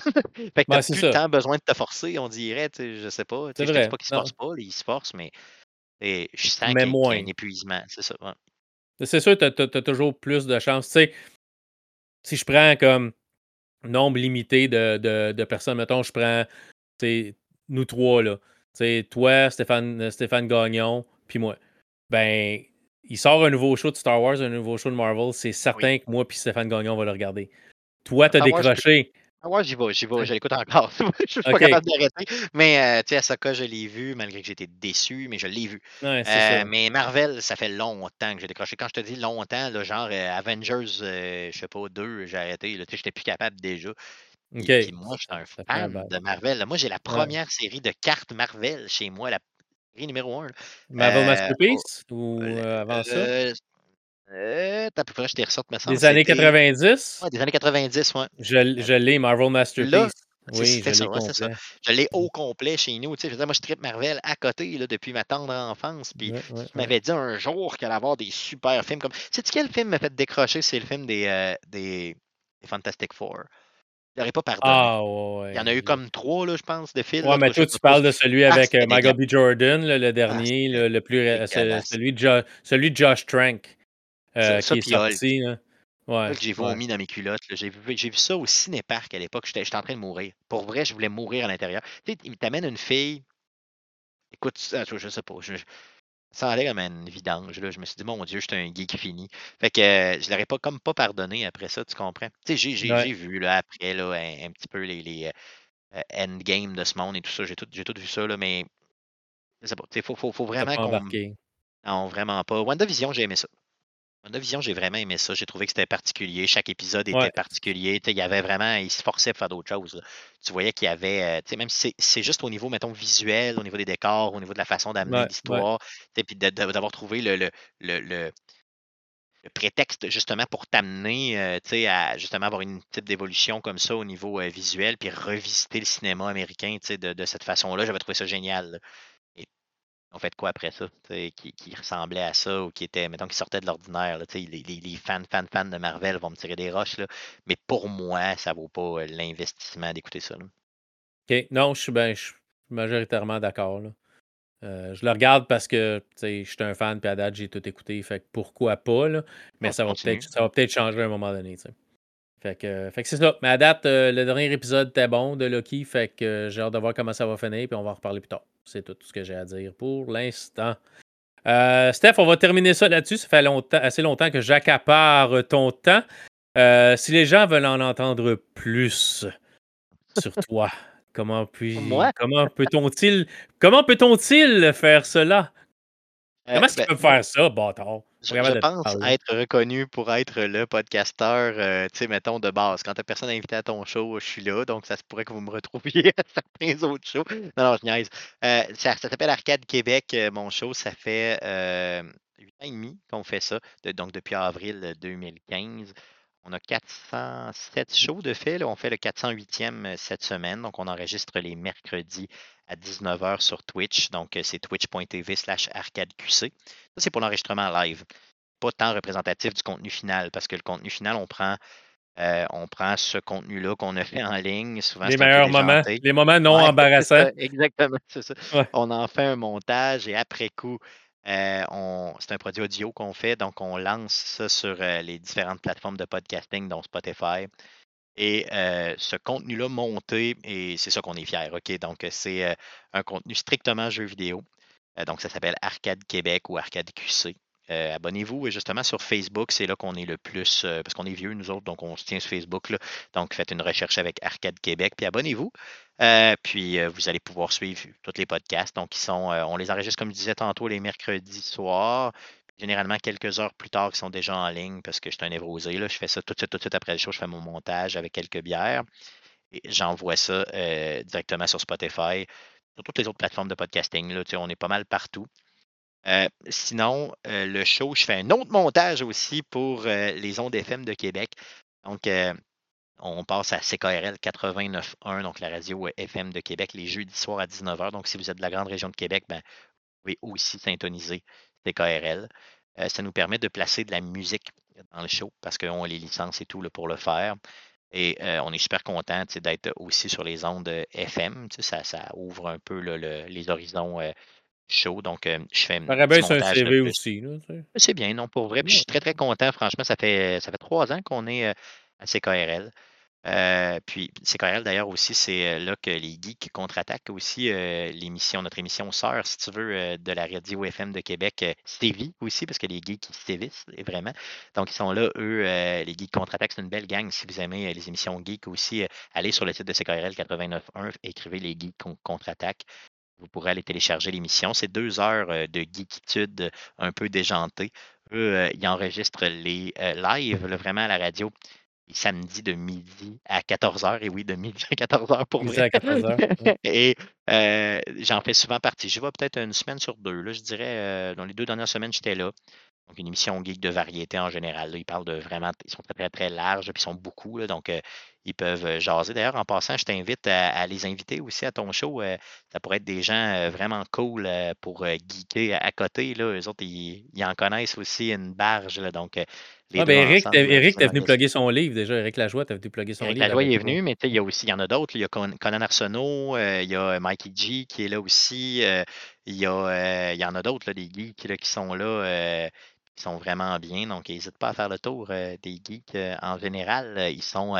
Fait que t'as plus tant besoin de te forcer, on dirait, je sais pas. Je ne dis pas qu'ils se forcent pas, ils se forcent, mais je sens qu'il y a un épuisement. C'est ça. Ouais. C'est sûr que t'as toujours plus de chance. T'sais, si je prends comme nombre limité de personnes, mettons, je prends nous trois, là. T'sais, toi, Stéphane Gagnon, puis moi. Ben, il sort un nouveau show de Star Wars, un nouveau show de Marvel, c'est certain que moi puis Stéphane Gagnon on va le regarder. Toi, t'as décroché. Ah ouais, j'y vais, je l'écoute encore. Je suis pas capable d'arrêter. Mais tu sais, Ahsoka, je l'ai vu, malgré que j'étais déçu, mais je l'ai vu. Ouais, c'est ça. Mais Marvel, ça fait longtemps que j'ai décroché. Quand je te dis longtemps, là, genre Avengers, je sais pas, 2, j'ai arrêté. Tu sais, j'étais plus capable déjà. Okay. Et puis moi, je suis un fan de Marvel. Moi, j'ai la première série de cartes Marvel chez moi, la série numéro 1. Marvel Masterpiece ou avant ça? T'as plus près, je t'ai ressorti ma santé. Des années 90? Ouais, des années 90, ouais. Je l'ai, Marvel Masterpiece. Là, c'est ça. Je l'ai au complet chez nous. Tu sais, je veux dire, moi, je tripe Marvel à côté là, depuis ma tendre enfance. Puis tu m'avais dit un jour qu'il allait avoir des super films comme. Sais-tu quel film m'a fait décrocher? C'est le film des Fantastic Four. J'aurais pas pardonné. Ah, ouais. Il y en a eu comme 3, là, je pense, de films. Ouais, là, mais toi, tu parles de celui avec Michael B. Jordan, là, le dernier, le plus. Celui de Josh Trank. Ça, qui est sorti, là. Ouais, j'ai vomi dans mes culottes. J'ai vu ça au cinéparc à l'époque. J'étais en train de mourir. Pour vrai, je voulais mourir à l'intérieur. Tu sais, il t'amène une fille. Écoute, je sais pas. Ça allait comme une vidange. Là. Je me suis dit, mon Dieu, j'étais un geek fini. Fait que je l'aurais pas pardonné après ça, tu comprends? Tu sais, j'ai vu là, après là, un petit peu les endgames de ce monde et tout ça. J'ai tout vu ça, là, mais je sais pas. Tu sais, faut vraiment qu'on... Non, vraiment pas. WandaVision, j'ai aimé ça. WandaVision, j'ai vraiment aimé ça. J'ai trouvé que c'était particulier. Chaque épisode était particulier. Il y avait vraiment, il se forçait pour faire d'autres choses. Là. Tu voyais qu'il y avait, même si c'est juste au niveau, mettons, visuel, au niveau des décors, au niveau de la façon d'amener l'histoire, puis d'avoir trouvé le prétexte justement pour t'amener à justement avoir une petite d'évolution comme ça au niveau visuel, puis revisiter le cinéma américain de cette façon-là. J'avais trouvé ça génial. Là. on fait quoi après ça, qui ressemblait à ça ou qui était, mettons, qui sortait de l'ordinaire. Les fans de Marvel vont me tirer des roches, là, mais pour moi, ça vaut pas l'investissement d'écouter ça. Là. OK. Non, je suis majoritairement d'accord. Là. Je le regarde parce que je suis un fan, puis à date, j'ai tout écouté. Fait que pourquoi pas, là? Mais ça va peut-être changer à un moment donné. T'sais. Fait que c'est ça. Mais à date, le dernier épisode était bon de Loki. Fait que j'ai hâte de voir comment ça va finir, puis on va en reparler plus tard. C'est tout ce que j'ai à dire pour l'instant. Steph, on va terminer ça là-dessus. Ça fait assez longtemps que j'accapare ton temps. Si les gens veulent en entendre plus sur toi, comment peut-on-il faire cela? Comment est-ce qu'ils peuvent faire ça, bâtard? Je pense être reconnu pour être le podcasteur, mettons, de base. Quand t'as personne invité à ton show, je suis là, donc ça se pourrait que vous me retrouviez à certains autres shows. Non, je niaise. Ça s'appelle Arcade Québec, mon show. Ça fait 8 ans et demi qu'on fait ça, donc depuis avril 2015. On a 407 shows de fait. Là. On fait le 408e cette semaine. Donc, on enregistre les mercredis à 19h sur Twitch. Donc, c'est twitch.tv/arcadeqc. Ça, c'est pour l'enregistrement live. Pas tant représentatif du contenu final, parce que le contenu final, on prend ce contenu-là qu'on a fait en ligne. Souvent, les meilleurs moments, les moments non embarrassants. Exactement, c'est ça. Ouais. On en fait un montage et après coup... c'est un produit audio qu'on fait, donc on lance ça sur les différentes plateformes de podcasting, dont Spotify. Et ce contenu-là monté, et c'est ça qu'on est fiers, OK? Donc, c'est un contenu strictement jeu vidéo. Donc, ça s'appelle Arcade Québec ou Arcade QC. Abonnez-vous, et justement, sur Facebook, c'est là qu'on est le plus, parce qu'on est vieux, nous autres, donc on se tient sur Facebook, là. Donc, faites une recherche avec Arcade Québec, puis abonnez-vous. Puis, vous allez pouvoir suivre tous les podcasts. Donc, ils sont, on les enregistre, comme je disais tantôt, les mercredis soirs. Généralement, quelques heures plus tard, ils sont déjà en ligne, parce que je suis un névrosé, là. Je fais ça tout de suite après le show. Je fais mon montage avec quelques bières. Et j'envoie ça directement sur Spotify, sur toutes les autres plateformes de podcasting, là. Tu sais, on est pas mal partout. Sinon, le show, je fais un autre montage aussi pour les ondes FM de Québec. Donc, on passe à CKRL 89.1, donc la radio FM de Québec, les jeudis soirs à 19h. Donc, si vous êtes de la grande région de Québec, ben, vous pouvez aussi syntoniser CKRL. Ça nous permet de placer de la musique dans le show parce qu'on a les licences et tout là, pour le faire. Et on est super content d'être aussi sur les ondes FM. Ça ouvre un peu là, les horizons show, donc je fais un petit montage. Un CV aussi, là, c'est bien, non, pour vrai. Puis, je suis très, très content. Franchement, ça fait 3 ans qu'on est à CKRL. Puis CKRL, d'ailleurs, aussi, c'est là que les Geeks Contre-Attaquent aussi, notre émission sœur, si tu veux, de la radio FM de Québec, sévit aussi, parce que les Geeks sévissent, vraiment. Donc, ils sont là, eux, les Geeks Contre-Attaquent, c'est une belle gang. Si vous aimez les émissions Geeks aussi, allez sur le site de CKRL 89.1, écrivez les Geeks Contre-Attaquent. Vous pourrez aller télécharger l'émission. C'est 2 heures de geekitude un peu déjantée. Eux, ils enregistrent les lives là, vraiment à la radio. Et samedi de midi à 14h. Et oui, de midi à 14h pour moi. Et j'en fais souvent partie. J'y vais peut-être une semaine sur 2. Là, je dirais, dans les 2 dernières semaines, j'étais là. Donc, une émission geek de variété en général. Là, ils parlent de vraiment... Ils sont très, très, très larges. Puis ils sont beaucoup. Là, donc, ils peuvent jaser. D'ailleurs, en passant, je t'invite à les inviter aussi à ton show. Ça pourrait être des gens vraiment cool pour geeker à côté. Là. Eux autres, ils en connaissent aussi une barge. Là, donc, Eric t'es venu plugger son livre déjà. Eric Lajoie, t'es venu plugger son livre. Eric Lajoie est venu, mais il y en a d'autres. Il y a Conan Arsenault, il y a Mikey G qui est là aussi. Il y en a d'autres, là, des geeks là, qui sont là. Ils sont vraiment bien, donc n'hésite pas à faire le tour des geeks en général. Ils sont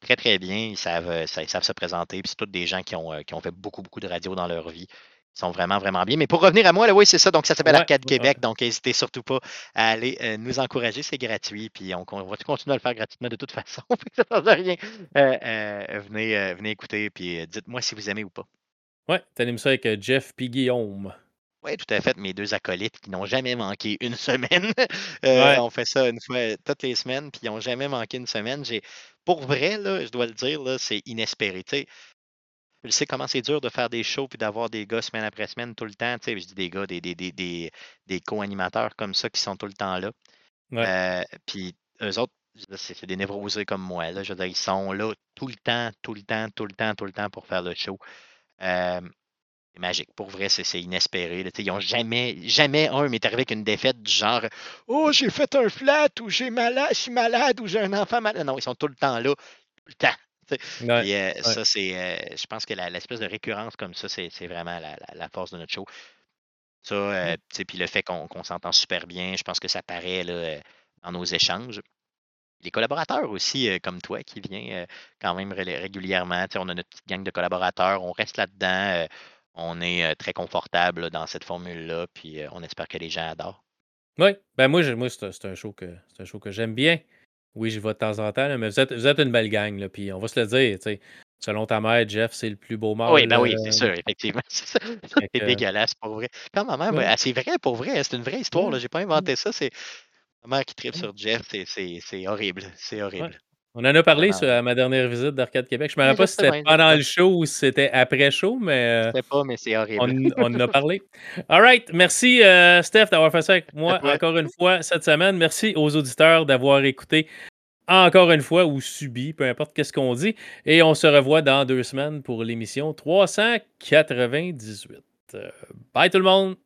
très, très bien. Ils savent se présenter. Puis c'est tous des gens qui ont fait beaucoup, beaucoup de radio dans leur vie. Ils sont vraiment, vraiment bien. Mais pour revenir à moi, là, oui, c'est ça. Donc, ça s'appelle Arcade Québec. Donc, n'hésitez surtout pas à aller nous encourager. C'est gratuit. Puis, on va continuer à le faire gratuitement de toute façon. Ça ne change rien. Venez écouter. Puis, dites-moi si vous aimez ou pas. Oui, t'animes ça avec Jeff puis Guillaume. Oui, tout à fait. Mes 2 acolytes qui n'ont jamais manqué une semaine. On fait ça une fois toutes les semaines, puis ils n'ont jamais manqué une semaine. Pour vrai, là, je dois le dire, là, c'est inespéré. Tu sais, je sais comment c'est dur de faire des shows puis d'avoir des gars semaine après semaine tout le temps. Tu sais, je dis des gars, des co-animateurs comme ça qui sont tout le temps là. Ouais. Puis eux autres, c'est des névrosés comme moi. Là. Je veux dire, ils sont là tout le temps, tout le temps, tout le temps, tout le temps pour faire le show. C'est magique. Pour vrai, c'est inespéré. Ils n'ont jamais un m'est arrivé avec une défaite du genre « Oh, j'ai fait un flat » ou « Je suis malade » ou « J'ai un enfant malade ». Non, ils sont tout le temps là, tout le temps. Ouais, et ouais. Ça, c'est, je pense que l'espèce de récurrence comme ça, c'est vraiment la force de notre show. Ça, puis le fait qu'on s'entend super bien, je pense que ça paraît là, dans nos échanges. Les collaborateurs aussi, comme toi, qui vient quand même régulièrement. On a notre petite gang de collaborateurs, on reste là-dedans, on est très confortable là, dans cette formule-là, puis on espère que les gens adorent. Oui, ben moi c'est un show que j'aime bien. Oui, j'y vais de temps en temps, là, mais vous êtes une belle gang, là, puis on va se le dire, tu sais. Selon ta mère, Jeff, c'est le plus beau mort. Oui, ben oui, c'est sûr, effectivement. C'est ça. C'est dégueulasse, pour vrai. Quand ma mère, ouais. C'est vrai, pour vrai, c'est une vraie histoire, là. J'ai pas inventé ça, c'est... Ma mère qui tripe sur Jeff, c'est horrible, c'est horrible. Ouais. On en a parlé à ma dernière visite d'Arcade Québec. Je ne me rappelle pas si c'était pendant le show ou si c'était après show, mais... Je ne sais pas, mais c'est horrible. On en a parlé. All right. Merci, Steph, d'avoir fait ça avec moi encore une fois cette semaine. Merci aux auditeurs d'avoir écouté encore une fois ou subi, peu importe qu'est-ce qu'on dit. Et on se revoit dans 2 semaines pour l'émission 398. Bye tout le monde!